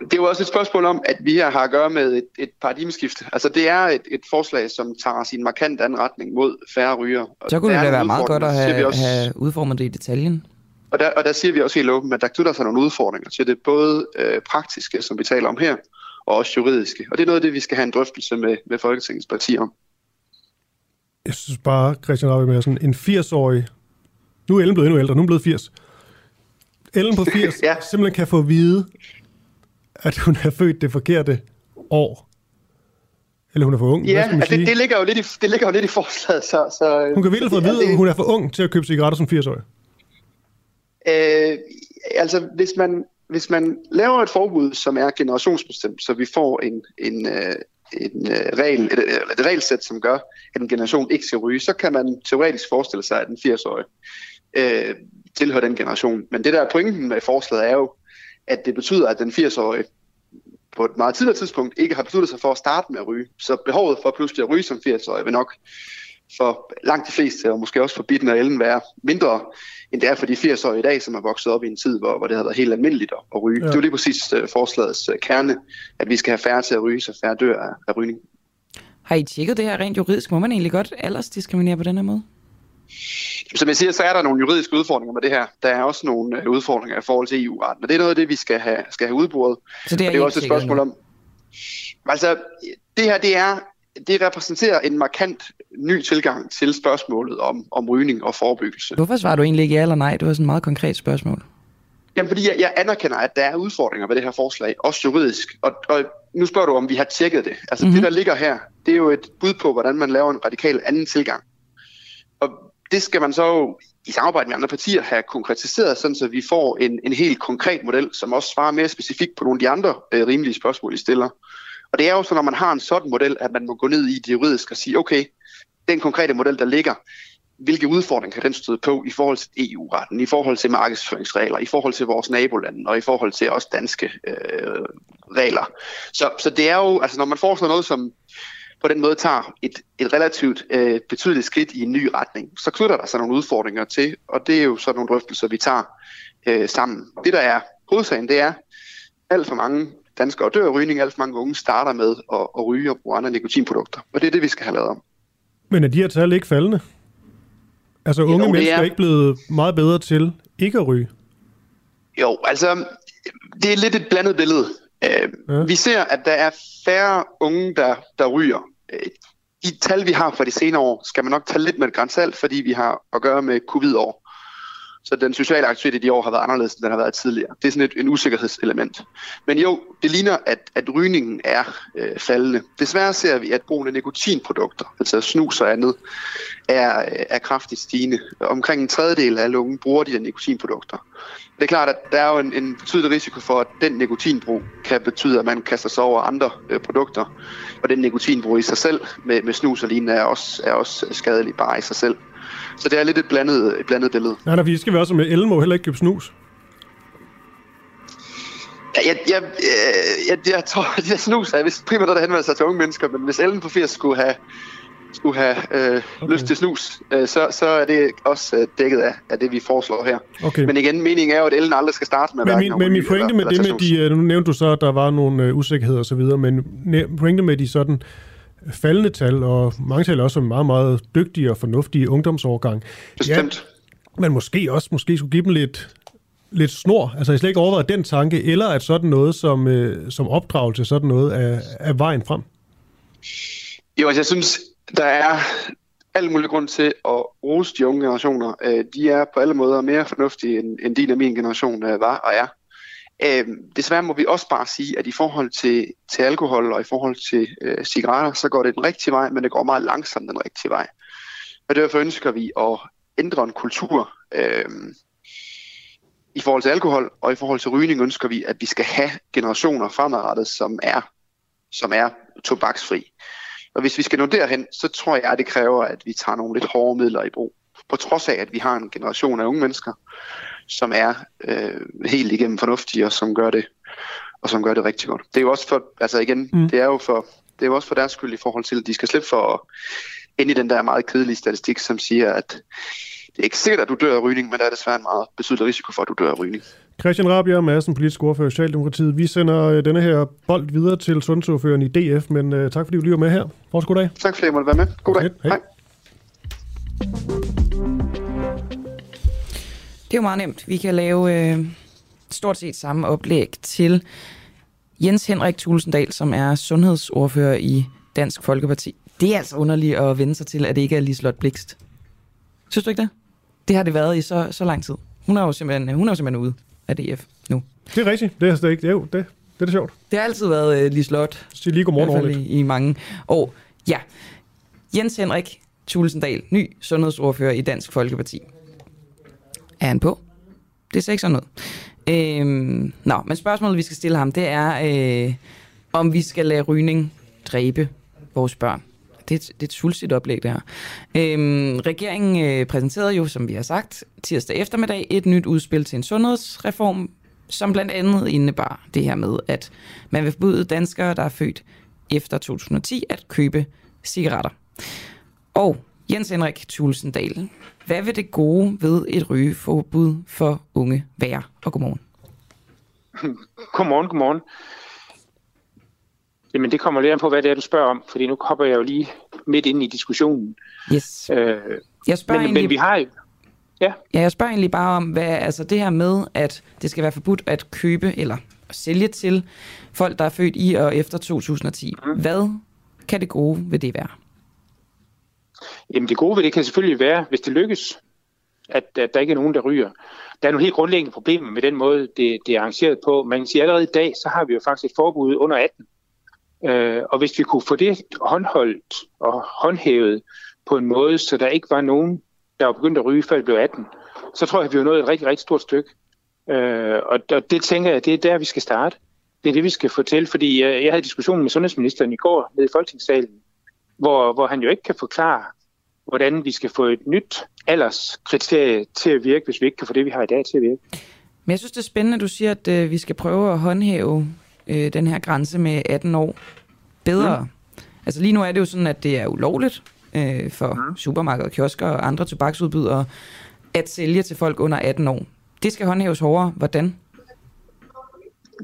Det er jo også et spørgsmål om, at vi her har at gøre med et paradigmeskift. Altså, det er et forslag, som tager sin markant anden retning mod færre ryger. Så kunne det da være meget godt at have udformet det i detaljen. Og der siger vi også helt åbent, at der knytter sig nogle udfordringer til det, både praktiske, som vi taler om her, og også juridiske. Og det er noget af det, vi skal have en drøftelse med Folketingets partier om. Jeg synes bare, Christian Rabjerg Madsen, en 80-årig, nu er Ellen blevet endnu ældre, nu er blevet 80. Ellen på 80 ja. Simpelthen kan få at vide, at hun er født det forkerte år. Eller hun er for ung. Ja, altså, det ligger jo lidt i forslaget. Så, hun kan virkelig få at vide, at hun er for ung til at købe cigaretter som 80-årig. Altså, hvis man laver et forbud, som er generationsbestemt, så vi får et regelsæt, som gør, at en generation ikke skal ryge, så kan man teoretisk forestille sig, at en 80-årig tilhører den generation. Men det der er pointen med forslaget er jo, at det betyder, at den 80-årige på et meget tidligere tidspunkt ikke har besluttet sig for at starte med at ryge. Så behovet for pludselig at ryge som 80-årig vil nok for langt de fleste, og måske også for Bitten og Ellen, være mindre, end det er for de 80-årige i dag, som har vokset op i en tid, hvor det har været helt almindeligt at ryge. Ja. Det er jo lige præcis forslagets kerne, at vi skal have færre til at ryge, så færre dør af rygning. Har I tjekket det her rent juridisk? Må man egentlig godt aldersdiskriminere på den her måde? Som jeg siger, så er der nogle juridiske udfordringer med det her. Der er også nogle udfordringer i forhold til EU-retten, og det er noget af det, vi skal have udboret. Så det er jo også et spørgsmål om... Altså, det her, det repræsenterer en markant ny tilgang til spørgsmålet om rygning og forebyggelse. Hvorfor svarer du egentlig ikke ja eller nej? Det var sådan et meget konkret spørgsmål. Jamen, fordi jeg anerkender, at der er udfordringer ved det her forslag, også juridisk. Og nu spørger du, om vi har tjekket det. Altså, det, der ligger her, det er jo et bud på, hvordan man laver en radikal anden tilgang. Og det skal man så i samarbejde med andre partier have konkretiseret, sådan så vi får en helt konkret model, som også svarer mere specifikt på nogle af de andre rimelige spørgsmål, I stiller. Og det er jo så, når man har en sådan model, at man må gå ned i det juridiske og sige, okay, den konkrete model, der ligger, hvilke udfordringer kan den støde på i forhold til EU-retten, i forhold til markedsføringsregler, i forhold til vores nabolande og i forhold til også danske regler. Så det er jo, altså når man foreslår noget, som på den måde tager et relativt betydeligt skridt i en ny retning, så knytter der sig nogle udfordringer til, og det er jo sådan nogle drøftelser, vi tager sammen. Det, der er hovedsagen, det er alt for mange danskere dør af rygning, alt for mange unge starter med at ryge og bruge andre nikotinprodukter. Og det er det, vi skal have lavet om. Men er de her tal ikke faldende? Altså unge mennesker er ikke blevet meget bedre til ikke at ryge? Jo, altså det er lidt et blandet billede. Vi ser, at der er færre unge, der ryger. De tal, vi har fra de senere år, skal man nok tage lidt med et grænsalt, fordi vi har at gøre med covid-år. Så den sociale aktivitet i de år har været anderledes, end den har været tidligere. Det er sådan et usikkerhedselement. Men jo, det ligner, at rygningen er faldende. Desværre ser vi, at brugen af nikotinprodukter, altså snus og andet, er kraftigt stigende. Omkring 1/3 af alle unge bruger de der nikotinprodukter. Det er klart, at der er jo en betydelig risiko for, at den nikotinbrug kan betyde, at man kaster sig over andre produkter. Og den nikotinbrug i sig selv med snus og lignende er også skadelig bare i sig selv. Så det er lidt et blandet billede. Nej, for I skal være som Ellen må heller ikke købe snus. Jeg tror, at det der snus er, hvis primært der henvender sig til unge mennesker, men hvis Ellen på 80 skulle have skulle have lyst til snus, så er det også dækket af det, vi foreslår her. Okay. Men igen, meningen er jo, at ellen aldrig skal starte med hverken. Men min pointe med det med de, nu nævnte du så, at der var nogle usikkerheder og så videre, men pointe med de sådan faldende tal, og mange taler også om meget, meget dygtige og fornuftige ungdomsårgang. Bestemt. Ja, men måske skulle give dem lidt snor. Altså, jeg slet ikke overvejet den tanke, eller at sådan noget som opdragelse, sådan noget er vejen frem. Jo, altså, jeg synes, der er alle mulige grunde til at rose de unge generationer. De er på alle måder mere fornuftige, end din og min generation var og er. Desværre må vi også bare sige, at i forhold til alkohol og i forhold til cigaretter, så går det den rigtige vej, men det går meget langsomt den rigtige vej. Og derfor ønsker vi at ændre en kultur. I forhold til alkohol og i forhold til rygning ønsker vi, at vi skal have generationer fremadrettet, som er tobaksfri. Og hvis vi skal nå derhen, så tror jeg, at det kræver, at vi tager nogle lidt hårde midler i brug. På trods af, at vi har en generation af unge mennesker, som er helt igennem fornuftige, og som gør det rigtig godt. Det er jo også for, altså igen, det er jo også for deres skyld i forhold til, at de skal slippe for at ende i den der meget kedelige statistik, som siger, at det er ikke sikkert, at du dør af rygning, men der er desværre en meget betydelig risiko for, at du dør af rygning. Christian Rabjerg Madsen, politisk ordfører i Socialdemokratiet. Vi sender denne her bold videre til sundhedsordføreren i DF, men tak fordi du lyver med her. Vores god dag. Tak fordi jeg måtte være med. God dag. Hej. Hej. Det er jo meget nemt. Vi kan lave stort set samme oplæg til Jens Henrik Thulesen Dahl, som er sundhedsordfører i Dansk Folkeparti. Det er altså underligt at vende sig til, at det ikke er Liselott Blixt. Synes du ikke det? Det har det været i så lang tid. Hun er jo simpelthen ude af DF nu. Det er rigtigt. Det er slet ikke. Jo, det er det sjovt. Det har altid været Liselott. Sig lige godmorgen ordentligt. I mange år. Ja. Jens Henrik Thulesen Dahl, ny sundhedsordfører i Dansk Folkeparti. Er han på? Det ser ikke sådan ud. Men spørgsmålet, vi skal stille ham, det er, om vi skal lade rygning dræbe vores børn. Det er et sulsigt oplæg, det her. Regeringen præsenterede jo, som vi har sagt, tirsdag eftermiddag et nyt udspil til en sundhedsreform, som blandt andet indebar det her med, at man vil forbyde danskere, der er født efter 2010, at købe cigaretter. Og Jens Henrik Thulesen Dahl, hvad vil det gode ved et rygeforbud for unge være? Og godmorgen. Godmorgen. Jamen, det kommer lidt an på, hvad det er, du spørger om, fordi nu hopper jeg jo lige midt ind i diskussionen. Yes. Men vi har jo... Ja. Ja, jeg spørger egentlig bare om, hvad altså det her med, at det skal være forbudt at købe eller at sælge til folk, der er født i og efter 2010. Mm. Hvad kan det gode ved det være? Jamen, det gode ved det kan selvfølgelig være, hvis det lykkes, at der ikke er nogen, der ryger. Der er nogle helt grundlæggende problemer med den måde, det er arrangeret på. Man kan sige, allerede i dag, så har vi jo faktisk et forbud under 18. Og hvis vi kunne få det håndholdt og håndhævet på en måde, så der ikke var nogen, der var begyndt at ryge, før det blev 18, så tror jeg, at vi har nået et rigtig, rigtig stort stykke. Og det tænker jeg, det er der, vi skal starte. Det er det, vi skal fortælle, fordi jeg havde diskussionen med sundhedsministeren i går nede i Folketingssalen, hvor han jo ikke kan forklare, hvordan vi skal få et nyt alderskriterie til at virke, hvis vi ikke kan få det, vi har i dag, til at virke. Men jeg synes, det er spændende, at du siger, at vi skal prøve at håndhæve den her grænse med 18 år bedre. Mm. Altså lige nu er det jo sådan, at det er ulovligt for supermarkeder, kiosker og andre tobaksudbydere at sælge til folk under 18 år. Det skal håndhæves hårdere. Hvordan?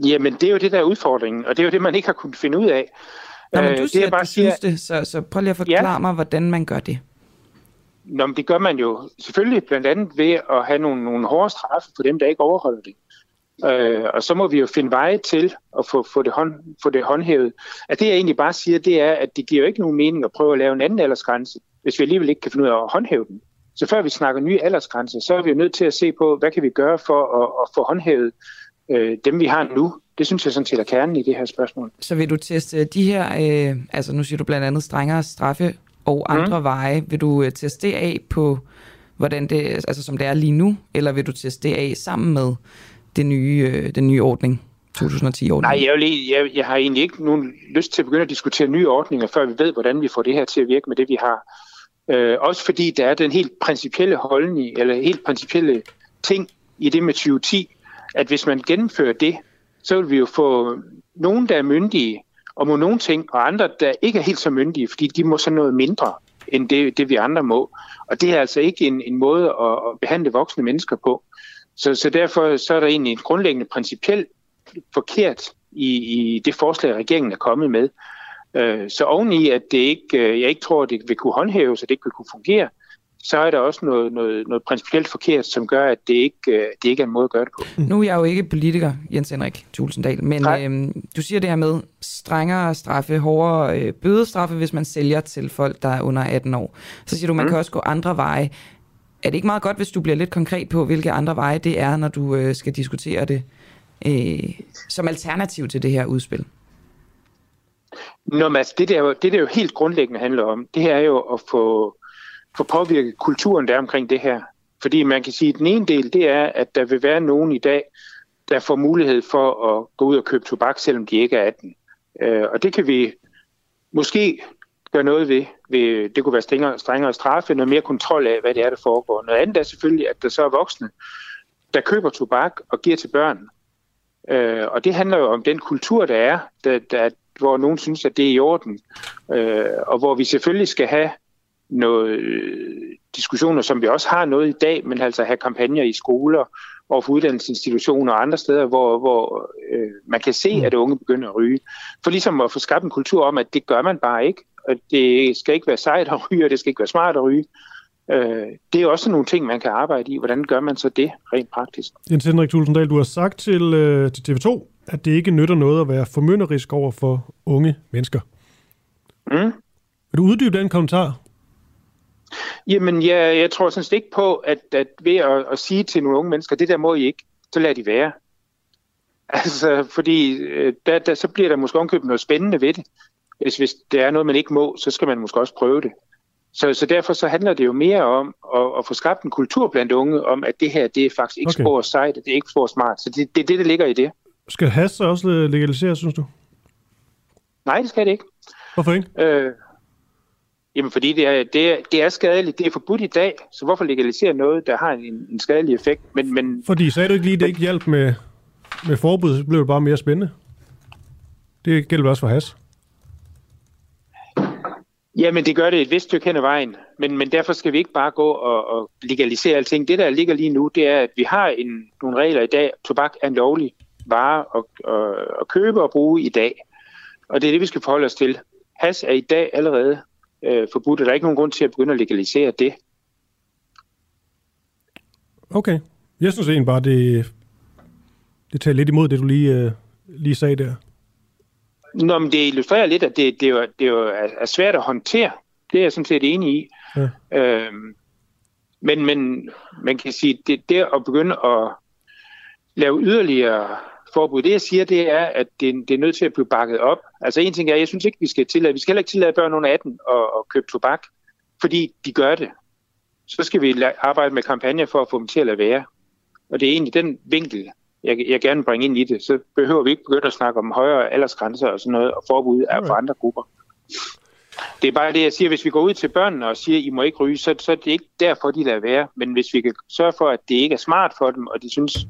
Jamen det er jo det, der er udfordringen, og det er jo det, man ikke har kunnet finde ud af. Nå, men du siger, det, så prøv lige at forklare mig, hvordan man gør det. Nå, men det gør man jo selvfølgelig blandt andet ved at have nogle hårde straffe for dem, der ikke overholder det. Og så må vi jo finde veje til at få det håndhævet. At det jeg egentlig bare siger, det er, at det giver jo ikke nogen mening at prøve at lave en anden aldersgrænse, hvis vi alligevel ikke kan finde ud af at håndhæve den. Så før vi snakker nye aldersgrænser, så er vi jo nødt til at se på, hvad kan vi gøre for at få håndhævet dem, vi har nu. Det synes jeg sådan set er kernen i det her spørgsmål. Så vil du teste de her, altså nu siger du blandt andet strengere straffe og andre veje, vil du teste det af på, hvordan det, altså som det er lige nu, eller vil du teste det af sammen med den nye ordning, 2010-ordningen? Nej, jeg har egentlig ikke nogen lyst til at begynde at diskutere nye ordninger, før vi ved, hvordan vi får det her til at virke med det, vi har. Også fordi der er den helt principielle holdning, eller helt principielle ting i det med 2010, at hvis man gennemfører det, så vil vi jo få nogen, der er myndige, og må nogle ting, og andre, der ikke er helt så myndige, fordi de må så noget mindre. end det vi andre må. Og det er altså ikke en måde at behandle voksne mennesker på. Så derfor så er der egentlig en grundlæggende principielt forkert i det forslag, regeringen er kommet med. Så oveni, at det ikke, jeg ikke tror, at det vil kunne håndhæves, og det ikke vil kunne fungere, så er der også noget principielt forkert, som gør, at det ikke er en måde at gøre det på. Nu er jeg jo ikke politiker, Jens Henrik Thulesen Dahl, men du siger det her med strengere straffe, hårdere bødestraffe, hvis man sælger til folk, der er under 18 år. Så siger du, man kan også gå andre veje. Er det ikke meget godt, hvis du bliver lidt konkret på, hvilke andre veje det er, når du skal diskutere det som alternativ til det her udspil? Nå, men altså, det der jo helt grundlæggende handler om, det her er jo at få påvirket kulturen, der omkring det her. Fordi man kan sige, at den ene del, det er, at der vil være nogen i dag, der får mulighed for at gå ud og købe tobak, selvom de ikke er 18. Og det kan vi måske gøre noget ved. Det kunne være strengere straffe, noget mere kontrol af, hvad det er, der foregår. Noget andet er selvfølgelig, at der så er voksne, der køber tobak og giver til børn. Og det handler jo om den kultur, der er, hvor nogen synes, at det er i orden. Og hvor vi selvfølgelig skal have nogle diskussioner, som vi også har noget i dag, men altså have kampagner i skoler og for uddannelsesinstitutioner og andre steder, hvor man kan se, at unge begynder at ryge. For ligesom at få skabt en kultur om, at det gør man bare ikke. Og det skal ikke være sejt at ryge, og det skal ikke være smart at ryge. Det er også nogle ting, man kan arbejde i. Hvordan gør man så det rent praktisk? Jens Henrik Thulesen Dahl, du har sagt til TV2, at det ikke nytter noget at være formynderisk over for unge mennesker. Vil du uddybe den kommentar? Jamen, jeg tror sådan set ikke på, at ved at sige til nogle unge mennesker, det der må I ikke, så lad de være. Altså, fordi så bliver der måske omkøbt noget spændende ved det. Hvis der er noget, man ikke må, så skal man måske også prøve det. Så derfor så handler det jo mere om at få skabt en kultur blandt unge, om at det her, det er faktisk ikke spor sejt, det er ikke spor smart. Så det er det, der ligger i det. Skal hash så også legaliseres, synes du? Nej, det skal det ikke. Hvorfor ikke? Jamen, fordi det er skadeligt. Det er forbudt i dag, så hvorfor legalisere noget, der har en skadelig effekt? Men fordi sagde du ikke lige, det ikke hjalp med forbud, så blev det bare mere spændende. Det gælder også for hash. Jamen, det gør det et vist stykke hen ad vejen, men derfor skal vi ikke bare gå og legalisere alting. Det, der ligger lige nu, det er, at vi har nogle regler i dag. Tobak er en lovlig vare at købe og bruge i dag, og det er det, vi skal forholde os til. Hash er i dag allerede forbudt, og der er ikke nogen grund til at begynde at legalisere det. Okay. Jeg synes egentlig bare, det tager lidt imod det, du lige sagde der. Nå, men det illustrerer lidt, at det jo er svært at håndtere. Det er jeg sådan set enig i. Ja. Men man kan sige, det at begynde at lave yderligere forbud, det jeg siger, det er, at det er nødt til at blive bakket op. Altså en ting er, jeg synes ikke, vi skal heller ikke tillade børn under 18 at købe tobak, fordi de gør det. Så skal vi arbejde med kampagner for at få dem til at lade være. Og det er egentlig den vinkel, jeg gerne bringe ind i det, så behøver vi ikke begynde at snakke om højere aldersgrænser og sådan noget, og forbud er for andre grupper. Det er bare det, jeg siger, hvis vi går ud til børnene og siger, I må ikke ryge, så er det ikke derfor, de lader være. Men hvis vi kan sørge for, at det ikke er smart for dem, og de synes,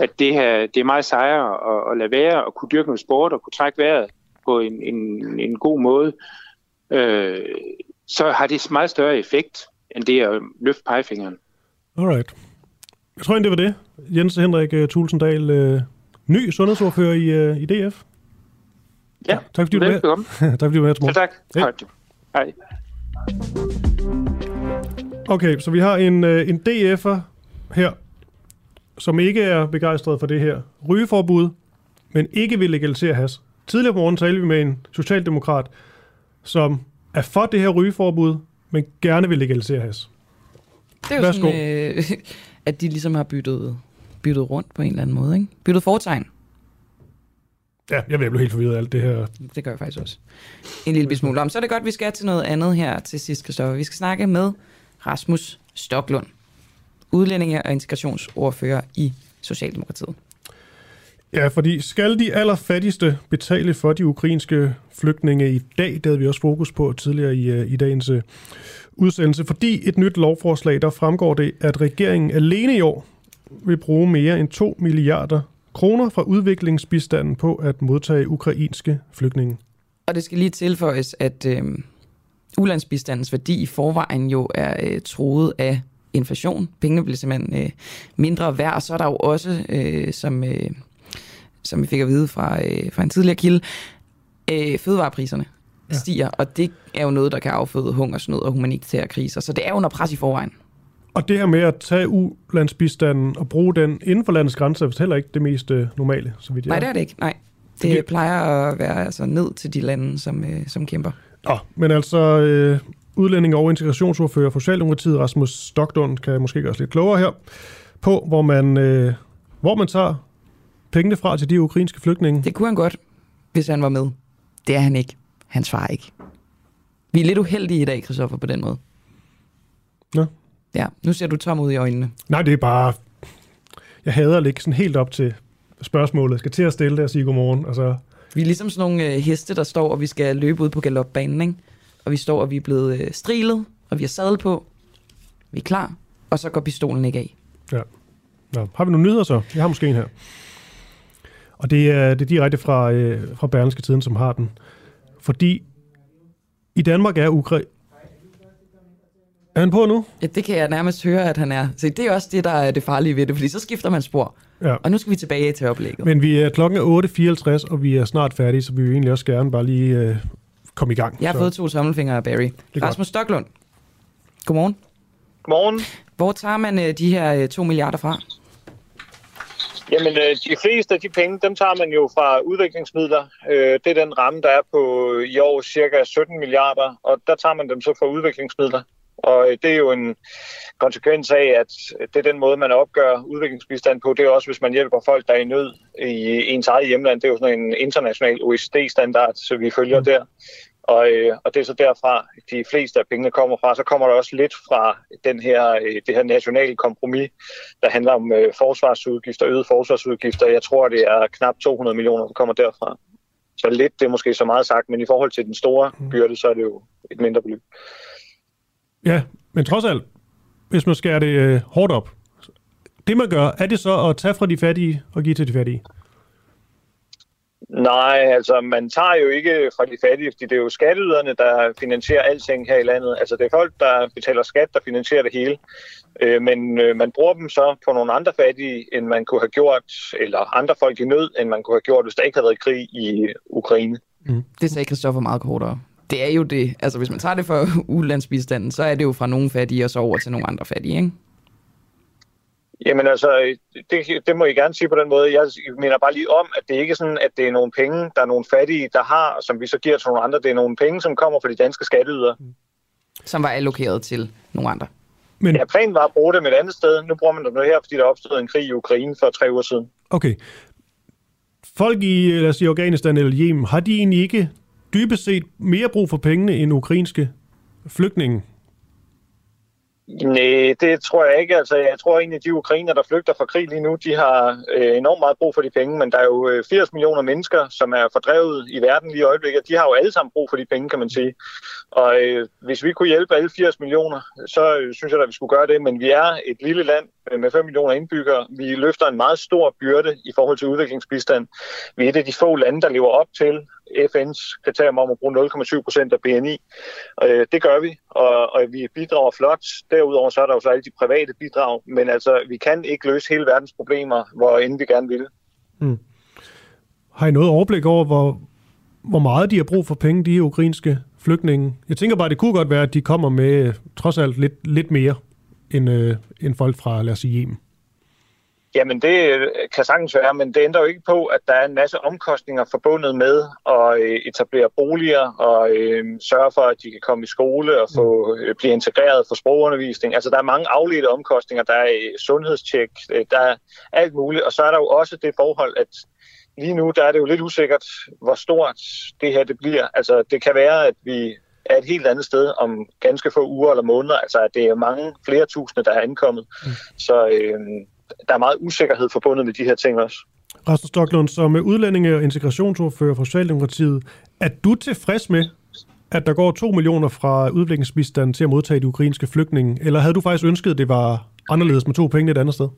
at det her, det er meget sejere at lade være, og kunne dyrke noget sport, og kunne trække vejret på en god måde, så har det meget større effekt, end det at løfte pegefingeren. Alright. Jeg tror egentlig, det var det. Jens Henrik Thulesen Dahl, ny sundhedsordfører i DF. Ja, tak fordi du var her. Tak fordi du var her til morgen. Ja, tak. Hej. Okay, så vi har en DF'er her, som ikke er begejstret for det her rygeforbud, men ikke vil legalisere hash. Tidligere på morgen talte vi med en socialdemokrat, som er for det her rygeforbud, men gerne vil legalisere hash. Det er værsgo. At de ligesom har byttet rundt på en eller anden måde, ikke? Byttet fortegn. Ja, jeg bliver helt forvirret af alt det her. Det gør jeg faktisk også. En lille smule om. Så er det godt, vi skal til noget andet her til sidst, Kristoffer. Vi skal snakke med Rasmus Stoklund, udlændinge- og integrationsordfører i Socialdemokratiet. Ja, fordi skal de allerfattigste betale for de ukrainske flygtninge i dag? Det havde vi også fokus på tidligere i dagens udsendelse, fordi et nyt lovforslag, der fremgår det, at regeringen alene i år vil bruge mere end 2 milliarder kroner fra udviklingsbistanden på at modtage ukrainske flygtninge. Og det skal lige tilføjes, at ulandsbistandens værdi i forvejen jo er truet af inflation. Pengene bliver simpelthen mindre værd, og så er der jo også, som vi fik at vide fra en tidligere kilde, fødevarepriserne stiger, og det er jo noget, der kan afføde hungersnød og humanitære kriser, så det er under pres i forvejen. Og det her med at tage ulandsbistanden og bruge den inden for landets grænser, er heller ikke det mest normale, så vidt jeg. Nej, det er det ikke, nej. Det plejer at være altså ned til de lande, som kæmper. Ja, men altså udlændinge- og integrationsordfører for Socialdemokratiet, Rasmus Stoklund, kan måske gøre os lidt klogere her på, hvor man tager pengene fra til de ukrainske flygtninge. Det kunne han godt, hvis han var med. Det er han ikke. Han svarer ikke. Vi er lidt uheldige i dag, Kristoffer, på den måde. Ja. Ja, nu ser du tom ud i øjnene. Nej, det er bare... Jeg hader at ligge sådan helt op til spørgsmålet. Jeg skal til at stille det og sige godmorgen. Altså... Vi er ligesom sådan nogle heste, der står, og vi skal løbe ud på galopbanen, ikke? Og vi står, og vi er blevet strilet, og vi har sadel på. Vi er klar, og så går pistolen ikke af. Ja. Nå, har vi nogle nyheder så? Jeg har måske en her. Og det er direkte fra Berlingske Tiden, som har den. Fordi i Danmark er Ukraine... Er han på nu? Ja, det kan jeg nærmest høre, at han er. Så det er også det, der er det farlige ved det, fordi så skifter man spor. Ja. Og nu skal vi tilbage til oplægget. Men klokken er 8.54, og vi er snart færdige, så vi vil egentlig også gerne bare lige komme i gang. Jeg har fået 2 tommelfingre af Barry. Rasmus Stoklund, godmorgen. Godmorgen. Hvor tager man de her 2 milliarder fra? Jamen, de fleste af de penge, dem tager man jo fra udviklingsmidler. Det er den ramme, der er på i år cirka 17 milliarder, og der tager man dem så fra udviklingsmidler. Og det er jo en konsekvens af, at det er den måde, man opgør udviklingsbistand på. Det er også, hvis man hjælper folk, der er i nød i ens eget hjemland. Det er jo sådan en international OECD-standard, så vi følger der. Og det er så derfra, de fleste af pengene kommer fra. Så kommer der også lidt fra det her nationale kompromis, der handler om forsvarsudgifter, øget forsvarsudgifter. Jeg tror, det er knap 200 millioner, der kommer derfra. Så lidt, det er måske så meget sagt, men i forhold til den store byrde, så er det jo et mindre beløb. Ja, men trods alt, hvis man skærer det hårdt op, det man gør, er det så at tage fra de fattige og give til de fattige? Nej, altså man tager jo ikke fra de fattige, fordi det er jo skatteyderne, der finansierer alting her i landet. Altså det er folk, der betaler skat, der finansierer det hele. Men man bruger dem så på nogle andre fattige, end man kunne have gjort, eller andre folk i nød, end man kunne have gjort, hvis der ikke havde været krig i Ukraine. Mm. Det sagde Kristoffer meget kortere. Det er jo det. Altså, hvis man tager det fra ulandsbistanden, så er det jo fra nogle fattige og så over til nogle andre fattige, ikke? Jamen altså, det må I gerne sige på den måde. Jeg mener bare lige om, at det ikke er sådan, at det er nogle penge, der er nogle fattige, der har, som vi så giver til nogle andre. Det er nogle penge, som kommer fra de danske skatteydere. Som var allokeret til nogle andre. Men... Ja, planen var at bruge dem et andet sted. Nu bruger man dem her, fordi der opstod en krig i Ukraine for 3 uger siden. Okay. Folk i, lad os sige, Afghanistan eller Yemen, har de egentlig ikke... dybest set mere brug for pengene end ukrainske flygtninge? Nej, det tror jeg ikke. Altså, jeg tror egentlig, at de ukrainer, der flygter fra krig lige nu, de har enormt meget brug for de penge, men der er jo 80 millioner mennesker, som er fordrevet i verden lige i øjeblikket, og de har jo alle sammen brug for de penge, kan man sige. Og hvis vi kunne hjælpe alle 80 millioner, så synes jeg, at vi skulle gøre det, men vi er et lille land med 5 millioner indbyggere. Vi løfter en meget stor byrde i forhold til udviklingsbistand. Vi er et af de få lande, der lever op til FN's kriterium om at bruge 0,7% af BNI. Det gør vi, og vi bidrager flot. Derudover så er der jo så alle de private bidrag, men altså, vi kan ikke løse hele verdens problemer, hvor end vi gerne vil. Mm. Har I noget overblik over, hvor meget de har brug for penge, de ukrainske flygtninge? Jeg tænker bare, det kunne godt være, at de kommer med trods alt lidt mere end folk fra, lad os sige, Yemen. Jamen det kan sagtens være, men det ændrer jo ikke på, at der er en masse omkostninger forbundet med at etablere boliger og sørge for, at de kan komme i skole og blive integreret for sprogundervisning. Altså der er mange afledte omkostninger, der er sundhedstjek, der er alt muligt. Og så er der jo også det forhold, at lige nu der er det jo lidt usikkert, hvor stort det her det bliver. Altså det kan være, at vi er et helt andet sted om ganske få uger eller måneder. Altså at det er mange flere tusinde, der er ankommet. Mm. Så... der er meget usikkerhed forbundet med de her ting også. Rasmus Stoklund, som udlændinge- og integrationsordfører for Socialdemokratiet, er du tilfreds med, at der går 2 millioner fra udviklingsbistanden til at modtage de ukrainske flygtninge? Eller havde du faktisk ønsket, at det var anderledes med 2 penge et andet sted?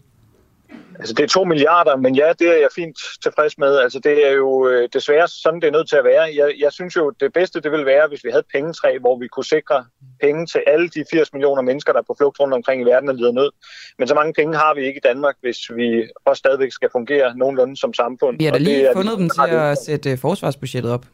Altså det er 2 milliarder, men ja, det er jeg fint tilfreds med. Altså det er jo desværre sådan, det er nødt til at være. Jeg synes jo, det bedste det ville være, hvis vi havde et pengetræ, hvor vi kunne sikre penge til alle de 80 millioner mennesker, der er på flugt rundt omkring i verden og lider nød. Men så mange penge har vi ikke i Danmark, hvis vi også stadigvæk skal fungere nogenlunde som samfund. Vi har da lige fundet dem til at sætte forsvarsbudgettet op.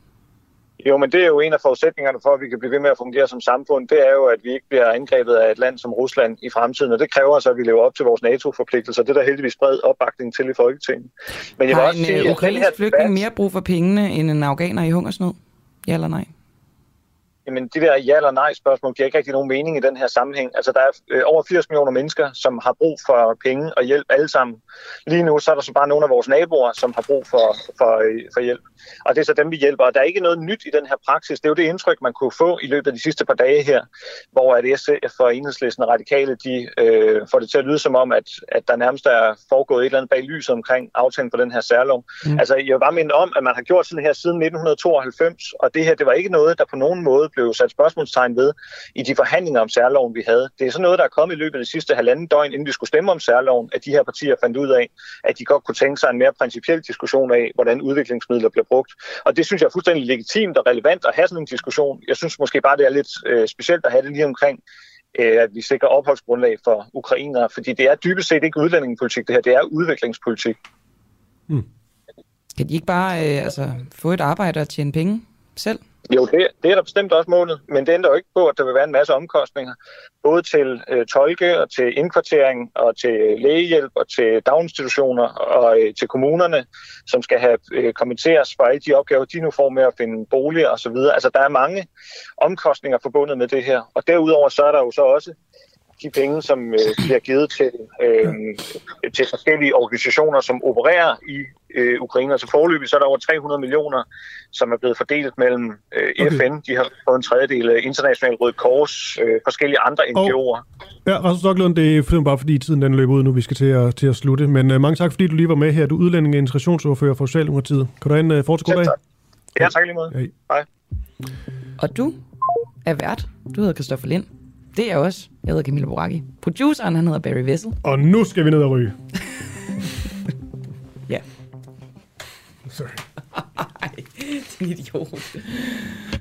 Jo, men det er jo en af forudsætningerne for, at vi kan blive ved med at fungere som samfund. Det er jo, at vi ikke bliver angrebet af et land som Rusland i fremtiden, og det kræver så, at vi lever op til vores NATO-forpligtelser. Det er der heldigvis bred opbakning til i Folketinget. Men jeg har også en ukrainsk flygtning mere brug for pengene end en afghaner i hungersnød? Ja eller nej? Jamen, de der ja eller nej spørgsmål giver ikke rigtig nogen mening i den her sammenhæng. Altså, der er over 80 millioner mennesker, som har brug for penge og hjælp alle sammen. Lige nu, så er der så bare nogle af vores naboer, som har brug for hjælp. Og det er så dem, vi hjælper. Og der er ikke noget nyt i den her praksis. Det er jo det indtryk, man kunne få i løbet af de sidste par dage her, hvor at SF og Enhedslisten og Radikale, de får det til at lyde som om, at der nærmest er foregået et eller andet bag lyset omkring aftalen for den her særlov. Mm. Altså, jeg vil bare minde om, at man har gjort sådan her siden 1992, og det her, det var ikke noget, der på nogen måde blev sat spørgsmålstegn ved i de forhandlinger om særloven, vi havde. Det er sådan noget, der er kommet i løbet af de sidste halvanden døgn, inden vi skulle stemme om særloven, at de her partier fandt ud af, at de godt kunne tænke sig en mere principiel diskussion af, hvordan udviklingsmidler bliver brugt. Og det synes jeg er fuldstændig legitimt og relevant at have sådan en diskussion. Jeg synes måske bare, det er lidt specielt at have det lige omkring, at vi sikrer opholdsgrundlag for ukrainere, fordi det er dybest set ikke udlændingepolitik, det her. Det er udviklingspolitik. Hmm. Kan de ikke bare få et arbejde og tjene penge selv? Jo, det er der bestemt også målet, men det ændrer jo ikke på, at der vil være en masse omkostninger, både til tolke og til indkvartering og til lægehjælp og til daginstitutioner og til kommunerne, som skal have kompenseres for alle de opgaver, de nu får med at finde boliger og så videre. Altså, der er mange omkostninger forbundet med det her, og derudover så er der jo så også de penge, som bliver givet til forskellige organisationer, som opererer i Ukraine. Så foreløbig så er der over 300 millioner, som er blevet fordelt mellem FN. De har fået en tredjedel af Internationalt Røde Kors, forskellige andre NGO'er. Ja, Rasmus Stoklund, det er bare fordi tiden den løber ud nu, vi skal til at slutte. Men mange tak, fordi du lige var med her. Du er udlænding og integrationsordfører for Socialdemokratiet. Kan du have en fortsat god dag? Ja, tak lige måde. Hej. Hej. Og du er vært. Du hedder Kristoffer Lind. Det er også. Jeg hedder Camilla Boraghi. Produceren, han hedder Barry Vessel. Og nu skal vi ned og ryge. Ja. Sorry. Det er en idiot.